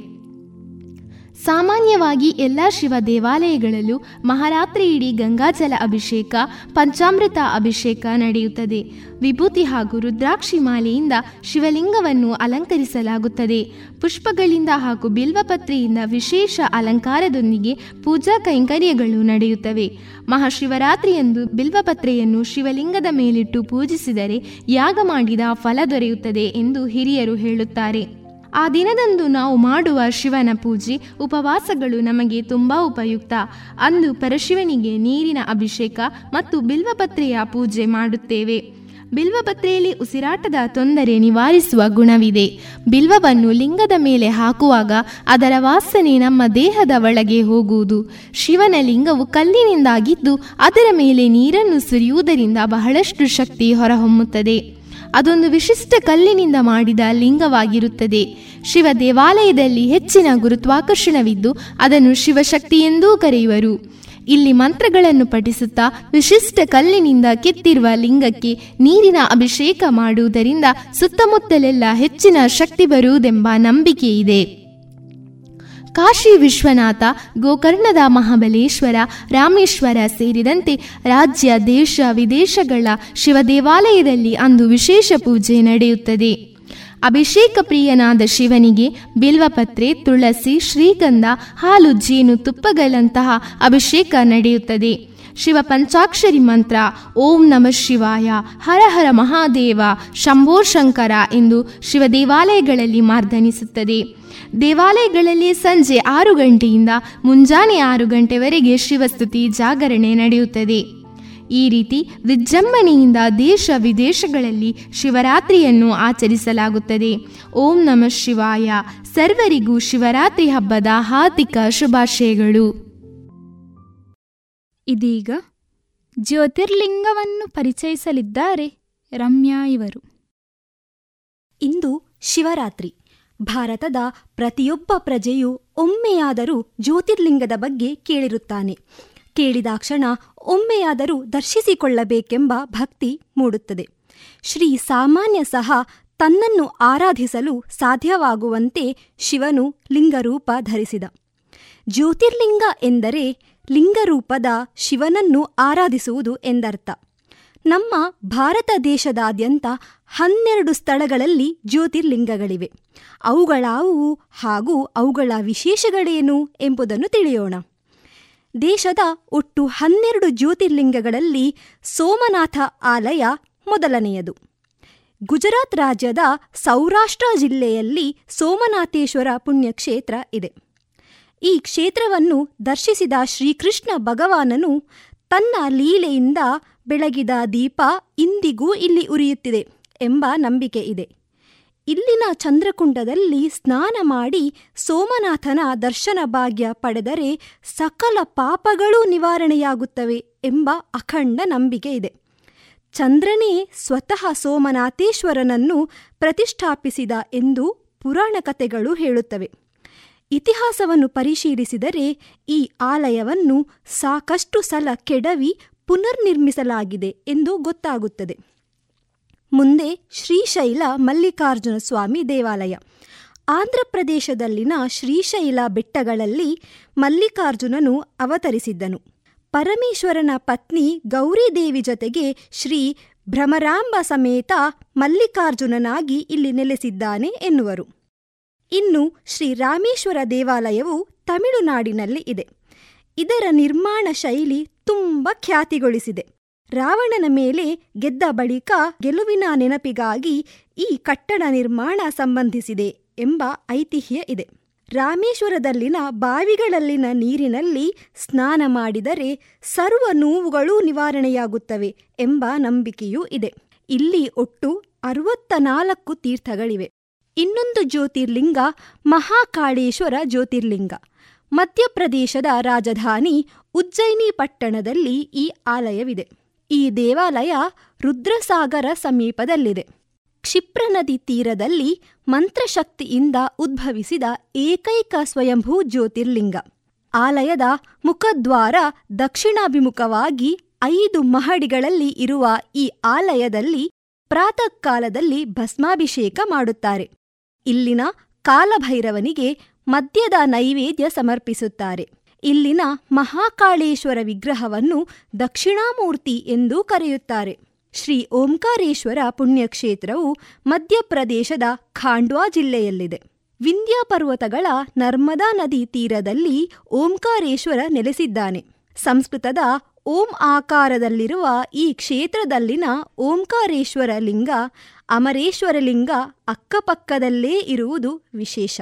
ಸಾಮಾನ್ಯವಾಗಿ ಎಲ್ಲ ಶಿವ ದೇವಾಲಯಗಳಲ್ಲೂ ಮಹಾರಾತ್ರಿಯಿಡೀ ಗಂಗಾಜಲ ಅಭಿಷೇಕ, ಪಂಚಾಮೃತ ಅಭಿಷೇಕ ನಡೆಯುತ್ತದೆ. ವಿಭೂತಿ ಹಾಗೂ ರುದ್ರಾಕ್ಷಿ ಮಾಲೆಯಿಂದ ಶಿವಲಿಂಗವನ್ನು ಅಲಂಕರಿಸಲಾಗುತ್ತದೆ. ಪುಷ್ಪಗಳಿಂದ ಹಾಗೂ ಬಿಲ್ವಪತ್ರೆಯಿಂದ ವಿಶೇಷ ಅಲಂಕಾರದೊಂದಿಗೆ ಪೂಜಾ ಕೈಂಕರ್ಯಗಳು ನಡೆಯುತ್ತವೆ. ಮಹಾಶಿವರಾತ್ರಿಯಂದು ಬಿಲ್ವಪತ್ರೆಯನ್ನು ಶಿವಲಿಂಗದ ಮೇಲಿಟ್ಟು ಪೂಜಿಸಿದರೆ ಯಾಗ ಮಾಡಿದ ಫಲ ದೊರೆಯುತ್ತದೆ ಎಂದು ಹಿರಿಯರು ಹೇಳುತ್ತಾರೆ. ಆ ದಿನದಂದು ನಾವು ಮಾಡುವ ಶಿವನ ಪೂಜೆ, ಉಪವಾಸಗಳು ನಮಗೆ ತುಂಬ ಉಪಯುಕ್ತ. ಅಂದು ಪರಶಿವನಿಗೆ ನೀರಿನ ಅಭಿಷೇಕ ಮತ್ತು ಬಿಲ್ವಪತ್ರೆಯ ಪೂಜೆ ಮಾಡುತ್ತೇವೆ. ಬಿಲ್ವಪತ್ರೆಯಲ್ಲಿ ಉಸಿರಾಟದ ತೊಂದರೆ ನಿವಾರಿಸುವ ಗುಣವಿದೆ. ಬಿಲ್ವವನ್ನು ಲಿಂಗದ ಮೇಲೆ ಹಾಕುವಾಗ ಅದರ ವಾಸನೆ ನಮ್ಮ ದೇಹದ ಒಳಗೆ ಹೋಗುವುದು. ಶಿವನ ಲಿಂಗವು ಕಲ್ಲಿನಿಂದಾಗಿದ್ದು ಅದರ ಮೇಲೆ ನೀರನ್ನು ಸುರಿಯುವುದರಿಂದ ಬಹಳಷ್ಟು ಶಕ್ತಿ ಹೊರಹೊಮ್ಮುತ್ತದೆ. ಅದೊಂದು ವಿಶಿಷ್ಟ ಕಲ್ಲಿನಿಂದ ಮಾಡಿದ ಲಿಂಗವಾಗಿರುತ್ತದೆ. ಶಿವ ದೇವಾಲಯದಲ್ಲಿ ಹೆಚ್ಚಿನ ಗುರುತ್ವಾಕರ್ಷಣವಿದ್ದು ಅದನ್ನು ಶಿವಶಕ್ತಿ ಎಂದೂ ಕರೆಯುವರು. ಇಲ್ಲಿ ಮಂತ್ರಗಳನ್ನು ಪಠಿಸುತ್ತಾ ವಿಶಿಷ್ಟ ಕಲ್ಲಿನಿಂದ ಕೆತ್ತಿರುವ ಲಿಂಗಕ್ಕೆ ನೀರಿನ ಅಭಿಷೇಕ ಮಾಡುವುದರಿಂದ ಸುತ್ತಮುತ್ತಲೆಲ್ಲ ಹೆಚ್ಚಿನ ಶಕ್ತಿ ಬರುವುದೆಂಬ ನಂಬಿಕೆ ಇದೆ. ಕಾಶಿ ವಿಶ್ವನಾಥ, ಗೋಕರ್ಣದ ಮಹಾಬಲೇಶ್ವರ, ರಾಮೇಶ್ವರ ಸೇರಿದಂತೆ ರಾಜ್ಯ, ದೇಶ, ವಿದೇಶಗಳ ಶಿವದೇವಾಲಯದಲ್ಲಿ ಅಂದು ವಿಶೇಷ ಪೂಜೆ ನಡೆಯುತ್ತದೆ. ಅಭಿಷೇಕ ಪ್ರಿಯನಾದ ಶಿವನಿಗೆ ಬಿಲ್ವಪತ್ರೆ, ತುಳಸಿ, ಶ್ರೀಗಂಧ, ಹಾಲು, ಜೇನು, ತುಪ್ಪಗಳಂತಹ ಅಭಿಷೇಕ ನಡೆಯುತ್ತದೆ. ಶಿವ ಪಂಚಾಕ್ಷರಿ ಮಂತ್ರ, ಓಂ ನಮಃ ಶಿವಾಯ, ಹರ ಹರ ಮಹಾದೇವ, ಶಂಭೋ ಶಂಕರ ಎಂದು ಶಿವ ದೇವಾಲಯಗಳಲ್ಲಿ ಮಾರ್ಧನಿಸುತ್ತದೆ. ದೇವಾಲಯಗಳಲ್ಲಿ ಸಂಜೆ 6 ಗಂಟೆಯಿಂದ ಮುಂಜಾನೆ 6 ಗಂಟೆವರೆಗೆ ಶಿವಸ್ತುತಿ ಜಾಗರಣೆ ನಡೆಯುತ್ತದೆ. ಈ ರೀತಿ ವಿಜೃಂಭಣೆಯಿಂದ ದೇಶ ವಿದೇಶಗಳಲ್ಲಿ ಶಿವರಾತ್ರಿಯನ್ನು ಆಚರಿಸಲಾಗುತ್ತದೆ. ಓಂ ನಮಃ ಶಿವಾಯ. ಸರ್ವರಿಗೂ ಶಿವರಾತ್ರಿ ಹಬ್ಬದ ಹಾರ್ದಿಕ ಶುಭಾಶಯಗಳು. ಇದೀಗ ಜ್ಯೋತಿರ್ಲಿಂಗವನ್ನು ಪರಿಚಯಿಸಲಿದ್ದಾರೆ ರಮ್ಯಾ ಇವರು. ಇಂದು ಶಿವರಾತ್ರಿ. ಭಾರತದ ಪ್ರತಿಯೊಬ್ಬ ಪ್ರಜೆಯೂ ಒಮ್ಮೆಯಾದರೂ ಜ್ಯೋತಿರ್ಲಿಂಗದ ಬಗ್ಗೆ ಕೇಳಿರುತ್ತಾನೆ. ಕೇಳಿದಾಕ್ಷಣ ಒಮ್ಮೆಯಾದರೂ ದರ್ಶಿಸಿಕೊಳ್ಳಬೇಕೆಂಬ ಭಕ್ತಿ ಮೂಡುತ್ತದೆ. ಶ್ರೀ ಸಾಮಾನ್ಯ ಸಹ ತನ್ನನ್ನು ಆರಾಧಿಸಲು ಸಾಧ್ಯವಾಗುವಂತೆ ಶಿವನು ಲಿಂಗರೂಪ ಧರಿಸಿದ. ಜ್ಯೋತಿರ್ಲಿಂಗ ಎಂದರೆ ಲಿಂಗರೂಪದ ಶಿವನನ್ನು ಆರಾಧಿಸುವುದು ಎಂದರ್ಥ. ನಮ್ಮ ಭಾರತ ದೇಶದಾದ್ಯಂತ 12 ಸ್ಥಳಗಳಲ್ಲಿ ಜ್ಯೋತಿರ್ಲಿಂಗಗಳಿವೆ. ಅವುಗಳಾವುವು ಹಾಗೂ ಅವುಗಳ ವಿಶೇಷಗಳೇನು ಎಂಬುದನ್ನು ತಿಳಿಯೋಣ. ದೇಶದ ಒಟ್ಟು 12 ಜ್ಯೋತಿರ್ಲಿಂಗಗಳಲ್ಲಿ ಸೋಮನಾಥ ಆಲಯ ಮೊದಲನೆಯದು. ಗುಜರಾತ್ ರಾಜ್ಯದ ಸೌರಾಷ್ಟ್ರ ಜಿಲ್ಲೆಯಲ್ಲಿ ಸೋಮನಾಥೇಶ್ವರ ಪುಣ್ಯಕ್ಷೇತ್ರ ಇದೆ. ಈ ಕ್ಷೇತ್ರವನ್ನು ದರ್ಶಿಸಿದ ಶ್ರೀಕೃಷ್ಣ ಭಗವಾನನು ತನ್ನ ಲೀಲೆಯಿಂದ ಬೆಳಗಿದ ದೀಪ ಇಂದಿಗೂ ಇಲ್ಲಿ ಉರಿಯುತ್ತಿದೆ ಎಂಬ ನಂಬಿಕೆ ಇದೆ. ಇಲ್ಲಿನ ಚಂದ್ರಕುಂಡದಲ್ಲಿ ಸ್ನಾನ ಮಾಡಿ ಸೋಮನಾಥನ ದರ್ಶನ ಭಾಗ್ಯ ಪಡೆದರೆ ಸಕಲ ಪಾಪಗಳೂ ನಿವಾರಣೆಯಾಗುತ್ತವೆ ಎಂಬ ಅಖಂಡ ನಂಬಿಕೆ ಇದೆ. ಚಂದ್ರನೇ ಸ್ವತಃ ಸೋಮನಾಥೇಶ್ವರನನ್ನು ಪ್ರತಿಷ್ಠಾಪಿಸಿದ ಎಂದು ಪುರಾಣ ಕಥೆಗಳು ಹೇಳುತ್ತವೆ. ಇತಿಹಾಸವನ್ನು ಪರಿಶೀಲಿಸಿದರೆ ಈ ಆಲಯವನ್ನು ಸಾಕಷ್ಟು ಸಲ ಕೆಡವಿ ಪುನರ್ನಿರ್ಮಿಸಲಾಗಿದೆ ಎಂದು ಗೊತ್ತಾಗುತ್ತದೆ. ಮುಂದೆ ಶ್ರೀಶೈಲ ಮಲ್ಲಿಕಾರ್ಜುನ ಸ್ವಾಮಿ ದೇವಾಲಯ. ಆಂಧ್ರಪ್ರದೇಶದಲ್ಲಿನ ಶ್ರೀಶೈಲ ಬೆಟ್ಟಗಳಲ್ಲಿ ಮಲ್ಲಿಕಾರ್ಜುನನು ಅವತರಿಸಿದ್ದನು. ಪರಮೇಶ್ವರನ ಪತ್ನಿ ಗೌರಿದೇವಿ ಜೊತೆಗೆ ಶ್ರೀ ಭ್ರಮರಾಂಬ ಸಮೇತ ಮಲ್ಲಿಕಾರ್ಜುನನಾಗಿ ಇಲ್ಲಿ ನೆಲೆಸಿದ್ದಾನೆ ಎನ್ನುವರು. ಇನ್ನು ಶ್ರೀ ರಾಮೇಶ್ವರ ದೇವಾಲಯವು ತಮಿಳುನಾಡಿನಲ್ಲಿ ಇದೆ. ಇದರ ನಿರ್ಮಾಣ ಶೈಲಿ ತುಂಬ ಖ್ಯಾತಿಗೊಳಿಸಿದೆ. ರಾವಣನ ಮೇಲೆ ಗೆದ್ದ ಬಳಿಕ ಗೆಲುವಿನ ನೆನಪಿಗಾಗಿ ಈ ಕಟ್ಟಡ ನಿರ್ಮಾಣ ಸಂಬಂಧಿಸಿದೆ ಎಂಬ ಐತಿಹ್ಯ ಇದೆ. ರಾಮೇಶ್ವರದಲ್ಲಿನ ಬಾವಿಗಳಲ್ಲಿನ ನೀರಿನಲ್ಲಿ ಸ್ನಾನ ಮಾಡಿದರೆ ಸರ್ವ ನೋವುಗಳೂ ನಿವಾರಣೆಯಾಗುತ್ತವೆ ಎಂಬ ನಂಬಿಕೆಯೂ ಇದೆ. ಇಲ್ಲಿ ಒಟ್ಟು 64 ತೀರ್ಥಗಳಿವೆ. ಇನ್ನೊಂದು ಜ್ಯೋತಿರ್ಲಿಂಗ ಮಹಾಕಾಳೇಶ್ವರ ಜ್ಯೋತಿರ್ಲಿಂಗ. ಮಧ್ಯಪ್ರದೇಶದ ರಾಜಧಾನಿ ಉಜ್ಜಯಿನಿ ಪಟ್ಟಣದಲ್ಲಿ ಈ ಆಲಯವಿದೆ. ಈ ದೇವಾಲಯ ರುದ್ರಸಾಗರ ಸಮೀಪದಲ್ಲಿದೆ. ಕ್ಷಿಪ್ರ ನದಿ ತೀರದಲ್ಲಿ ಮಂತ್ರಶಕ್ತಿಯಿಂದ ಉದ್ಭವಿಸಿದ ಏಕೈಕ ಸ್ವಯಂಭೂ ಜ್ಯೋತಿರ್ಲಿಂಗ. ಆಲಯದ ಮುಖದ್ವಾರ ದಕ್ಷಿಣಾಭಿಮುಖವಾಗಿ 5 ಮಹಡಿಗಳಲ್ಲಿ ಇರುವ ಈ ಆಲಯದಲ್ಲಿ ಪ್ರಾತಃ ಕಾಲದಲ್ಲಿ ಭಸ್ಮಾಭಿಷೇಕ ಮಾಡುತ್ತಾರೆ. ಇಲ್ಲಿನ ಕಾಲಭೈರವನಿಗೆ ಮದ್ಯದ ನೈವೇದ್ಯ ಸಮರ್ಪಿಸುತ್ತಾರೆ. ಇಲ್ಲಿನ ಮಹಾಕಾಳೇಶ್ವರ ವಿಗ್ರಹವನ್ನು ದಕ್ಷಿಣಾಮೂರ್ತಿ ಎಂದೂ ಕರೆಯುತ್ತಾರೆ. ಶ್ರೀ ಓಂಕಾರೇಶ್ವರ ಪುಣ್ಯಕ್ಷೇತ್ರವು ಮಧ್ಯಪ್ರದೇಶದ ಖಾಂಡ್ವಾ ಜಿಲ್ಲೆಯಲ್ಲಿದೆ. ವಿಂಧ್ಯ ಪರ್ವತಗಳ ನರ್ಮದಾ ನದಿ ತೀರದಲ್ಲಿ ಓಂಕಾರೇಶ್ವರ ನೆಲೆಸಿದ್ದಾನೆ. ಸಂಸ್ಕೃತದ ಓಂ ಆಕಾರದಲ್ಲಿರುವ ಈ ಕ್ಷೇತ್ರದಲ್ಲಿನ ಓಂಕಾರೇಶ್ವರ ಲಿಂಗ ಅಮರೇಶ್ವರ ಲಿಂಗ ಅಕ್ಕಪಕ್ಕದಲ್ಲೇ ಇರುವುದು ವಿಶೇಷ.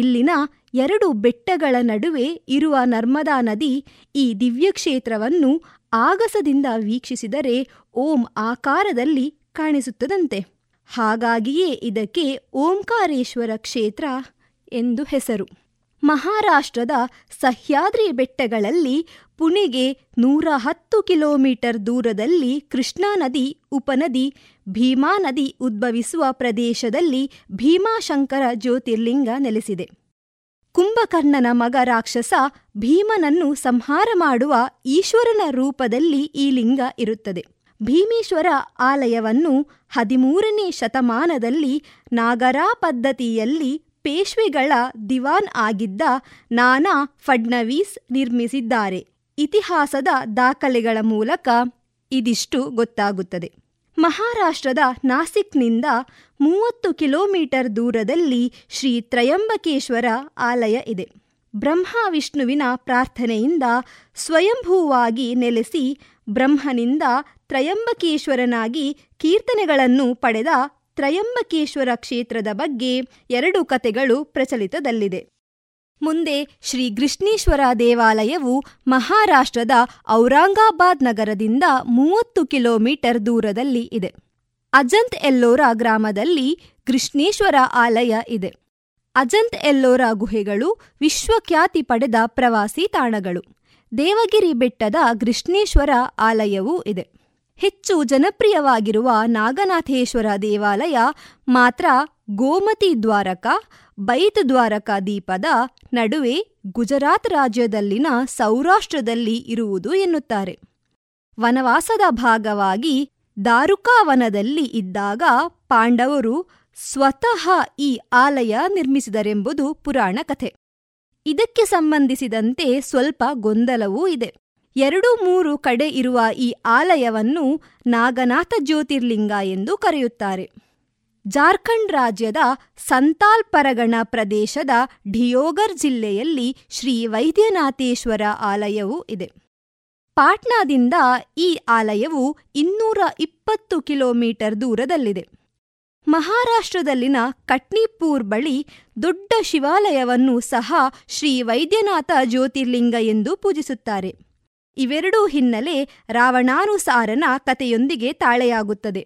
ಇಲ್ಲಿನ 2 ಬೆಟ್ಟಗಳ ನಡುವೆ ಇರುವ ನರ್ಮದಾ ನದಿ ಈ ದಿವ್ಯಕ್ಷೇತ್ರವನ್ನು ಆಗಸದಿಂದ ವೀಕ್ಷಿಸಿದರೆ ಓಂ ಆಕಾರದಲ್ಲಿ ಕಾಣಿಸುತ್ತದಂತೆ. ಹಾಗಾಗಿಯೇ ಇದಕ್ಕೆ ಓಂಕಾರೇಶ್ವರ ಕ್ಷೇತ್ರ ಎಂದು ಹೆಸರು. ಮಹಾರಾಷ್ಟ್ರದ ಸಹ್ಯಾದ್ರಿ ಬೆಟ್ಟಗಳಲ್ಲಿ ಪುಣೆಗೆ 110 ಕಿಲೋಮೀಟರ್ ದೂರದಲ್ಲಿ ಕೃಷ್ಣಾ ನದಿ, ಉಪನದಿ ಭೀಮಾ ನದಿ ಉದ್ಭವಿಸುವ ಪ್ರದೇಶದಲ್ಲಿ ಭೀಮಾಶಂಕರ ಜ್ಯೋತಿರ್ಲಿಂಗ ನೆಲೆಸಿದೆ. ಕುಂಭಕರ್ಣನ ಮಗ ರಾಕ್ಷಸ ಭೀಮನನ್ನು ಸಂಹಾರ ಮಾಡುವ ಈಶ್ವರನ ರೂಪದಲ್ಲಿ ಈ ಲಿಂಗ ಇರುತ್ತದೆ. ಭೀಮೇಶ್ವರ ಆಲಯವನ್ನು 13ನೇ ಶತಮಾನದಲ್ಲಿ ನಾಗರಾ ಪದ್ಧತಿಯಲ್ಲಿ ಪೇಶ್ವೆಗಳ ದಿವಾನ್ ಆಗಿದ್ದ ನಾನಾ ಫಡ್ನವೀಸ್ ನಿರ್ಮಿಸಿದ್ದಾರೆ. ಇತಿಹಾಸದ ದಾಖಲೆಗಳ ಮೂಲಕ ಇದಿಷ್ಟು ಗೊತ್ತಾಗುತ್ತದೆ. ಮಹಾರಾಷ್ಟ್ರದ ನಾಸಿಕ್ನಿಂದ 30 ಕಿಲೋಮೀಟರ್ ದೂರದಲ್ಲಿ ಶ್ರೀ ತ್ರಯಂಬಕೇಶ್ವರ ಆಲಯ ಇದೆ. ಬ್ರಹ್ಮ ವಿಷ್ಣುವಿನ ಪ್ರಾರ್ಥನೆಯಿಂದ ಸ್ವಯಂಭೂವಾಗಿ ನೆಲೆಸಿ ಬ್ರಹ್ಮನಿಂದ ತ್ರಯಂಬಕೇಶ್ವರನಾಗಿ ಕೀರ್ತನೆಗಳನ್ನು ಪಡೆದ ತ್ರಯಂಬಕೇಶ್ವರ ಕ್ಷೇತ್ರದ ಬಗ್ಗೆ 2 ಕಥೆಗಳು ಪ್ರಚಲಿತದಲ್ಲಿದೆ. ಮುಂದೆ ಶ್ರೀ ಕೃಷ್ಣೇಶ್ವರ ದೇವಾಲಯವು ಮಹಾರಾಷ್ಟ್ರದ ಔರಂಗಾಬಾದ್ ನಗರದಿಂದ 30 ಕಿಲೋಮೀಟರ್ ದೂರದಲ್ಲಿ ಇದೆ. ಅಜಂತ್ ಎಲ್ಲೋರಾ ಗ್ರಾಮದಲ್ಲಿ ಕೃಷ್ಣೇಶ್ವರ ಆಲಯ ಇದೆ. ಅಜಂತ್ ಎಲ್ಲೋರಾ ಗುಹೆಗಳು ವಿಶ್ವಖ್ಯಾತಿ ಪಡೆದ ಪ್ರವಾಸಿ ತಾಣಗಳು. ದೇವಗಿರಿ ಬೆಟ್ಟದ ಕೃಷ್ಣೇಶ್ವರ ಆಲಯವೂ ಇದೆ. ಹೆಚ್ಚು ಜನಪ್ರಿಯವಾಗಿರುವ ನಾಗನಾಥೇಶ್ವರ ದೇವಾಲಯ ಮಾತ್ರ ಗೋಮತಿ ದ್ವಾರಕಾ, ಬೈತ್ ದ್ವಾರಕಾ ದ್ವೀಪದ ನಡುವೆ ಗುಜರಾತ್ ರಾಜ್ಯದಲ್ಲಿನ ಸೌರಾಷ್ಟ್ರದಲ್ಲಿ ಇರುವುದು ಎನ್ನುತ್ತಾರೆ. ವನವಾಸದ ಭಾಗವಾಗಿ ದಾರುಕಾವನದಲ್ಲಿ ಇದ್ದಾಗ ಪಾಂಡವರು ಸ್ವತಃ ಈ ಆಲಯ ನಿರ್ಮಿಸಿದರೆಂಬುದು ಪುರಾಣ ಕಥೆ. ಇದಕ್ಕೆ ಸಂಬಂಧಿಸಿದಂತೆ ಸ್ವಲ್ಪ ಗೊಂದಲವೂ ಇದೆ. 2-3 ಕಡೆ ಇರುವ ಈ ಆಲಯವನ್ನು ನಾಗನಾಥ ಜ್ಯೋತಿರ್ಲಿಂಗ ಎಂದು ಕರೆಯುತ್ತಾರೆ. ಜಾರ್ಖಂಡ್ ರಾಜ್ಯದ ಸಂತಾಲ್ ಪರಗಣ ಪ್ರದೇಶದ ಡಿಯೋಗರ್ ಜಿಲ್ಲೆಯಲ್ಲಿ ಶ್ರೀ ವೈದ್ಯನಾಥೇಶ್ವರ ಆಲಯವೂ ಇದೆ. ಪಾಟ್ನಾದಿಂದ ಈ ಆಲಯವು 220 ಕಿಲೋಮೀಟರ್ ದೂರದಲ್ಲಿದೆ. ಮಹಾರಾಷ್ಟ್ರದಲ್ಲಿನ ಕಟ್ನಿಪೂರ್ ಬಳಿ ದೊಡ್ಡ ಶಿವಾಲಯವನ್ನು ಸಹ ಶ್ರೀ ವೈದ್ಯನಾಥ ಜ್ಯೋತಿರ್ಲಿಂಗ ಎಂದು ಪೂಜಿಸುತ್ತಾರೆ. ಇವೆರಡೂ ಹಿನ್ನೆಲೆ ರಾವಣಾನುಸಾರನ ಕಥೆಯೊಂದಿಗೆ ತಾಳೆಯಾಗುತ್ತದೆ.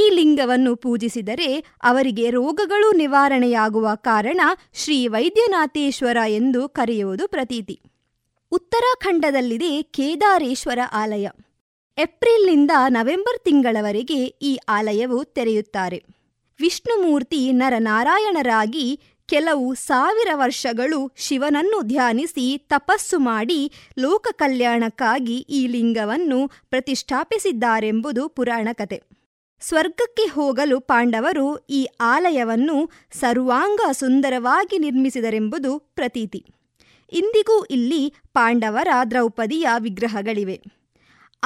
ಈ ಲಿಂಗವನ್ನು ಪೂಜಿಸಿದರೆ ಅವರಿಗೆ ರೋಗಗಳು ನಿವಾರಣೆಯಾಗುವ ಕಾರಣ ಶ್ರೀ ವೈದ್ಯನಾಥೇಶ್ವರ ಎಂದು ಕರೆಯುವುದು ಪ್ರತೀತಿ. ಉತ್ತರಾಖಂಡದಲ್ಲಿದೆ ಕೇದಾರೇಶ್ವರ ಆಲಯ. ಏಪ್ರಿಲ್ನಿಂದ ನವೆಂಬರ್ ತಿಂಗಳವರೆಗೆ ಈ ಆಲಯವು ತೆರೆಯುತ್ತಾರೆ. ವಿಷ್ಣುಮೂರ್ತಿ ನರನಾರಾಯಣರಾಗಿ ಕೆಲವು ಸಾವಿರ ವರ್ಷಗಳು ಶಿವನನ್ನು ಧ್ಯಾನಿಸಿ ತಪಸ್ಸು ಮಾಡಿ ಲೋಕ ಕಲ್ಯಾಣಕ್ಕಾಗಿ ಈ ಲಿಂಗವನ್ನು ಪ್ರತಿಷ್ಠಾಪಿಸಿದ್ದಾರೆಂಬುದು ಪುರಾಣ ಕಥೆ. ಸ್ವರ್ಗಕ್ಕೆ ಹೋಗಲು ಪಾಂಡವರು ಈ ಆಲಯವನ್ನು ಸರ್ವಾಂಗ ಸುಂದರವಾಗಿ ನಿರ್ಮಿಸಿದರೆಂಬುದು ಪ್ರತೀತಿ. ಇಂದಿಗೂ ಇಲ್ಲಿ ಪಾಂಡವರ, ದ್ರೌಪದಿಯ ವಿಗ್ರಹಗಳಿವೆ.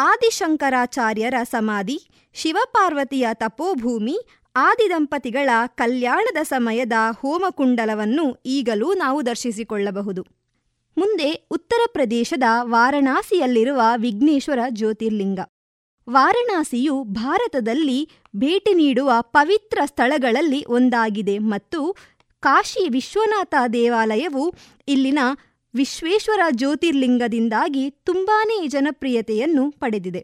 ಆದಿಶಂಕರಾಚಾರ್ಯರ ಸಮಾಧಿ, ಶಿವಪಾರ್ವತಿಯ ತಪೋಭೂಮಿ, ಆದಿದಂಪತಿಗಳ ಕಲ್ಯಾಣದ ಸಮಯದ ಹೋಮಕುಂಡಲವನ್ನು ಈಗಲೂ ನಾವು ದರ್ಶಿಸಿಕೊಳ್ಳಬಹುದು. ಮುಂದೆ ಉತ್ತರ ಪ್ರದೇಶದ ವಾರಣಾಸಿಯಲ್ಲಿರುವ ವಿಘ್ನೇಶ್ವರ ಜ್ಯೋತಿರ್ಲಿಂಗ. ವಾರಣಾಸಿಯು ಭಾರತದಲ್ಲಿ ಭೇಟಿ ನೀಡುವ ಪವಿತ್ರ ಸ್ಥಳಗಳಲ್ಲಿ ಒಂದಾಗಿದೆ ಮತ್ತು ಕಾಶಿ ವಿಶ್ವನಾಥ ದೇವಾಲಯವು ಇಲ್ಲಿನ ವಿಶ್ವೇಶ್ವರ ಜ್ಯೋತಿರ್ಲಿಂಗದಿಂದಾಗಿ ತುಂಬಾನೇ ಜನಪ್ರಿಯತೆಯನ್ನು ಪಡೆದಿದೆ.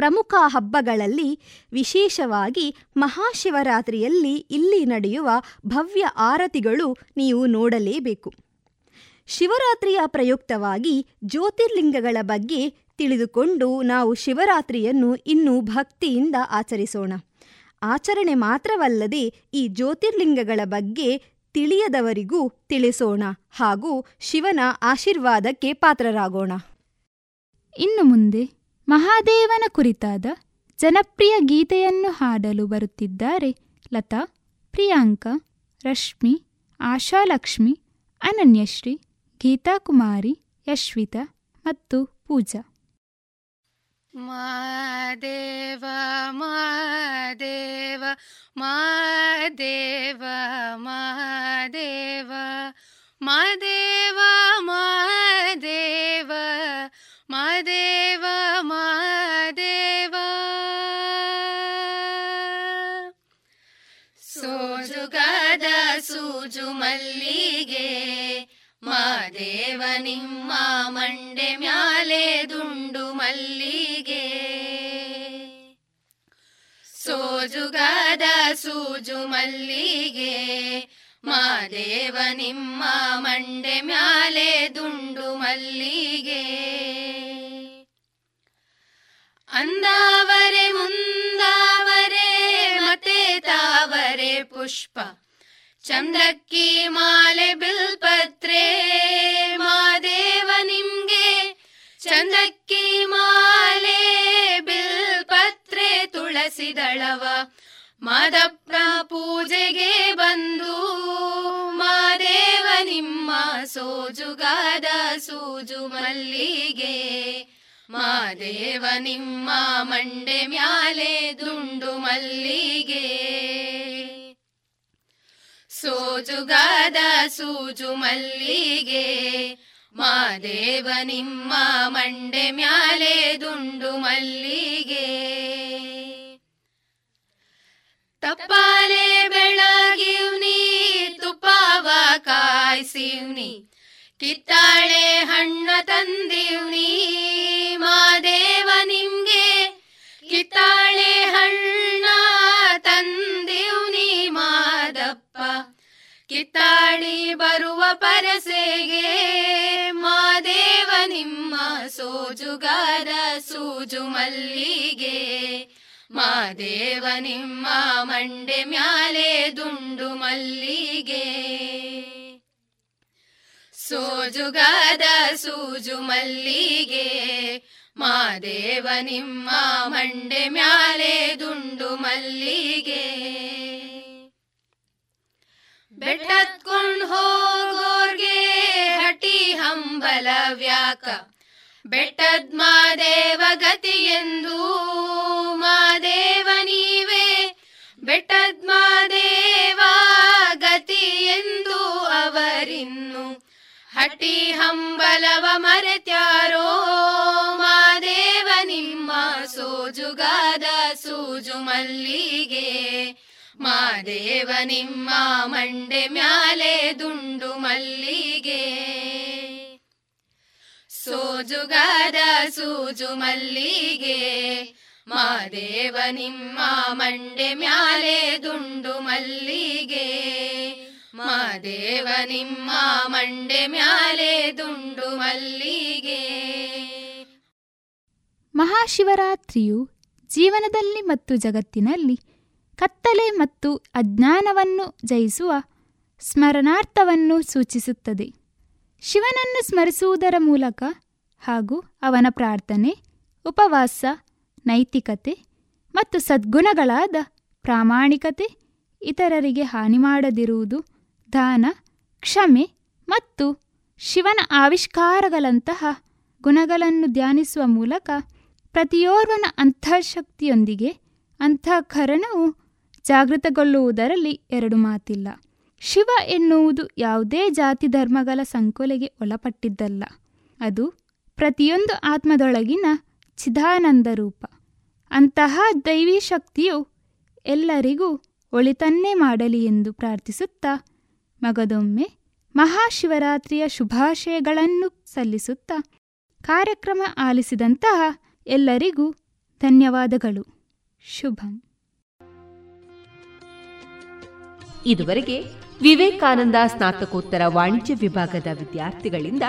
ಪ್ರಮುಖ ಹಬ್ಬಗಳಲ್ಲಿ ವಿಶೇಷವಾಗಿ ಮಹಾಶಿವರಾತ್ರಿಯಲ್ಲಿ ಇಲ್ಲಿ ನಡೆಯುವ ಭವ್ಯ ಆರತಿಗಳು ನೀವು ನೋಡಲೇಬೇಕು. ಶಿವರಾತ್ರಿಯ ಪ್ರಯುಕ್ತವಾಗಿ ಜ್ಯೋತಿರ್ಲಿಂಗಗಳ ಬಗ್ಗೆ ತಿಳಿದುಕೊಂಡು ನಾವು ಶಿವರಾತ್ರಿಯನ್ನು ಇನ್ನೂ ಭಕ್ತಿಯಿಂದ ಆಚರಿಸೋಣ. ಆಚರಣೆ ಮಾತ್ರವಲ್ಲದೆ ಈ ಜ್ಯೋತಿರ್ಲಿಂಗಗಳ ಬಗ್ಗೆ ತಿಳಿಯದವರಿಗೂ ತಿಳಿಸೋಣ ಹಾಗೂ ಶಿವನ ಆಶೀರ್ವಾದಕ್ಕೆ ಪಾತ್ರರಾಗೋಣ. ಇನ್ನು ಮುಂದೆ ಮಹಾದೇವನ ಕುರಿತಾದ ಜನಪ್ರಿಯ ಗೀತೆಯನ್ನು ಹಾಡಲು ಬರುತ್ತಿದ್ದಾರೆ ಲತಾ, ಪ್ರಿಯಾಂಕಾ, ರಶ್ಮಿ, ಆಶಾಲಕ್ಷ್ಮಿ, ಅನನ್ಯಶ್ರೀ, ಗೀತಾಕುಮಾರಿ, ಯಶ್ವಿತಾ ಮತ್ತು ಪೂಜಾ. ಮಹಾದೇವ ಮಹಾದೇವ ಮಹಾದೇವ ಮಹಾದೇವ ಮಹಾದೇವ ಮಹಾದೇವ ಮಹಾದೇವ ಮಹಾದೇವ ಸೋಜುಗಾದ ಸೂಜು ಮಲ್ಲಿಗೆ ಮಹಾದೇವ ನಿಮ್ಮ ಮಂಡೆ ಮ್ಯಾಲೆ ದುಂಡು ಮಲ್ಲಿಗೆ ಸೋಜುಗಾದ ಸೂಜು ಮಲ್ಲಿಗೆ ಮಹಾದೇವ ನಿಮ್ಮ ಮಂಡೆ ಮ್ಯಾಲೆ ದುಂಡು ಮಲ್ಲಿಗೆ ಅಂದಾವರೆ ಮುಂದಾವರೆ ಮತೆ ತಾವರೆ ಪುಷ್ಪ ಚಂದಕ್ಕಿ ಮಾಲೆ ಬಿಲ್ಪತ್ರೆ ಮಾದೇವ ನಿಮ್ಗೆ ಚಂದಕ್ಕಿ ಮಾಲೆ ಬಿಲ್ಪತ್ರೆ ತುಳಸಿ ದಳವ ಮಾದಪ್ಪ ಪೂಜೆಗೆ ಬಂದು ಮಾದೇವ ನಿಮ್ಮ ಸೋಜುಗಾದ ಸೂಜು ಮಲ್ಲಿಗೆ ಮಾದೇವ ನಿಮ್ಮ ಮಂಡೆ ಮ್ಯಾಲೆ ದುಂಡು ಮಲ್ಲಿಗೆ ಸೋಜುಗಾದ ಸೂಜು ಮಲ್ಲಿಗೆ ಮಾದೇವ ನಿಮ್ಮ ಮಂಡೆ ಮ್ಯಾಲೆ ದುಂಡು ಮಲ್ಲಿಗೆ ತಪ್ಪಾಲೆ ಬೆಳಗಿವ್ನಿ ತುಪಾವ ಕಾಯಿಸಿವ್ನಿ ಕಿತ್ತಾಳೆ ಹಣ್ಣು ತಂದಿವ್ನಿ ಮಾದೇವ ನಿಮ್ಗೆ ಕಿತ್ತಾಳೆ ಹಣ್ಣ ತಂದಿವ್ನಿ ಮಾದಪ್ಪ ಕಿತ್ತಾಳಿ ಬರುವ ಪರಸೆಗೆ ಮಾದೇವ ನಿಮ್ಮ ಸೋಜುಗಾದ ಸೂಜು ಮಲ್ಲಿಗೆ ಮಾದೇವ ನಿಮ್ಮ ಮಂಡೆ ಮ್ಯಾಲೆ ದುಂಡು ಮಲ್ಲಿಗೆ ಸೋಜುಗಾದ ಸೂಜು ಮಲ್ಲಿಗೆ ಮಾದೇವ ನಿಮ್ಮ ಮಂಡೆ ಮ್ಯಾಲೆ ದುಂಡು ಮಲ್ಲಿಗೆ ಬೆಟ್ಟತ್ಕೊಂಡ್ ಹೋಗೋರ್ಗೆ ಹಟಿ ಹಂಬಲ ವ್ಯಾಕ ಬೆಟ್ಟದ್ ಮಾದೇವ ಗತಿಯೆಂದು ಮಾದೇವ ನೀವೇ ಬೆಟ್ಟದ್ ಮಾದೇವ ಗತಿಯೆಂದು ಅವರಿನ್ನು ಹಟಿ ಹಂಬಲವ ಮರೆತ್ಯಾರೋ ಮಾದೇವ ನಿಮ್ಮ ಸೋಜುಗಾದ ಸೂಜು ಮಲ್ಲಿಗೆ ಮಾದೇವ ನಿಮ್ಮ ಮಂಡೆ ಮ್ಯಾಲೆ ದುಂಡು ಮಲ್ಲಿಗೆ ಸೋಜುಗಾದ ಸೂಜು ಮಲ್ಲಿಗೆ ಮಾದೇವ ನಿಮ್ಮ ಮಂಡೆ ಮ್ಯಾಲೆ ದುಂಡು ಮಲ್ಲಿಗೆ ಮಾದೇವ ನಿಮ್ಮ ಮಂಡೆ ಮ್ಯಾಲೆ ದುಂಡು ಮಲ್ಲಿಗೆ. ಮಹಾಶಿವರಾತ್ರಿಯು ಜೀವನದಲ್ಲಿ ಮತ್ತು ಜಗತ್ತಿನಲ್ಲಿ ಕತ್ತಲೆ ಮತ್ತು ಅಜ್ಞಾನವನ್ನು ಜಯಿಸುವ ಸ್ಮರಣಾರ್ಥವನ್ನು ಸೂಚಿಸುತ್ತದೆ. ಶಿವನನ್ನು ಸ್ಮರಿಸುವುದರ ಮೂಲಕ ಹಾಗೂ ಅವನ ಪ್ರಾರ್ಥನೆ, ಉಪವಾಸ, ನೈತಿಕತೆ ಮತ್ತು ಸದ್ಗುಣಗಳಾದ ಪ್ರಾಮಾಣಿಕತೆ, ಇತರರಿಗೆ ಹಾನಿ ಮಾಡದಿರುವುದು, ದಾನ, ಕ್ಷಮೆ ಮತ್ತು ಶಿವನ ಆವಿಷ್ಕಾರಗಳಂತಹ ಗುಣಗಳನ್ನು ಧ್ಯಾನಿಸುವ ಮೂಲಕ ಪ್ರತಿಯೋರ್ವನ ಅಂತಃಶಕ್ತಿಯೊಂದಿಗೆ ಅಂತಃಕರಣವು ಜಾಗೃತಗೊಳ್ಳುವುದರಲ್ಲಿ ಎರಡು ಮಾತಿಲ್ಲ. ಶಿವ ಎನ್ನುವುದು ಯಾವುದೇ ಜಾತಿ ಧರ್ಮಗಳ ಸಂಕೋಲೆಗೆ ಒಳಪಟ್ಟಿದ್ದಲ್ಲ, ಅದು ಪ್ರತಿಯೊಂದು ಆತ್ಮದೊಳಗಿನ ಚಿದಾನಂದ ರೂಪ. ಅಂತಹ ದೈವೀ ಶಕ್ತಿಯು ಎಲ್ಲರಿಗೂ ಒಳಿತನ್ನೇ ಮಾಡಲಿ ಎಂದು ಪ್ರಾರ್ಥಿಸುತ್ತಾ ಮಗದೊಮ್ಮೆ ಮಹಾಶಿವರಾತ್ರಿಯ ಶುಭಾಶಯಗಳನ್ನು ಸಲ್ಲಿಸುತ್ತಾ ಕಾರ್ಯಕ್ರಮ ಆಲಿಸಿದಂತಹ ಎಲ್ಲರಿಗೂ ಧನ್ಯವಾದಗಳು. ಶುಭಂ. ಇದುವರೆಗೆ ವಿವೇಕಾನಂದ ಸ್ನಾತಕೋತ್ತರ ವಾಣಿಜ್ಯ ವಿಭಾಗದ ವಿದ್ಯಾರ್ಥಿಗಳಿಂದ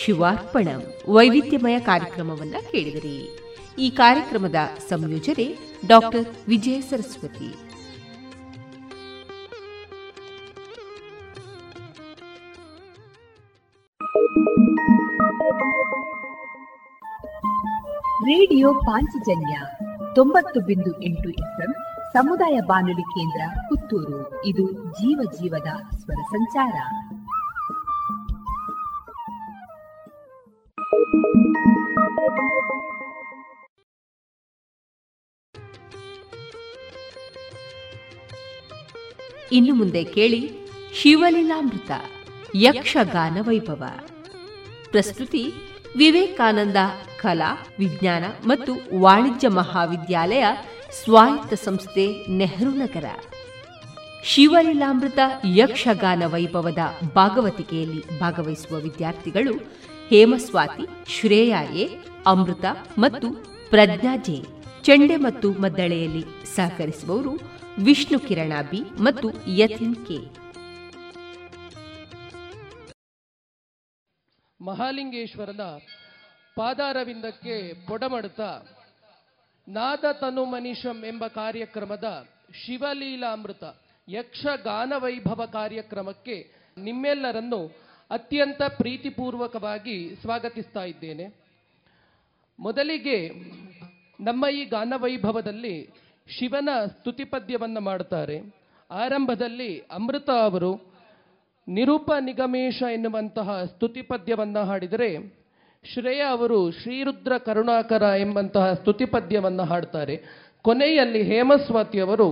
ಶಿವಾರ್ಪಣ ವೈವಿಧ್ಯಮಯ ಕಾರ್ಯಕ್ರಮವನ್ನು ಕೇಳಿದಿರಿ. ಈ ಕಾರ್ಯಕ್ರಮದ ಸಂಯೋಜನೆ doctor Vijaya Saraswati. Radio Panchajanya 90.8 FM ಸಮುದಾಯ ಬಾನುಲಿ ಕೇಂದ್ರ ಪುತ್ತೂರು. ಇದು ಜೀವ ಜೀವದ ಸ್ವರ ಸಂಚಾರ. ಇನ್ನು ಮುಂದೆ ಕೇಳಿ ಶಿವಲೀಲಾಮೃತ ಯಕ್ಷಗಾನ ವೈಭವ. ಪ್ರಸ್ತುತಿ ವಿವೇಕಾನಂದ ಕಲಾ ವಿಜ್ಞಾನ ಮತ್ತು ವಾಣಿಜ್ಯ ಮಹಾವಿದ್ಯಾಲಯ, ಸ್ವಾಯತ್ತ ಸಂಸ್ಥೆ, ನೆಹರು ನಗರ. ಶಿವಲೀಲಾಮೃತ ಯಕ್ಷಗಾನ ವೈಭವದ ಭಾಗವತಿಕೆಯಲ್ಲಿ ಭಾಗವಹಿಸುವ ವಿದ್ಯಾರ್ಥಿಗಳು ಹೇಮಸ್ವಾತಿ, ಶ್ರೇಯಾ ಎ, ಅಮೃತ ಮತ್ತು ಪ್ರಜ್ಞಾ ಜೆ. ಚೆಂಡೆ ಮತ್ತು ಮದ್ದಳೆಯಲ್ಲಿ ಸಹಕರಿಸುವವರು ವಿಷ್ಣು ಕಿರಣ ಬಿ ಮತ್ತು ಯತಿನ್ ಕೆ. ಮಹಾಲಿಂಗೇಶ್ವರನ ಪಾದಾರವಿಂದಕ್ಕೆ ಪೊಡಮಡುತ್ತಾ ನಾದ ತನು ಮನಿಷಂ ಎಂಬ ಕಾರ್ಯಕ್ರಮದ ಶಿವಲೀಲಾಮೃತ ಯಕ್ಷಗಾನ ವೈಭವ ಕಾರ್ಯಕ್ರಮಕ್ಕೆ ನಿಮ್ಮೆಲ್ಲರನ್ನು ಅತ್ಯಂತ ಪ್ರೀತಿಪೂರ್ವಕವಾಗಿ ಸ್ವಾಗತಿಸ್ತಾ ಇದ್ದೇನೆ. ಮೊದಲಿಗೆ ನಮ್ಮ ಈ ಗಾನವೈಭವದಲ್ಲಿ ಶಿವನ ಸ್ತುತಿಪದ್ಯವನ್ನು ಮಾಡುತ್ತಾರೆ. ಆರಂಭದಲ್ಲಿ ಅಮೃತ ಅವರು ನಿರೂಪ ನಿಗಮೇಶ ಎನ್ನುವಂತಹ ಸ್ತುತಿಪದ್ಯವನ್ನು ಹಾಡಿದರೆ, ಶ್ರೇಯಾ ಅವರು ಶ್ರೀರುದ್ರ ಕರುಣಾಕರ ಎಂಬಂತಹ ಸ್ತುತಿಪದ್ಯವನ್ನು ಹಾಡ್ತಾರೆ. ಕೊನೆಯಲ್ಲಿ ಹೇಮಸ್ವಾತಿ ಅವರು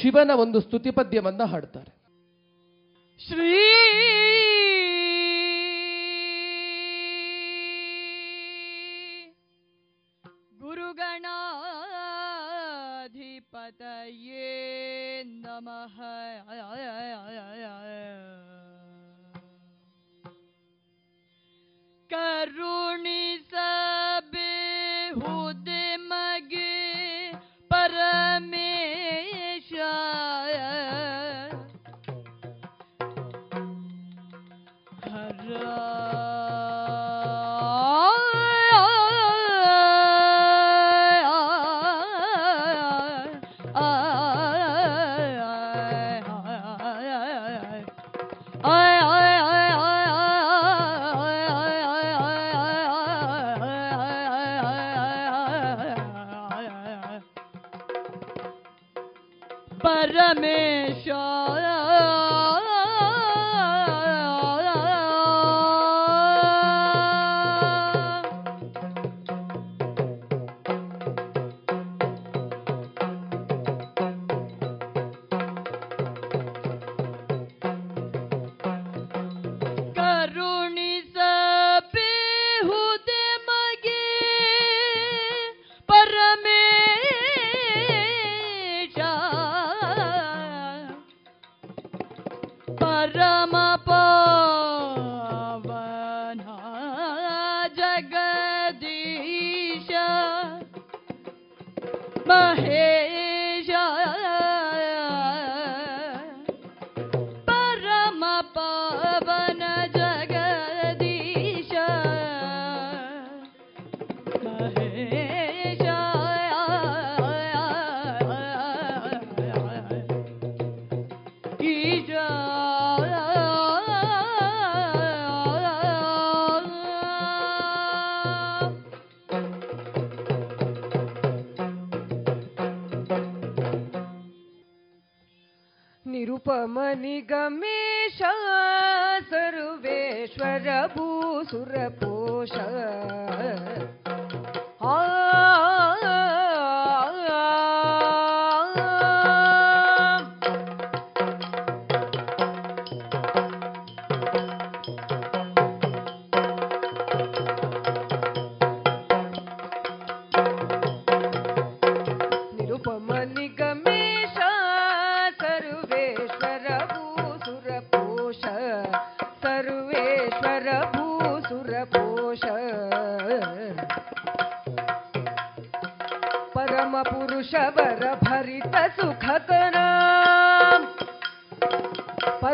ಶಿವನ ಒಂದು ಸ್ತುತಿಪದ್ಯವನ್ನು ಹಾಡ್ತಾರೆ. ಶ್ರೀ ಗುರುಗಣಾಧಿಪತಯೇ ನಮಃ. ಕರುಣಿಸಬೇಹುದೆ ಮಗೆ ಪರಮೇಶ, ನಿಗಮೇಶ ಸರ್ವೇಶ್ವರ ಭೂಸುರಪೋಷ.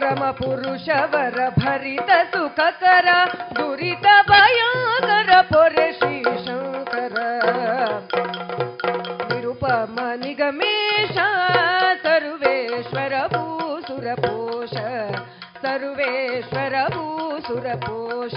ಪರಮ ಪುರುಷವರ ಭರಿತ ಸುಖಕರ ದುರಿತ ಭಯಂಕರ ಪೊರೆ ಶ್ರೀ ಶಂಕರ ನಿರುಪಮ ನಿಗಮೇಶ ಸರ್ವೇಶ್ವರ ಭೂಸುರಪೋಷ ಸರ್ವೇಶ್ವರ ಭೂಸುರಪೋಷ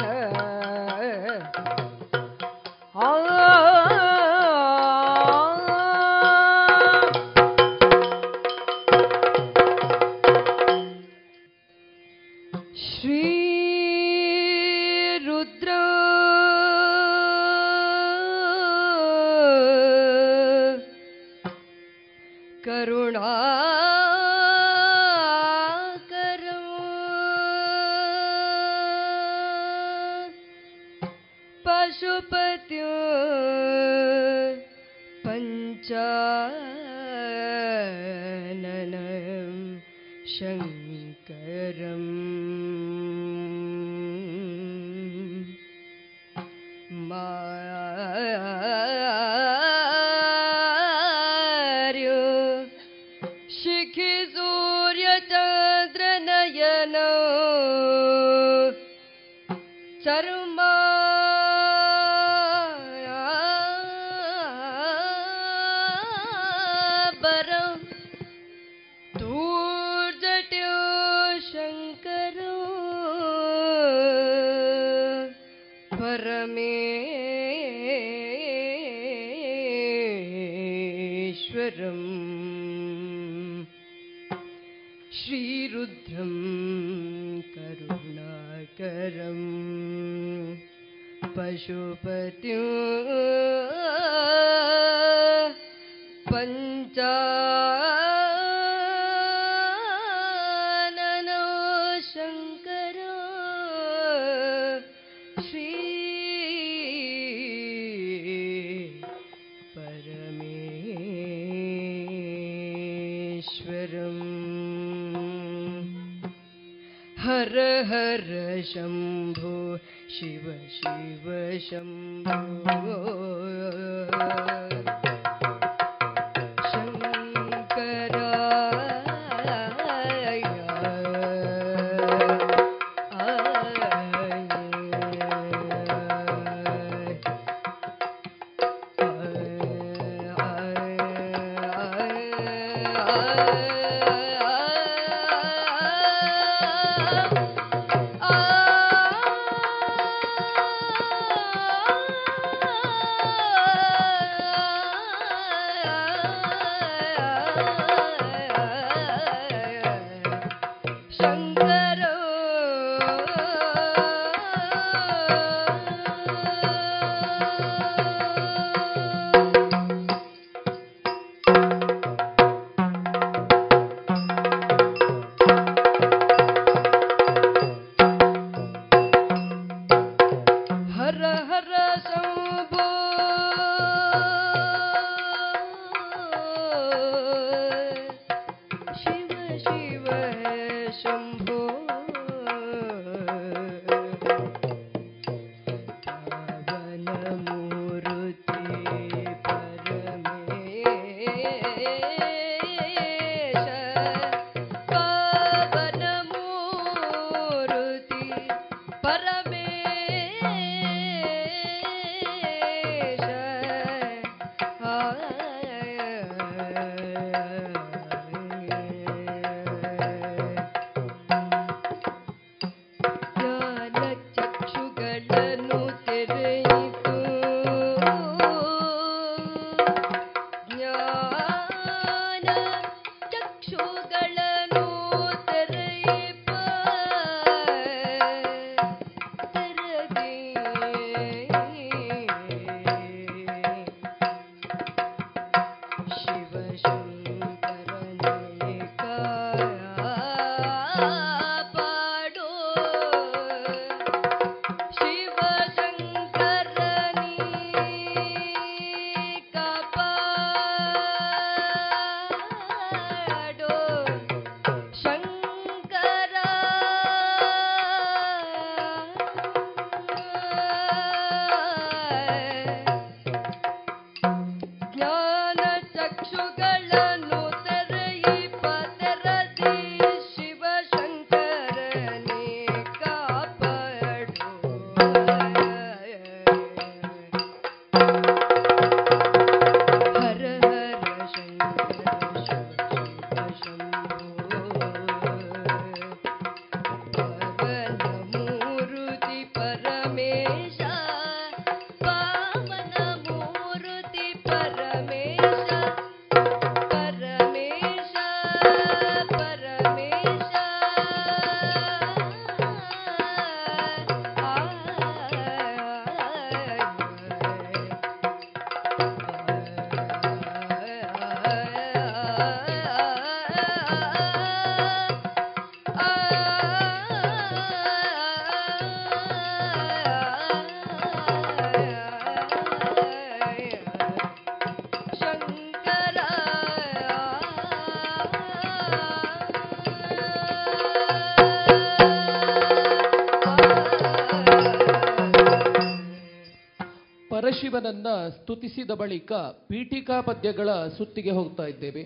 ಪರಶಿವನನ್ನ ಸ್ತುತಿಸಿದ ಬಳಿಕ ಪೀಠಿಕಾ ಪದ್ಯಗಳ ಸುತ್ತಿಗೆ ಹೋಗ್ತಾ ಇದ್ದೇವೆ.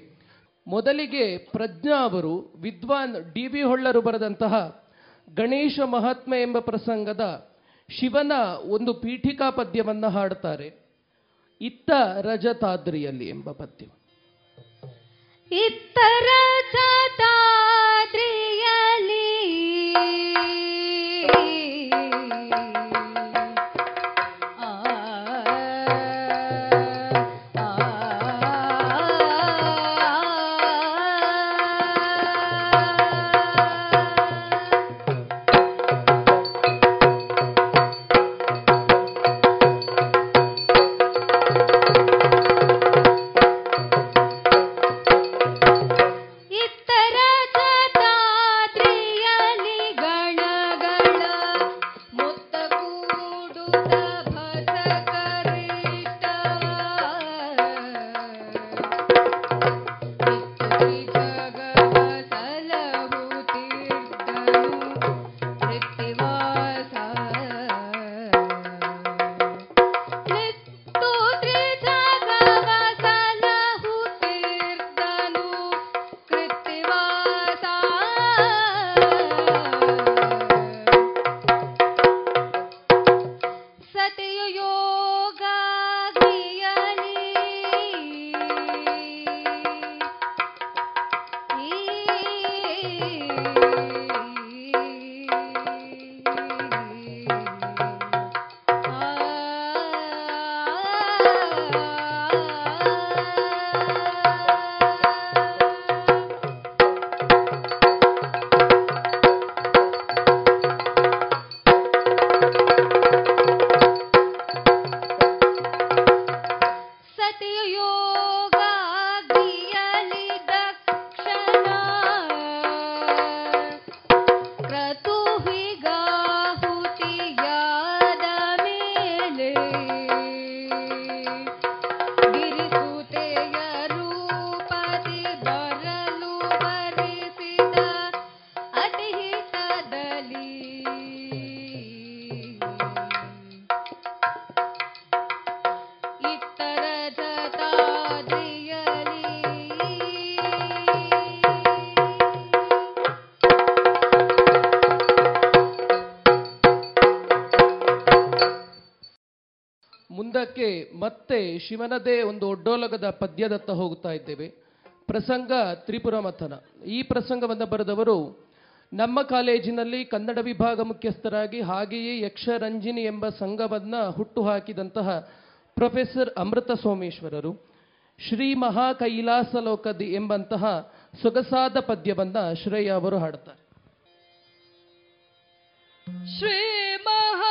ಮೊದಲಿಗೆ ಪ್ರಜ್ಞಾ ಅವರು ವಿದ್ವಾನ್ ಡಿ ವಿ ಹೊಳ್ಳರು ಬರೆದಂತಹ ಗಣೇಶ ಮಹಾತ್ಮೆ ಎಂಬ ಪ್ರಸಂಗದ ಶಿವನ ಒಂದು ಪೀಠಿಕಾ ಪದ್ಯವನ್ನು ಹಾಡ್ತಾರೆ. ಇತ್ತ ರಜತಾದ್ರಿಯಲ್ಲಿ ಎಂಬ ಪದ್ಯ. ಇತ್ತ ರಜತಾದ್ರಿಯಲ್ಲಿ ಮತ್ತೆ ಶಿವನದೇ ಒಂದು ಒಡ್ಡೋಲಗದ ಪದ್ಯದತ್ತ ಹೋಗ್ತಾ ಇದ್ದೇವೆ. ಪ್ರಸಂಗ ತ್ರಿಪುರ ಮಥನ. ಈ ಪ್ರಸಂಗವನ್ನು ಬರೆದವರು ನಮ್ಮ ಕಾಲೇಜಿನಲ್ಲಿ ಕನ್ನಡ ವಿಭಾಗ ಮುಖ್ಯಸ್ಥರಾಗಿ ಹಾಗೆಯೇ ಯಕ್ಷರಂಜಿನಿ ಎಂಬ ಸಂಘವನ್ನು ಹುಟ್ಟು ಹಾಕಿದಂತಹ ಪ್ರೊಫೆಸರ್ ಅಮೃತ ಸೋಮೇಶ್ವರರು. ಶ್ರೀ ಮಹಾ ಕೈಲಾಸ ಲೋಕದಿ ಎಂಬಂತಹ ಸೊಗಸಾದ ಪದ್ಯವನ್ನು ಶ್ರೇಯ ಅವರು ಹಾಡ್ತಾರೆ. ಶ್ರೀ ಮಹಾ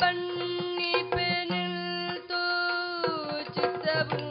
ಪನ್ನಿಪೆ ನಿಲ್ತು ಚಿತ್ತವು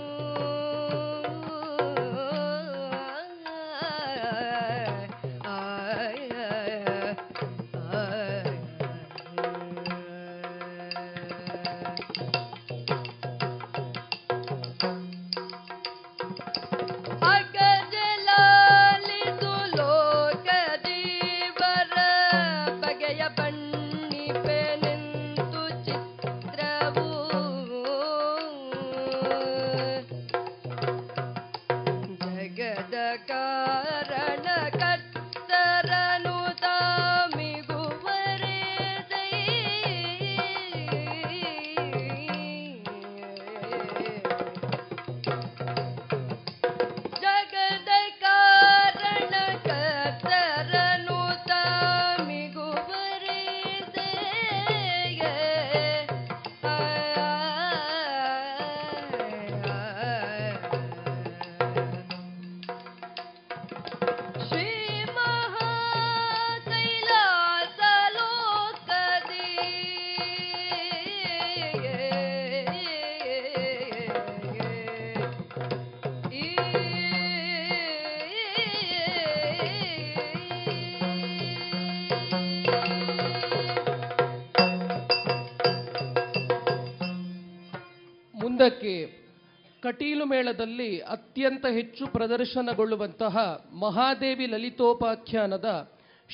ಕಟೀಲು ಮೇಳದಲ್ಲಿ ಅತ್ಯಂತ ಹೆಚ್ಚು ಪ್ರದರ್ಶನಗೊಳ್ಳುವಂತಹ ಮಹಾದೇವಿ ಲಲಿತೋಪಾಖ್ಯಾನದ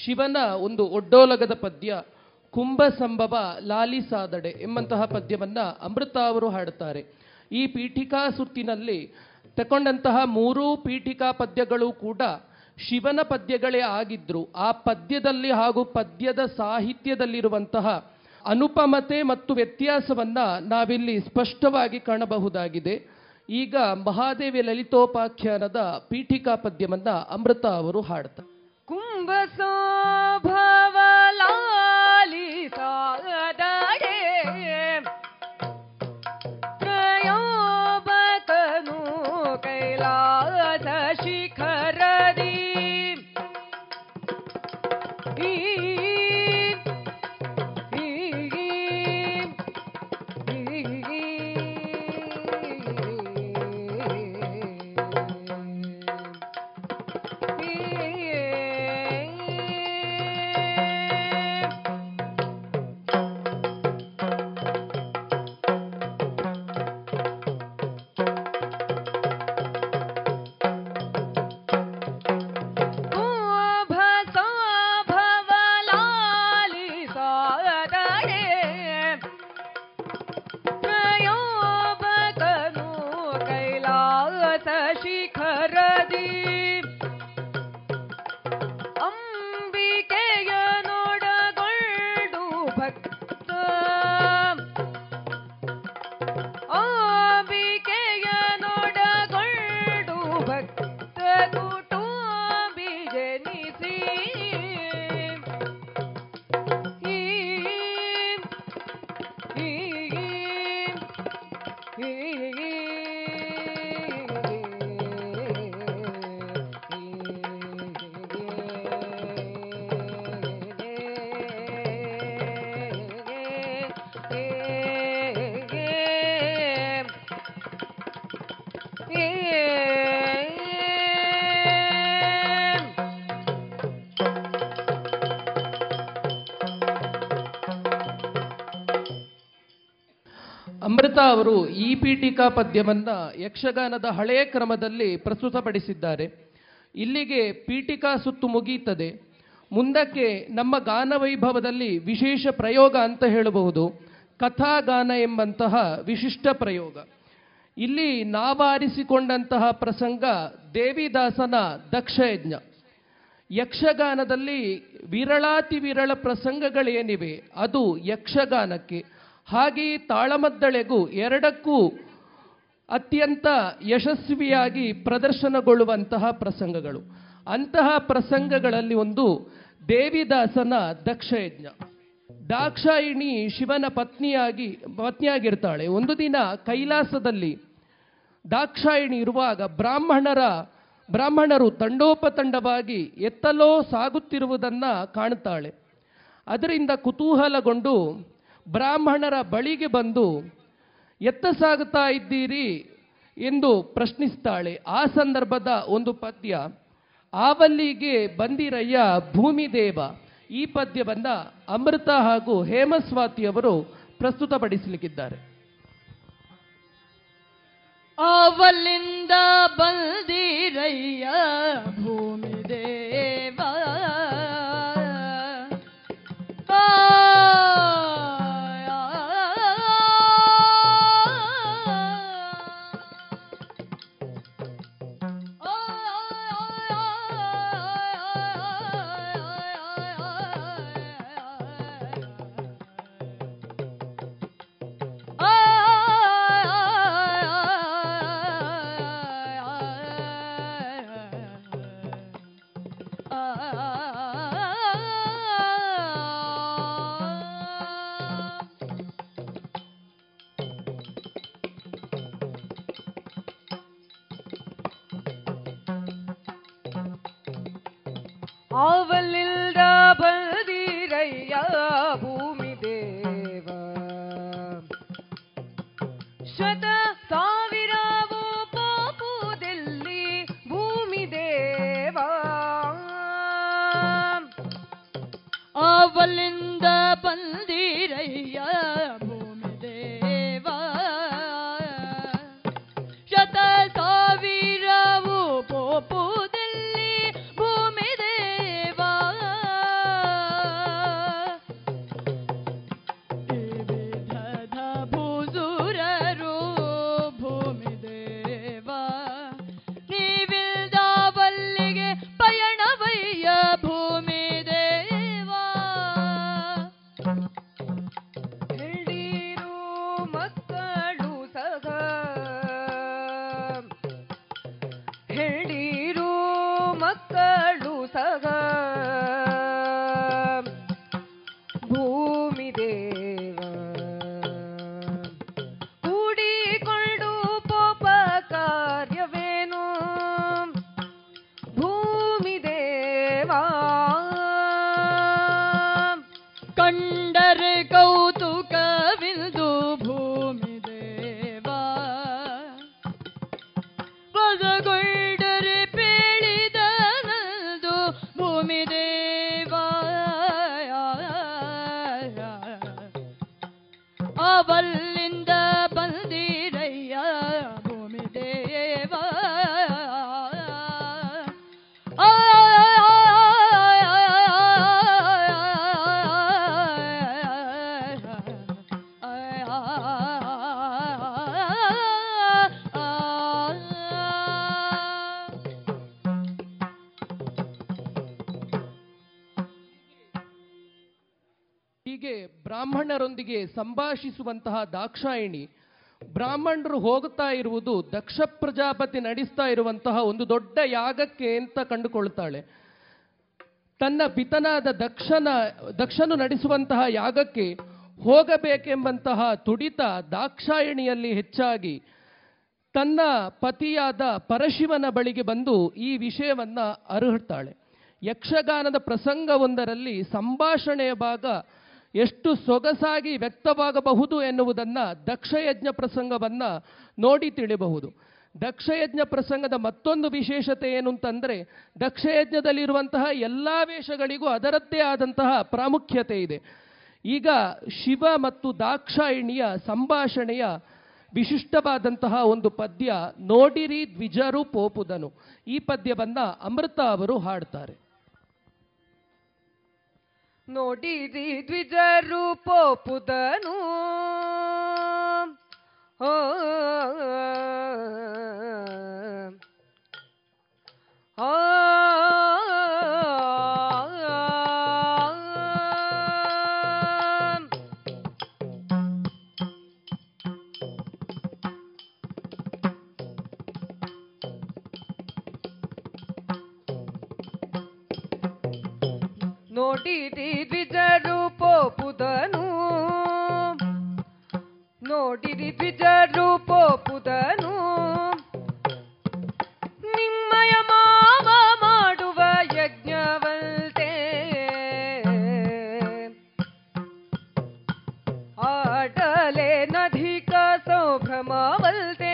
ಶಿವನ ಒಂದು ಒಡ್ಡೋಲಗದ ಪದ್ಯ ಕುಂಭಸಂಭವ ಲಾಲಿಸಾದಡೆ ಎಂಬಂತಹ ಪದ್ಯವನ್ನು ಅಮೃತ ಅವರು ಹಾಡುತ್ತಾರೆ. ಈ ಪೀಠಿಕಾ ಸುತ್ತಿನಲ್ಲಿ ತಗೊಂಡಂತಹ ಮೂರೂ ಪೀಠಿಕಾ ಪದ್ಯಗಳು ಕೂಡ ಶಿವನ ಪದ್ಯಗಳೇ ಆಗಿದ್ರು, ಆ ಪದ್ಯದಲ್ಲಿ ಹಾಗೂ ಪದ್ಯದ ಸಾಹಿತ್ಯದಲ್ಲಿರುವಂತಹ ಅನುಪಮತೆ ಮತ್ತು ವ್ಯತ್ಯಾಸವನ್ನು ನಾವಿಲ್ಲಿ ಸ್ಪಷ್ಟವಾಗಿ ಕಾಣಬಹುದಾಗಿದೆ. ಈಗ ಮಹಾದೇವಿ ಲಲಿತೋಪಾಖ್ಯಾನದ ಪೀಠಿಕಾ ಪದ್ಯವನ್ನು ಅಮೃತ ಅವರು ಹಾಡ್ತಾರೆ. ಅವರು ಈ ಪೀಠಿಕಾ ಪದ್ಯವನ್ನು ಯಕ್ಷಗಾನದ ಹಳೆಯ ಕ್ರಮದಲ್ಲಿ ಪ್ರಸ್ತುತಪಡಿಸಿದ್ದಾರೆ. ಇಲ್ಲಿಗೆ ಪೀಠಿಕಾ ಸುತ್ತು ಮುಗಿಯುತ್ತದೆ. ಮುಂದಕ್ಕೆ ನಮ್ಮ ಗಾನವೈಭವದಲ್ಲಿ ವಿಶೇಷ ಪ್ರಯೋಗ ಅಂತ ಹೇಳಬಹುದು, ಕಥಾಗಾನ ಎಂಬಂತಹ ವಿಶಿಷ್ಟ ಪ್ರಯೋಗ. ಇಲ್ಲಿ ನಾವಾರಿಸಿಕೊಂಡಂತಹ ಪ್ರಸಂಗ ದೇವಿದಾಸನ ದಕ್ಷಯಜ್ಞ. ಯಕ್ಷಗಾನದಲ್ಲಿ ವಿರಳಾತಿ ವಿರಳ ಪ್ರಸಂಗಗಳೇನಿವೆ ಅದು ಯಕ್ಷಗಾನಕ್ಕೆ ಹಾಗೆಯೇ ತಾಳಮದ್ದಳೆಗೂ ಎರಡಕ್ಕೂ ಅತ್ಯಂತ ಯಶಸ್ವಿಯಾಗಿ ಪ್ರದರ್ಶನಗೊಳ್ಳುವಂತಹ ಪ್ರಸಂಗಗಳು. ಅಂತಹ ಪ್ರಸಂಗಗಳಲ್ಲಿ ಒಂದು ದೇವಿದಾಸನ ದಕ್ಷಯಜ್ಞ. ದಾಕ್ಷಾಯಿಣಿ ಶಿವನ ಪತ್ನಿಯಾಗಿರ್ತಾಳೆ. ಒಂದು ದಿನ ಕೈಲಾಸದಲ್ಲಿ ದಾಕ್ಷಾಯಿಣಿ ಇರುವಾಗ ಬ್ರಾಹ್ಮಣರು ತಂಡೋಪತಂಡವಾಗಿ ಎತ್ತಲೋ ಸಾಗುತ್ತಿರುವುದನ್ನು ಕಾಣ್ತಾಳೆ. ಅದರಿಂದ ಕುತೂಹಲಗೊಂಡು ಬ್ರಾಹ್ಮಣರ ಬಳಿಗೆ ಬಂದು ಎತ್ತ ಸಾಗುತ್ತಾ ಇದ್ದೀರಿ ಎಂದು ಪ್ರಶ್ನಿಸ್ತಾಳೆ. ಆ ಸಂದರ್ಭದ ಒಂದು ಪದ್ಯ ಆವಲ್ಲಿಗೆ ಬಂದಿರಯ್ಯ ಭೂಮಿದೇವ, ಈ ಪದ್ಯವನ್ನ ಅಮೃತ ಹಾಗೂ ಹೇಮಸ್ವಾತಿಯವರು ಪ್ರಸ್ತುತಪಡಿಸಲಿಕ್ಕಿದ್ದಾರೆ. ಆವಲ್ಲಿಂದ ಬಂದಿರಯ್ಯ ಭೂಮಿದೇವ, ಆವಲಿಲ್ದ ಬಂದಿರಯ್ಯ ಭೂಮಿ ದೇವ, ಶತ ಸಾವಿರವೋ ಪಾಪುದಲ್ಲಿ ಭೂಮಿ ದೇವ, ಆವಲಿಂದ ಬಂದಿರಯ್ಯ ಭೂಮಿ ದೇವ, ಶತ ಸಾವಿರವೋ ಪಾಪು ಬ್ರಾಹ್ಮಣರೊಂದಿಗೆ ಸಂಭಾಷಿಸುವಂತಹ ದಾಕ್ಷಾಯಿಣಿ. ಬ್ರಾಹ್ಮಣರು ಹೋಗುತ್ತಾ ಇರುವುದು ದಕ್ಷ ಪ್ರಜಾಪತಿ ನಡೆಸ್ತಾ ಇರುವಂತಹ ಒಂದು ದೊಡ್ಡ ಯಾಗಕ್ಕೆ ಅಂತ ಕಂಡುಕೊಳ್ತಾಳೆ. ತನ್ನ ಪಿತನಾದ ದಕ್ಷನು ನಡೆಸುವಂತಹ ಯಾಗಕ್ಕೆ ಹೋಗಬೇಕೆಂಬಂತಹ ತುಡಿತ ದಾಕ್ಷಾಯಿಣಿಯಲ್ಲಿ ಹೆಚ್ಚಾಗಿ ತನ್ನ ಪತಿಯಾದ ಪರಶಿವನ ಬಳಿಗೆ ಬಂದು ಈ ವಿಷಯವನ್ನ ಅರಿಹುತ್ತಾಳೆ. ಯಕ್ಷಗಾನದ ಪ್ರಸಂಗವೊಂದರಲ್ಲಿ ಸಂಭಾಷಣೆಯ ಭಾಗ ಎಷ್ಟು ಸೊಗಸಾಗಿ ವ್ಯಕ್ತವಾಗಬಹುದು ಎನ್ನುವುದನ್ನು ದಕ್ಷಯಜ್ಞ ಪ್ರಸಂಗವನ್ನು ನೋಡಿ ತಿಳಿಬಹುದು. ದಕ್ಷಯಜ್ಞ ಪ್ರಸಂಗದ ಮತ್ತೊಂದು ವಿಶೇಷತೆ ಏನು ಅಂತಂದರೆ, ದಕ್ಷಯಜ್ಞದಲ್ಲಿರುವಂತಹ ಎಲ್ಲ ವೇಷಗಳಿಗೂ ಅದರದ್ದೇ ಆದಂತಹ ಪ್ರಾಮುಖ್ಯತೆ ಇದೆ. ಈಗ ಶಿವ ಮತ್ತು ದಾಕ್ಷಾಯಿಣಿಯ ಸಂಭಾಷಣೆಯ ವಿಶಿಷ್ಟವಾದಂತಹ ಒಂದು ಪದ್ಯ ನೋಡಿರಿ ದ್ವಿಜರು ಪೋಪುದನು. ಈ ಪದ್ಯವನ್ನು ಅಮೃತ ಅವರು ಹಾಡ್ತಾರೆ. ನೋಡಿರಿ ದ್ವಿಜರು ಪೋಪುದನು, ನೋಡಿರಿ ದ್ವಿಜರು ಪೋಪುದನು, ನೋಡಿರಿ ದ್ವಿಜರು ಪೋಪುದನು, ನಿಮ್ಮಯ ಮಾವ ಮಾಡುವ ಯಜ್ಞವಂತೆ ರಮಾವಲ್ತೆ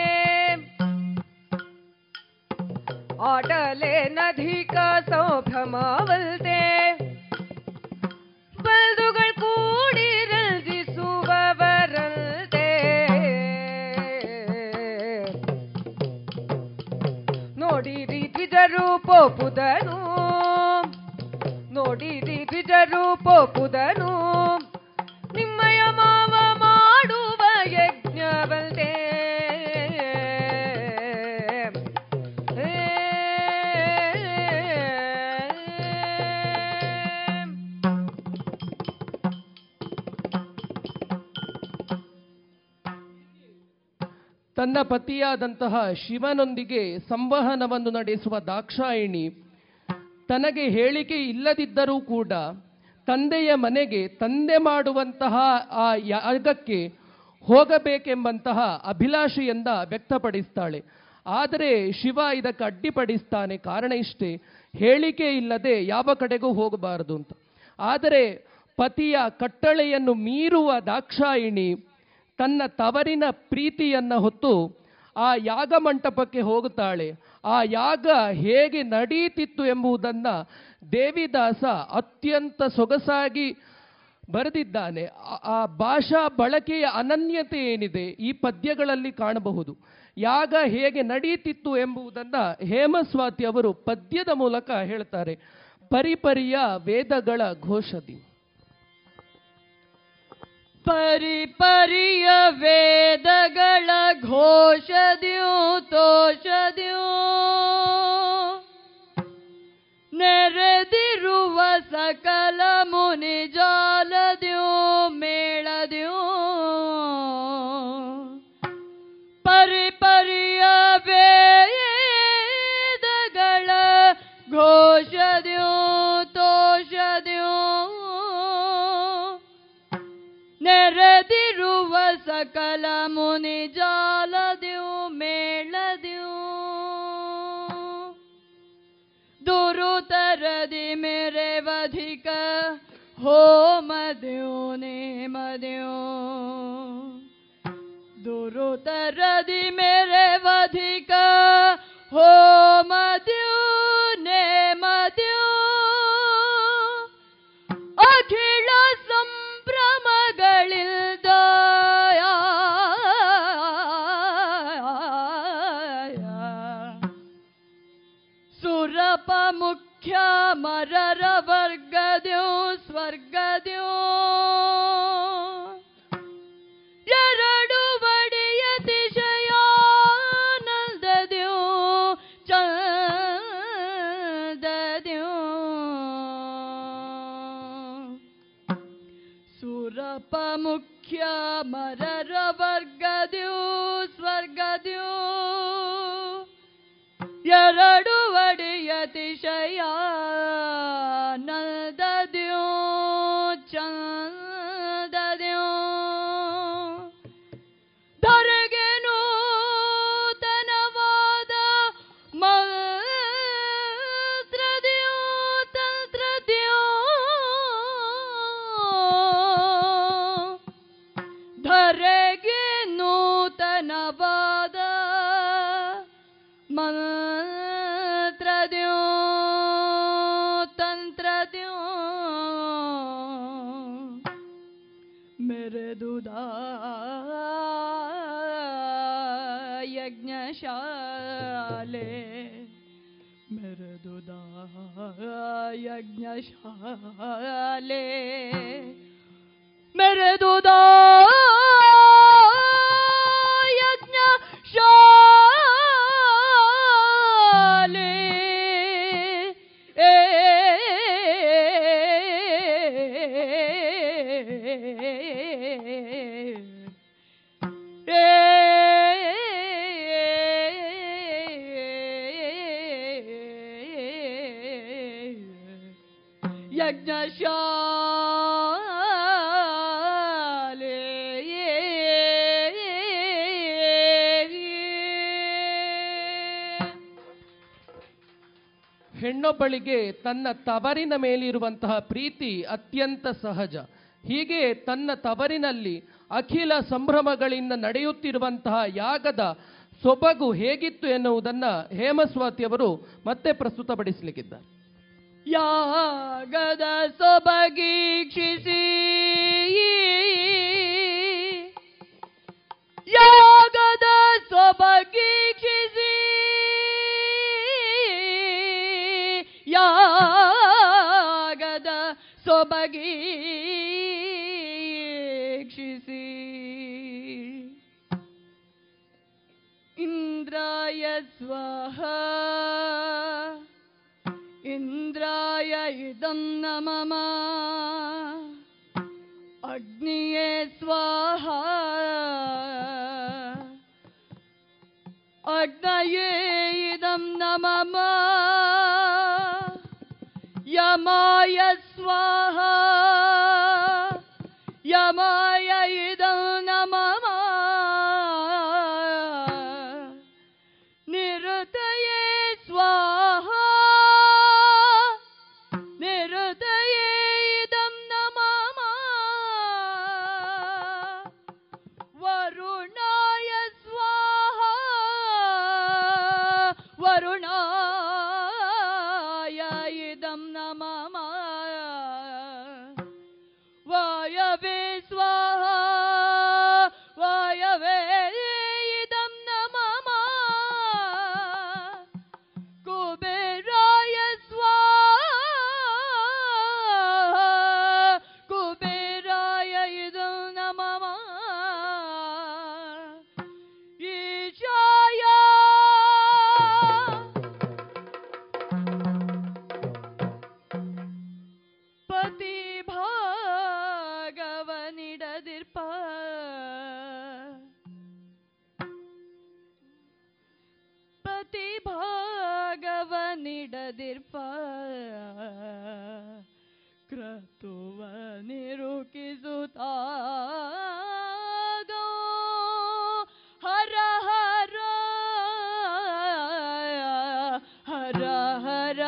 ಆಟಲೇ ನಧಿಕ ಸೌಭ್ರಮಾವಲ್ತೆ ಬಲ್ದುಗಳು ಕೂಡಿ ರಂಜಿಸುವವರಂತೆ ನೋಡಿರಿ ದ್ವಿಜರು ಪೋಪುದನು ನೋಡಿರಿ ದ್ವಿಜರು ಪೋಪುದನು ನಿಮ್ಮಯ ಮಾವ ಮಾಡುವ ಯಜ್ಞವಂತೆ ತನ್ನ ಪತಿಯಾದಂತಹ ಶಿವನೊಂದಿಗೆ ಸಂವಹನವನ್ನು ನಡೆಸುವ ದಾಕ್ಷಾಯಿಣಿ ತನಗೆ ಹೇಳಿಕೆ ಇಲ್ಲದಿದ್ದರೂ ಕೂಡ ತಂದೆಯ ಮನೆಗೆ ತಂದೆ ಮಾಡುವಂತಹ ಆ ಯಾಗಕ್ಕೆ ಹೋಗಬೇಕೆಂಬಂತಹ ಅಭಿಲಾಷೆಯಿಂದ ವ್ಯಕ್ತಪಡಿಸ್ತಾಳೆ. ಆದರೆ ಶಿವ ಇದಕ್ಕೆ ಅಡ್ಡಿಪಡಿಸ್ತಾನೆ. ಕಾರಣ ಇಷ್ಟೇ, ಹೇಳಿಕೆ ಇಲ್ಲದೆ ಯಾವ ಕಡೆಗೂ ಹೋಗಬಾರದು ಅಂತ. ಆದರೆ ಪತಿಯ ಕಟ್ಟಳೆಯನ್ನು ಮೀರುವ ದಾಕ್ಷಾಯಿಣಿ ತನ್ನ ತವರಿನ ಪ್ರೀತಿಯನ್ನು ಹೊತ್ತು ಆ ಯಾಗ ಮಂಟಪಕ್ಕೆ ಹೋಗುತ್ತಾಳೆ. ಆ ಯಾಗ ಹೇಗೆ ನಡೀತಿತ್ತು ಎಂಬುದನ್ನು ದೇವಿದಾಸ ಅತ್ಯಂತ ಸೊಗಸಾಗಿ ಬರೆದಿದ್ದಾನೆ. ಆ ಭಾಷಾ ಬಳಕೆಯ ಅನನ್ಯತೆ ಏನಿದೆ ಈ ಪದ್ಯಗಳಲ್ಲಿ ಕಾಣಬಹುದು. ಯಾಗ ಹೇಗೆ ನಡೀತಿತ್ತು ಎಂಬುದನ್ನು ಹೇಮಸ್ವಾತಿ ಅವರು ಪದ್ಯದ ಮೂಲಕ ಹೇಳ್ತಾರೆ. ಪರಿಪರಿಯ ವೇದಗಳ ಘೋಷದಿ ಪರಿಪರಿಯ ವೇದಗಳ ಘೋಷದಿಯೂ ತೋಷದಿಯೂ ನೆರೆದಿರುವ ಸಕಲ ಮುನಿ ಜಾಲದಿಯೂ ಮೇಳದಿಯೂ ಪರಿಪರಿಯ ವೇದಗಳ ಘೋಷದಿಯೂ ತೋಷದಿಯೂ ನೆರೆದಿರುವ ಸಕಲ ಮುನಿ ಜಾಲದಿಯೂ ಮೇಳದಿಯೂ ದುರುತರದಿ ಮೇರೆವಧಿಕ ಹೋಮದಿಯೂ ನೇಮದಿಯೂ ದುರುತರದಿ ಮೇರೆವಧಿಕ ಹೋಮದಿಯೂ ನೇಮದಿಯೂ ಅಖಿಲ ಸಂಭ್ರಮಗಳಿಲ್ದ ಸುರಪ ಮುಖ್ಯ ಮರರ ವರ್ಗದ್ಯೋ ಸ್ವರ್ಗದ್ಯೋ ಎರಡು ಬಡಿಯ ತಿಶಯಾನಂದದ್ಯೋ ಚಂದದ್ಯೋ ಸುರಪ ಮುಖ್ಯ ಮರರ ವರ್ಗದ್ಯೋ ಸ್ವರ್ಗದ್ಯೋ ಎರಡು ಅತಿಶಯಾನಂದದ್ಯೋ ಚಂದದ್ಯೋ ಧರೆಗೆ ನೂತನವಾದ ಮಂತ್ರದ್ಯೋ ತಂತ್ರದ್ಯೋ ಧರೆಗೆ ನೂತನವಾದ ಮಂತ್ರದ್ಯೋ ತಂತ್ರದ್ಯೋ ಮೆರೆದುದ ಯಜ್ಞಶಾಲೆ ಮೆರೆದುದ ಯಜ್ಞಶಾಲೆ ಮೆರೆದುದ ಯಜ್ಞಶಾಲೆ ಹೆಣ್ಣೊಬ್ಬಳಿಗೆ ತನ್ನ ತವರಿನ ಮೇಲಿರುವಂತಹ ಪ್ರೀತಿ ಅತ್ಯಂತ ಸಹಜ. ಹೀಗೆ ತನ್ನ ತವರಿನಲ್ಲಿ ಅಖಿಲ ಸಂಭ್ರಮಗಳಿಂದ ನಡೆಯುತ್ತಿರುವಂತಹ ಯಾಗದ ಸೊಬಗು ಹೇಗಿತ್ತು ಎನ್ನುವುದನ್ನು ಹೇಮಸ್ವಾತಿಯವರು ಮತ್ತೆ ಪ್ರಸ್ತುತಪಡಿಸಲಿಕ್ಕಿದ್ದಾರೆ. ಯಾಗದ ಸೊಬಗೀಕ್ಷಿಸಿ ಯಾಗದ ಸೊಬಗೀಕ್ಷಿಸಿ ಯಾಗದ ಸೊಬಗೀಕ್ಷಿಸಿ ಇಂದ್ರಾಯ ಸ್ವಾಹಾ ಇಂದ್ರಾಯ ಇದಂ ನಮಃ ಅಗ್ನಿಯೇ ಸ್ವಾಹಾ ಅಗ್ನಯೇ ಇದಂ ನಮಃ ಯಮಾಯ ಸ್ವಾಹಾ ಯಮಾಯ ಇದಂ ನಮಃ ನಿರುತಯೇ ಸ್ವಾಹಾ ನಿರುತಯೇ ಇದಂ ನಮಃ ವರುಣಾಯ ಸ್ವಾಹಾ ವರುಣಾಯ ಇದಂ ನಮಃ ವಾಯವೆ ಸ್ವಾಹಾ ವಾಯವೆ ಇದಂ ನಮಃ ಕುಬೇರಾಯ ಸ್ವಾಹಾ ಕುಬೇರಾಯ ಇದಂ ನಮಃ ಈಶಾಯ ಪತಿ ಭಾಗವನಿಡದಿರ್ಪ ಪತಿ ಭಾಗವನಿಡದಿರ್ಪ ಕ್ರತುವನಿರುಕಿಸುತ್ತಾ ಹರ ಹರ ಹರ ಹರ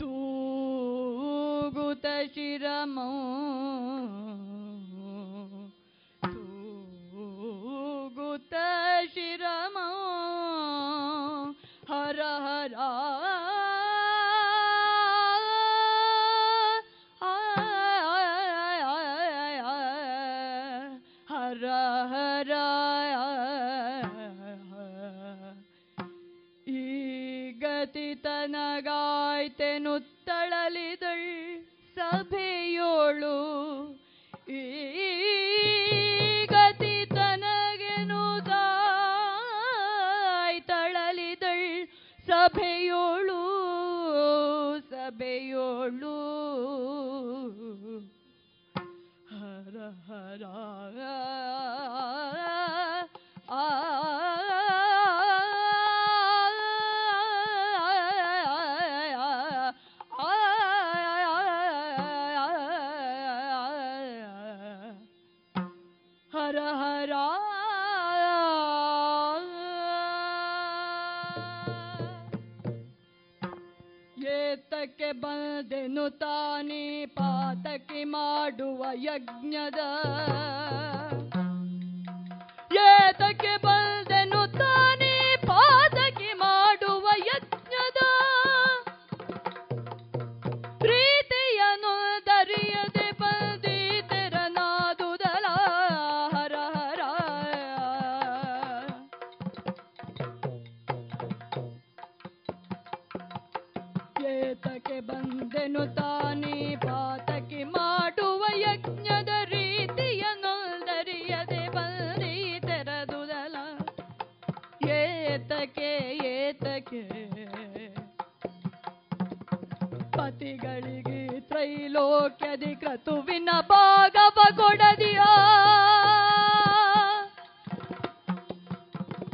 ತೂಗುತ ಶಿರಮೋ ತೂಗುತ ಶಿರಮೋ ಹರ ಹರ ಹರ ಹರ ಈ ಗತಿ ತನಗಾಯ್ತೆನು ತಳಲಿದಳ್ ಸಭೆಯೋಳು ಈ ಗತಿ ತನಗೆನು ತಳಲಿದಳ್ ಸಭೆಯೋಳು ಸಭೆಯೋಳು ಹರ ಹರ ಆ ಹರ ಹರ ಏತಕ್ಕೆ ಬಂದೆನು ತಾನೇ ಪಾತಕಿ ಮಾಡುವ ಯಜ್ಞದ ಏತಕ್ಕೆ ಬಂದೆನು ತಾನೇ ಪಾತಕಿ ಮಾಡುವ ಯಜ್ಞದ ಪ್ರೀತಿಯನು ದರಿಯದೆ ಬಂದಿದ್ದರನಾದುದಲ ಹರ ಹರ ಏತಕ್ಕೆ ಬಂದೆನು ತಾನೇ ಪಾತಕಿ ಮಾಡುವ ಯಜ್ಞದ ರೀತಿಯನು ದರಿಯದೆ ಬಂದಿದ್ದರದುದಲ ಏತಕ್ಕೆ ಏತಕ್ಕೆ ಪತಿಗಳಿಗೆ ತ್ರೈಲೋಕ್ಯದಿ ಕ್ರತುವಿನ ಭಾಗವ ಕೊಡದಿಯ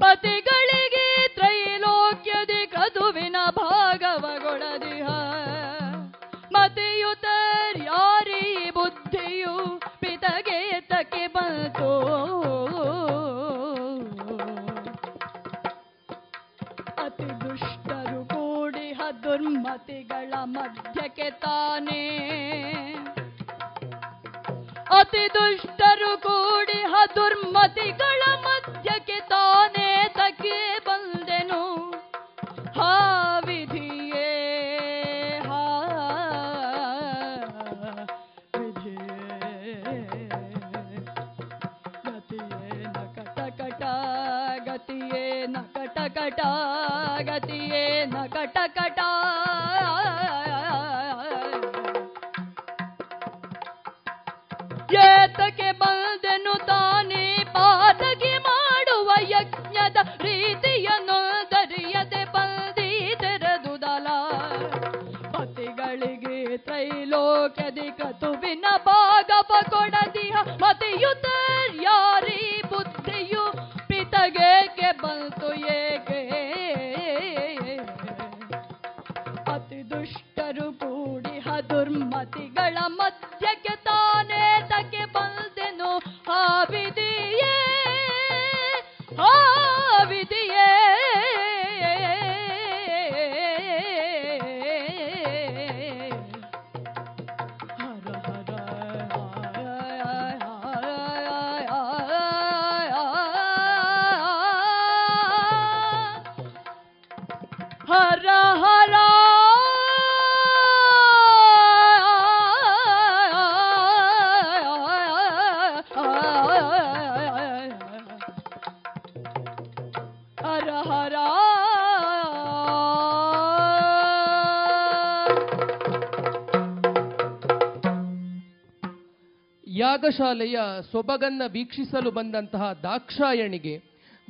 ಪತಿಗಳಿಗೆ ತ್ರೈಲೋಕ್ಯದಿ ಕ್ರತುವಿನ ಭಾಗವ ಕೊಡದಿಯ के ताने ಅತಿ ದುಷ್ಟರು ಕೂಡಿ ದುರ್ಮತಿಗಳ ಮಧ್ಯಕ್ಕೆ ತಾನೇ ತಕ್ಕೆ ಬಂದೆನು ಹಾವಿಧಿಯೇ ಹಾವಿಧಿಯೇ ಗತಿಯೇನ ಕಟಕಟ ಗತಿಯೇನ ಕಟಕಟ ಗತಿಯೇನ ಕಟಕಟ ಏತಕ್ಕೆ ಬಂದೆನು ತಾನೇ ಪಾತಕಿ ಮಾಡುವ ಯಜ್ಞದ ರೀತಿಯನ್ನು ದರಿಯದೆ ಬಂದಿದೆರದುದಲ ಪತಿಗಳಿಗೆ ತ್ರೈಲೋಕ್ಯಧಿಕ ತುವಿನ ಭಾಗವ ಕೊಡದಿಹ ಮತಿಯುತರ್ಯಾರಿ ಬುದ್ಧಿಯು ಪಿತಗೇಕೆ ಬಂತು ಏಕೆ ಅತಿ ದುಷ್ಟರು ಕೂಡಿ ದುರ್ಮತಿಗಳ ಮಧ್ಯಕ್ಕೆ ತಾನೇ ತಕ್ಕೆ ಬಂದೆನು ಹಾವಿದಿಯೇ ಹಾವಿದಿಯೇ ಹರ ಹರ ಯಾಗಶಾಲೆಯ ಸೊಬಗನ್ನ ವೀಕ್ಷಿಸಲು ಬಂದಂತಹ ದಾಕ್ಷಾಯಣಿಗೆ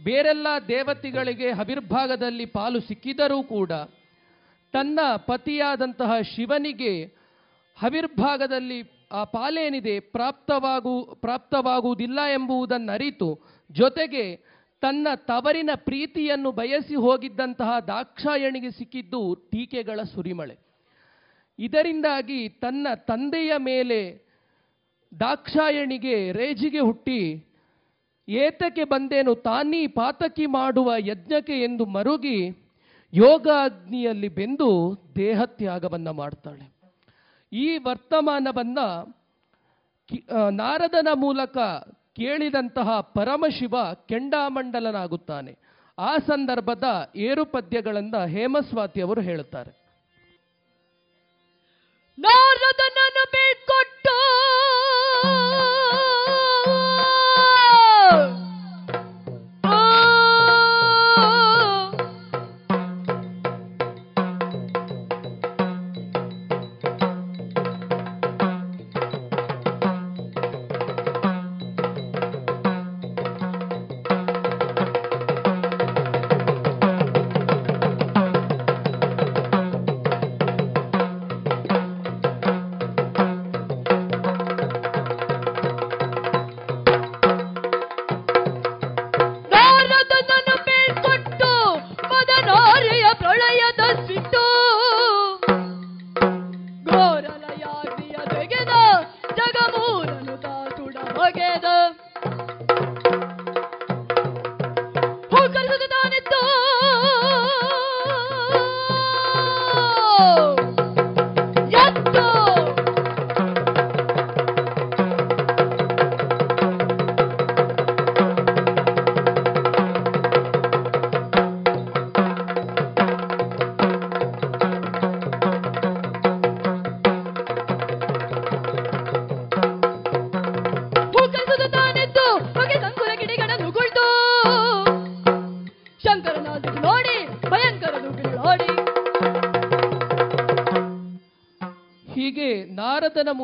ಬೇರೆಲ್ಲ ದೇವತೆಗಳಿಗೆ ಹವಿರ್ಭಾಗದಲ್ಲಿ ಪಾಲು ಸಿಕ್ಕಿದರೂ ಕೂಡ ತನ್ನ ಪತಿಯಾದಂತಹ ಶಿವನಿಗೆ ಹವಿರ್ಭಾಗದಲ್ಲಿ ಆ ಪಾಲೇನಿದೆ ಪ್ರಾಪ್ತವಾಗುವುದಿಲ್ಲ ಎಂಬುದನ್ನರಿತು, ಜೊತೆಗೆ ತನ್ನ ತವರಿನ ಪ್ರೀತಿಯನ್ನು ಬಯಸಿ ಹೋಗಿದ್ದಂತಹ ದಾಕ್ಷಾಯಣಿಗೆ ಸಿಕ್ಕಿದ್ದು ಟೀಕೆಗಳ ಸುರಿಮಳೆ. ಇದರಿಂದಾಗಿ ತನ್ನ ತಂದೆಯ ಮೇಲೆ ದಾಕ್ಷಾಯಣಿಗೆ ರೇಜಿಗೆ ಹುಟ್ಟಿ ಏತಕ್ಕೆ ಬಂದೇನು ತಾನೀ ಪಾತಕಿ ಮಾಡುವ ಯಜ್ಞಕ್ಕೆ ಎಂದು ಮರುಗಿ ಯೋಗಾಗ್ನಿಯಲ್ಲಿ ಬೆಂದು ದೇಹತ್ಯಾಗವನ್ನು ಮಾಡ್ತಾಳೆ. ಈ ವರ್ತಮಾನವನ್ನು ನಾರದನ ಮೂಲಕ ಕೇಳಿದಂತಹ ಪರಮಶಿವ ಕೆಂಡಾಮಂಡಲನಾಗುತ್ತಾನೆ. ಆ ಸಂದರ್ಭದ ಏರು ಪದ್ಯಗಳನ್ನು ಹೇಮಸ್ವಾತಿಯವರು ಹೇಳುತ್ತಾರೆ. ನಾರದನನ್ನು ಬಿಟ್ಕೊಟ್ಟು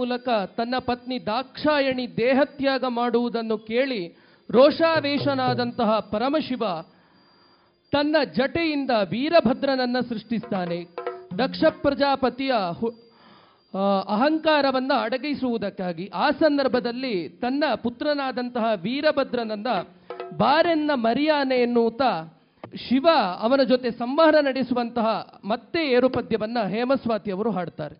ಮೂಲಕ ತನ್ನ ಪತ್ನಿ ದಾಕ್ಷಾಯಣಿ ದೇಹತ್ಯಾಗ ಮಾಡುವುದನ್ನು ಕೇಳಿ ರೋಷಾವೇಶನಾದಂತಹ ಪರಮಶಿವ ತನ್ನ ಜಟೆಯಿಂದ ವೀರಭದ್ರನನ್ನ ಸೃಷ್ಟಿಸ್ತಾನೆ. ದಕ್ಷ ಪ್ರಜಾಪತಿಯ ಅಹಂಕಾರವನ್ನ ಅಡಗಿಸುವುದಕ್ಕಾಗಿ ಆ ಸಂದರ್ಭದಲ್ಲಿ ತನ್ನ ಪುತ್ರನಾದಂತಹ ವೀರಭದ್ರನನ್ನ ಬಾರೆನ್ನ ಮರಿಯಾನೆ ಎನ್ನುತ್ತಾ ಶಿವ ಅವನ ಜೊತೆ ಸಂವಹನ ನಡೆಸುವಂತಹ ಮತ್ತೆ ಏರುಪದ್ಯವನ್ನ ಹೇಮಸ್ವಾತಿಯವರು ಹಾಡ್ತಾರೆ.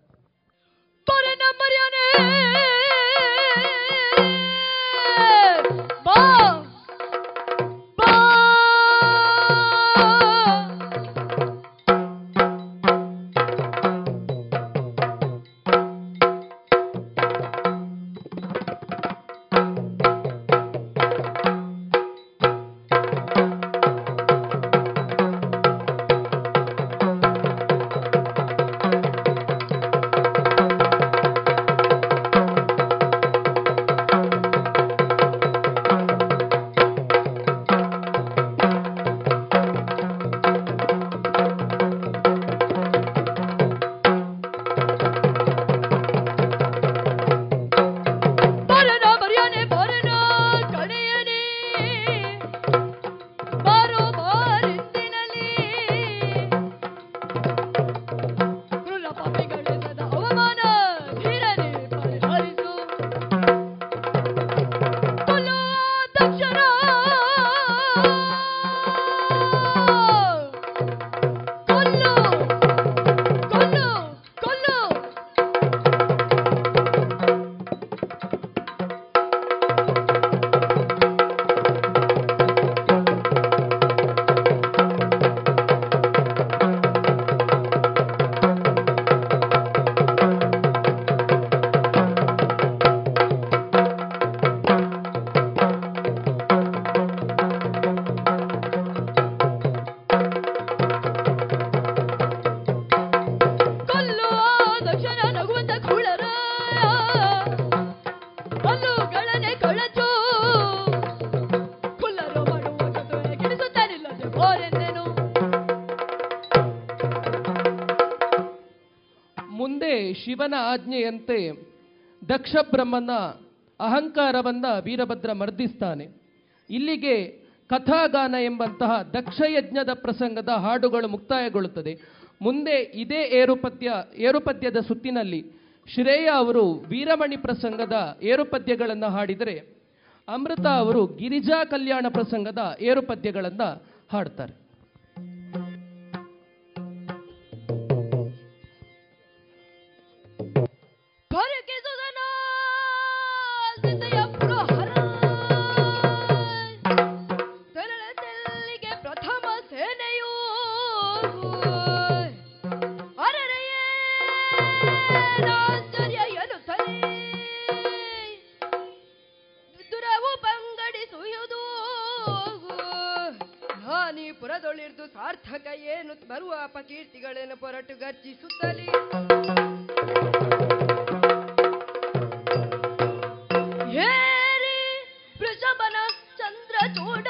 ಶಿವನ ಆಜ್ಞೆಯಂತೆ ದಕ್ಷ ಬ್ರಹ್ಮನ ಅಹಂಕಾರವನ್ನು ವೀರಭದ್ರ ಮರ್ದಿಸ್ತಾನೆ. ಇಲ್ಲಿಗೆ ಕಥಾಗಾನ ಎಂಬಂತಹ ದಕ್ಷಯಜ್ಞದ ಪ್ರಸಂಗದ ಹಾಡುಗಳು ಮುಕ್ತಾಯಗೊಳ್ಳುತ್ತದೆ. ಮುಂದೆ ಇದೇ ಏರುಪದ್ಯದ ಸುತ್ತಿನಲ್ಲಿ ಶ್ರೇಯ ಅವರು ವೀರಮಣಿ ಪ್ರಸಂಗದ ಏರುಪದ್ಯಗಳನ್ನು ಹಾಡಿದರೆ, ಅಮೃತ ಅವರು ಗಿರಿಜಾ ಕಲ್ಯಾಣ ಪ್ರಸಂಗದ ಏರುಪದ್ಯಗಳನ್ನು ಹಾಡ್ತಾರೆ. ಪುರದೊಳಿರ್ದು ಸಾರ್ಥಕ ಏನು ಬರುವ ಅಪಕೀರ್ತಿಗಳನ್ನು ಪೊರಟು ಗರ್ಜಿಸುತ್ತಲೇ ಹೇರಿ ವೃಷಭನ ಚಂದ್ರ ಚೂಡ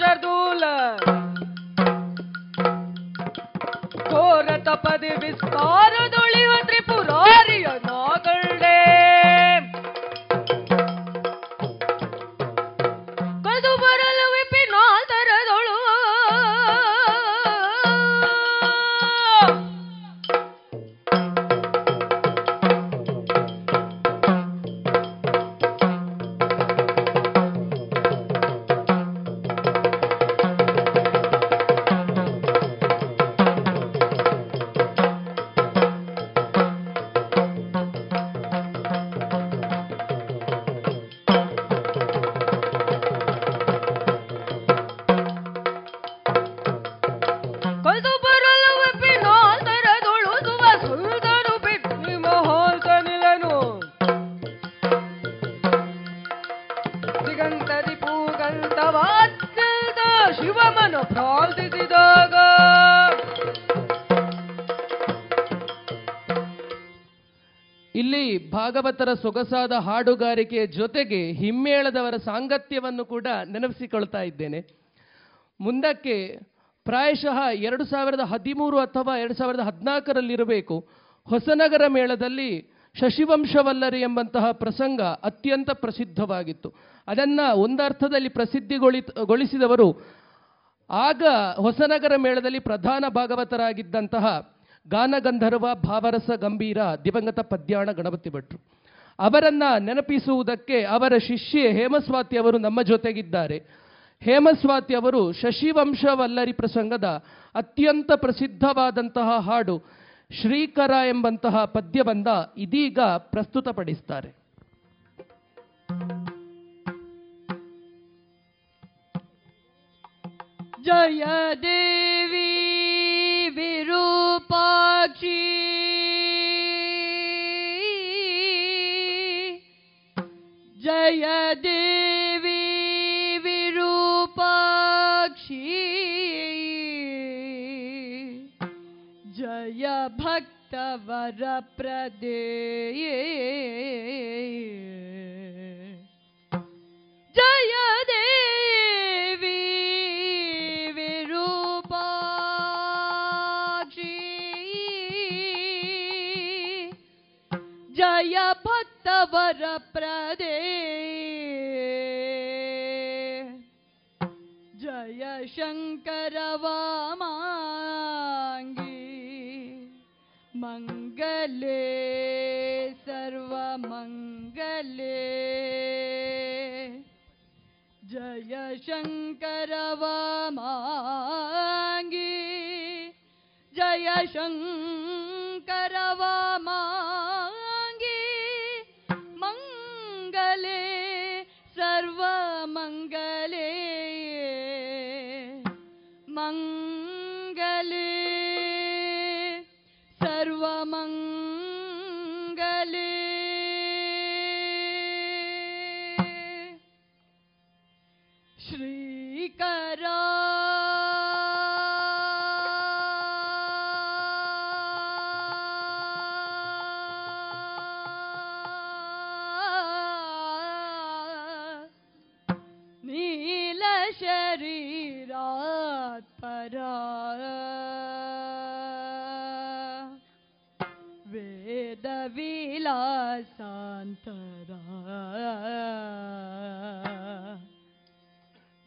ಶರ್ದೂಲ ಘೋರ ತಪದಿ ವಿಸ್ತಾರ ದುಳಿಯುವ ತ್ರಿಪುರಾರಿಯ ನಾಗಳ್ಳೆ ಕದು ಬರಲು ವಿಪಿನಾ ತರದೊಳು ಭಾಗವತರ ಸೊಗಸಾದ ಹಾಡುಗಾರಿಕೆಯ ಜೊತೆಗೆ ಹಿಮ್ಮೇಳದವರ ಸಾಂಗತ್ಯವನ್ನು ಕೂಡ ನೆನಪಿಸಿಕೊಳ್ತಾ ಇದ್ದೇನೆ. ಮುಂದಕ್ಕೆ ಪ್ರಾಯಶಃ 2013 ಅಥವಾ 2014ರಲ್ಲಿರಬೇಕು, ಹೊಸನಗರ ಮೇಳದಲ್ಲಿ ಶಶಿವಂಶವಲ್ಲರಿ ಎಂಬಂತಹ ಪ್ರಸಂಗ ಅತ್ಯಂತ ಪ್ರಸಿದ್ಧವಾಗಿತ್ತು. ಅದನ್ನು ಒಂದರ್ಥದಲ್ಲಿ ಪ್ರಸಿದ್ಧಿಗೊಳಿಸಿದವರು ಆಗ ಹೊಸನಗರ ಮೇಳದಲ್ಲಿ ಪ್ರಧಾನ ಭಾಗವತರಾಗಿದ್ದಂತಹ ಗಾನಗಂಧರ್ವ ಭಾವರಸ ಗಂಭೀರ ದಿವಂಗತ ಪದ್ಯಾಣ ಗಣಪತಿ ಭಟ್ರು ಅವರನ್ನು ನೆನಪಿಸುವುದಕ್ಕೆ ಅವರ ಶಿಷ್ಯೆ ಹೇಮಸ್ವಾತಿ ಅವರು ನಮ್ಮ ಜೊತೆಗಿದ್ದಾರೆ. ಹೇಮಸ್ವಾತಿ ಅವರು ಶಶಿವಂಶವಲ್ಲರಿ ಪ್ರಸಂಗದ ಅತ್ಯಂತ ಪ್ರಸಿದ್ಧವಾದಂತಹ ಹಾಡು ಶ್ರೀಕರ ಎಂಬಂತಹ ಪದ್ಯವನ್ನ ಇದೀಗ ಪ್ರಸ್ತುತಪಡಿಸ್ತಾರೆ. ಜಯ ದೇವಿ ವಿರೂಪಾಕ್ಷಿ ಜಯ ದೇವಿ ವಿರೂಪಾಕ್ಷಿ ಜಯ ಭಕ್ತವರ ಪ್ರದೇ ಜಯ ವರ ಪ್ರದೇ ಜಯ ಶಂಕರ ವಾಮಾಂಗಿ ಮಂಗಲೇ ಸರ್ವಮಂಗಲೇ ಜಯ ಶಂಕರ ವಾಮಾಂಗಿ ಜಯ ಶಂಕರ ವಾಮಾ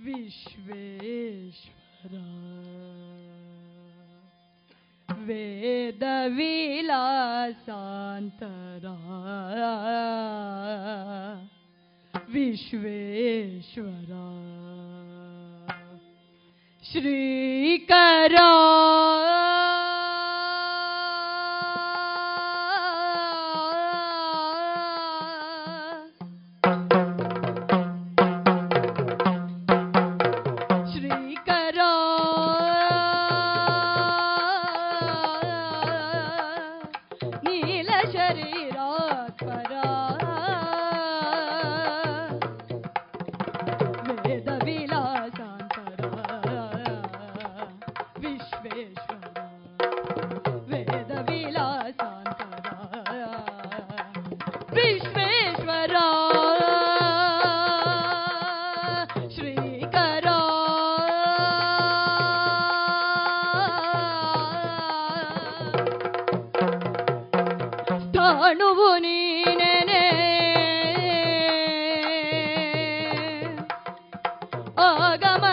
ವಿಶ್ವೇಶ್ವರ ವೇದ ವಿಲಾಸಾಂತರ ವಿಶ್ವೇಶ್ವರ ಶ್ರೀಕರ ವಿಶ್ವೇಶ್ವರ ಪರಮ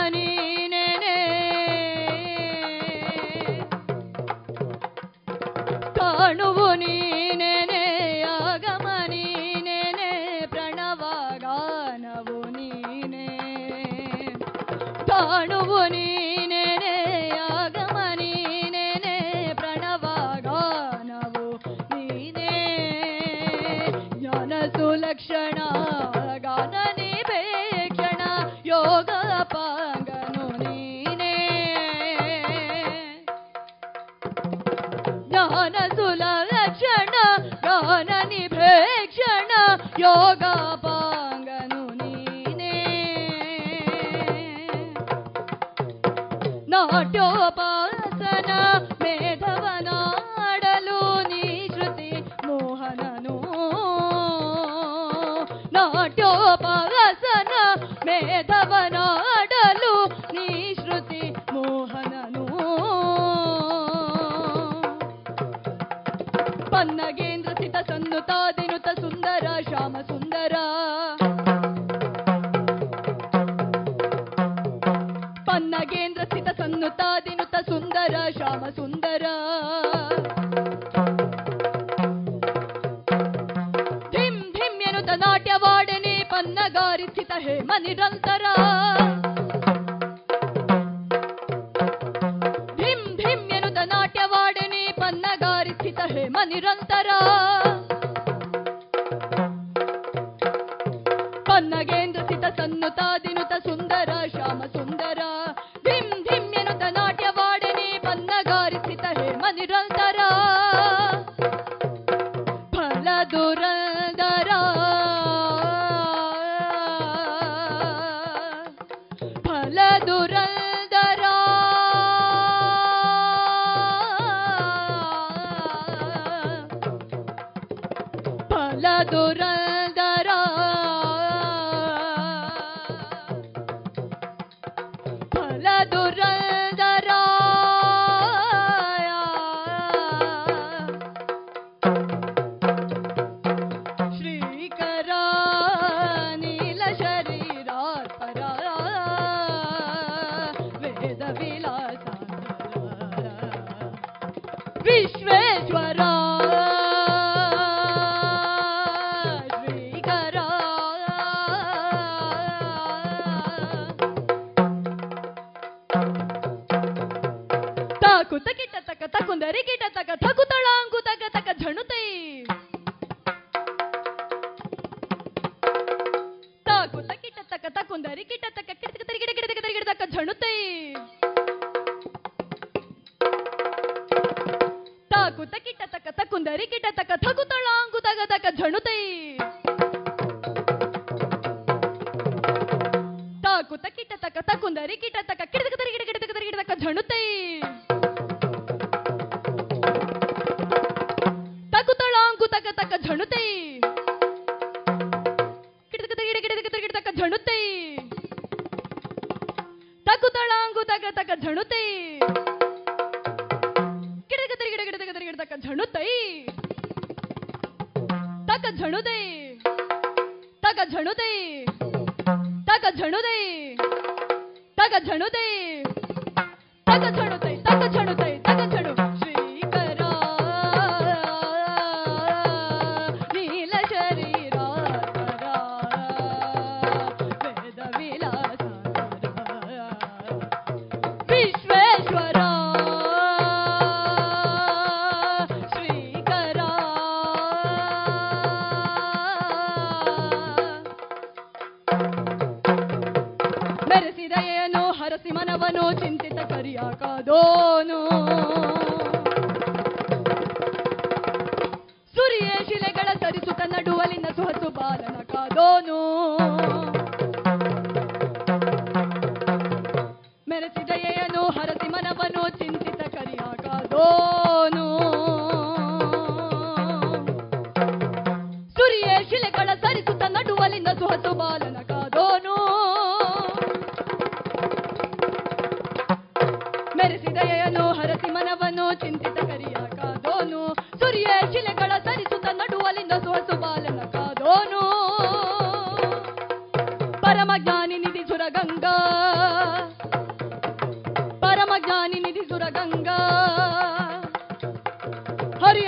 ಜ್ಞಾನಿ ನಿಧಿ ಸುರಗಂಗಾ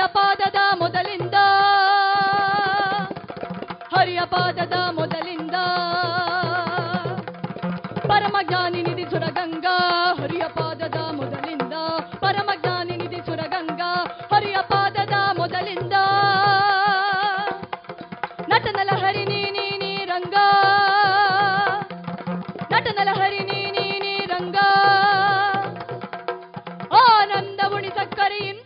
ಹರಿಯಪಾದದ ಮೊದಲಿಂದ ಹರಿಯಪಾದದ ಮೊದಲಿಂದ ಪರಮಜ್ಞಾನಿ ನಿಧಿ ಸುರಗಂಗಾ ಹರಿಯಪಾದದ ಮೊದಲಿಂದ ಪರಮಜ್ಞಾನಿ ನಿಧಿ ಸುರಗಂಗಾ ಹರಿಯಪಾದದ ಮೊದಲಿಂದ ನಟನಲ ಹರಿ ನೀನಿ ನೀ ರಂಗ ನಟನಲ ಹರಿ ನೀನಿ ನೀ ರಂಗ ಆನಂದ ಉಣಿ ಸಕ್ಕರೆಯಿಂದ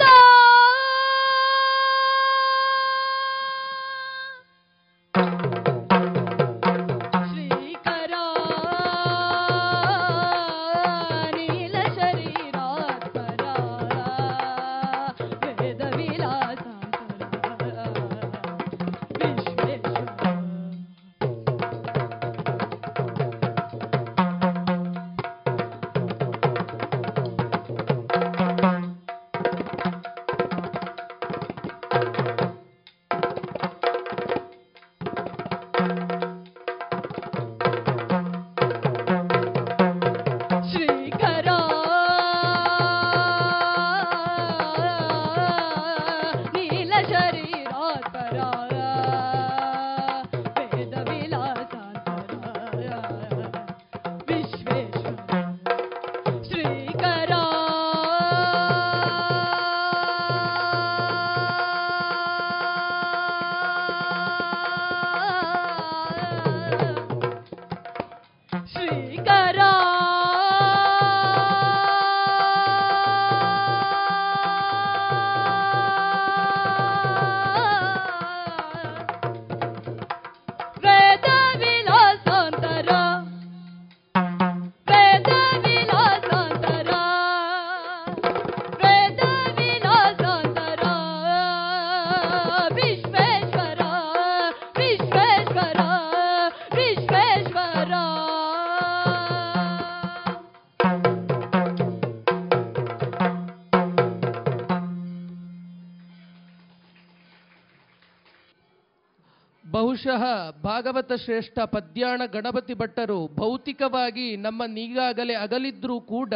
ಬಹುಶಃ ಭಾಗವತ ಶ್ರೇಷ್ಠ ಪದ್ಯಾಣ ಗಣಪತಿ ಭಟ್ಟರು ಭೌತಿಕವಾಗಿ ನಮ್ಮನ್ನೀಗಾಗಲೇ ಅಗಲಿದ್ರೂ ಕೂಡ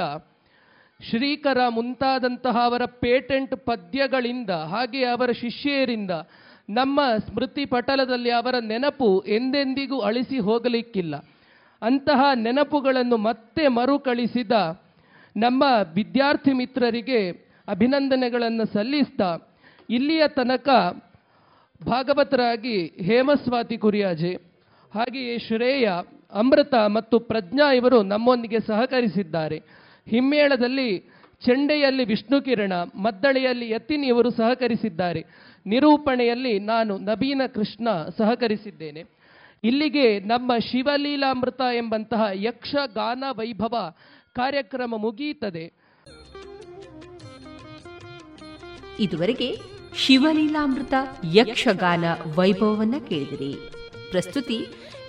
ಶ್ರೀಕರ ಮುಂತಾದಂತಹ ಅವರ ಪೇಟೆಂಟ್ ಪದ್ಯಗಳಿಂದ ಹಾಗೆ ಅವರ ಶಿಷ್ಯರಿಂದ ನಮ್ಮ ಸ್ಮೃತಿ ಪಟಲದಲ್ಲಿ ಅವರ ನೆನಪು ಎಂದೆಂದಿಗೂ ಅಳಿಸಿ ಹೋಗಲಿಕ್ಕಿಲ್ಲ. ಅಂತಹ ನೆನಪುಗಳನ್ನು ಮತ್ತೆ ಮರುಕಳಿಸಿದ ನಮ್ಮ ವಿದ್ಯಾರ್ಥಿ ಮಿತ್ರರಿಗೆ ಅಭಿನಂದನೆಗಳನ್ನು ಸಲ್ಲಿಸ್ತಾ ಇಲ್ಲಿಯ ತನಕ ಭಾಗವತರಾಗಿ ಹೇಮಸ್ವಾತಿ ಕುರಿಯಾಜೆ, ಹಾಗೆಯೇ ಶ್ರೇಯ, ಅಮೃತ ಮತ್ತು ಪ್ರಜ್ಞಾ ಇವರು ನಮ್ಮೊಂದಿಗೆ ಸಹಕರಿಸಿದ್ದಾರೆ. ಹಿಮ್ಮೇಳದಲ್ಲಿ ಚೆಂಡೆಯಲ್ಲಿ ವಿಷ್ಣು ಕಿರಣ, ಮದ್ದಳೆಯಲ್ಲಿ ಯತಿನ್ ಇವರು ಸಹಕರಿಸಿದ್ದಾರೆ. ನಿರೂಪಣೆಯಲ್ಲಿ ನಾನು ನಬೀನ ಕೃಷ್ಣ ಸಹಕರಿಸಿದ್ದೇನೆ. ಇಲ್ಲಿಗೆ ನಮ್ಮ ಶಿವಲೀಲಾಮೃತ ಎಂಬಂತಹ ಯಕ್ಷಗಾನ ವೈಭವ ಕಾರ್ಯಕ್ರಮ ಮುಗಿಯುತ್ತದೆ. ಇದುವರೆಗೆ ಶಿವಲೀಲಾಮೃತ ಯಕ್ಷಗಾನ ವೈಭವವನ್ನು ಕೇಳಿದಿರಿ. ಪ್ರಸ್ತುತಿ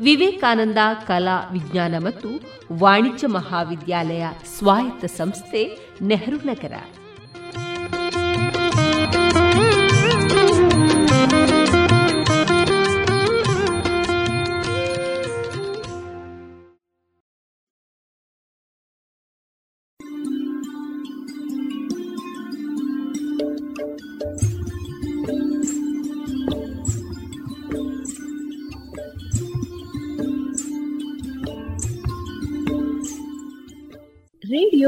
ವಿವೇಕಾನಂದ ಕಲಾ ವಿಜ್ಞಾನ ಮತ್ತು ವಾಣಿಜ್ಯ ಮಹಾವಿದ್ಯಾಲಯ ಸ್ವಾಯತ್ತ ಸಂಸ್ಥೆ, ನೆಹರು ನಗರ. ರೇಡಿಯೋ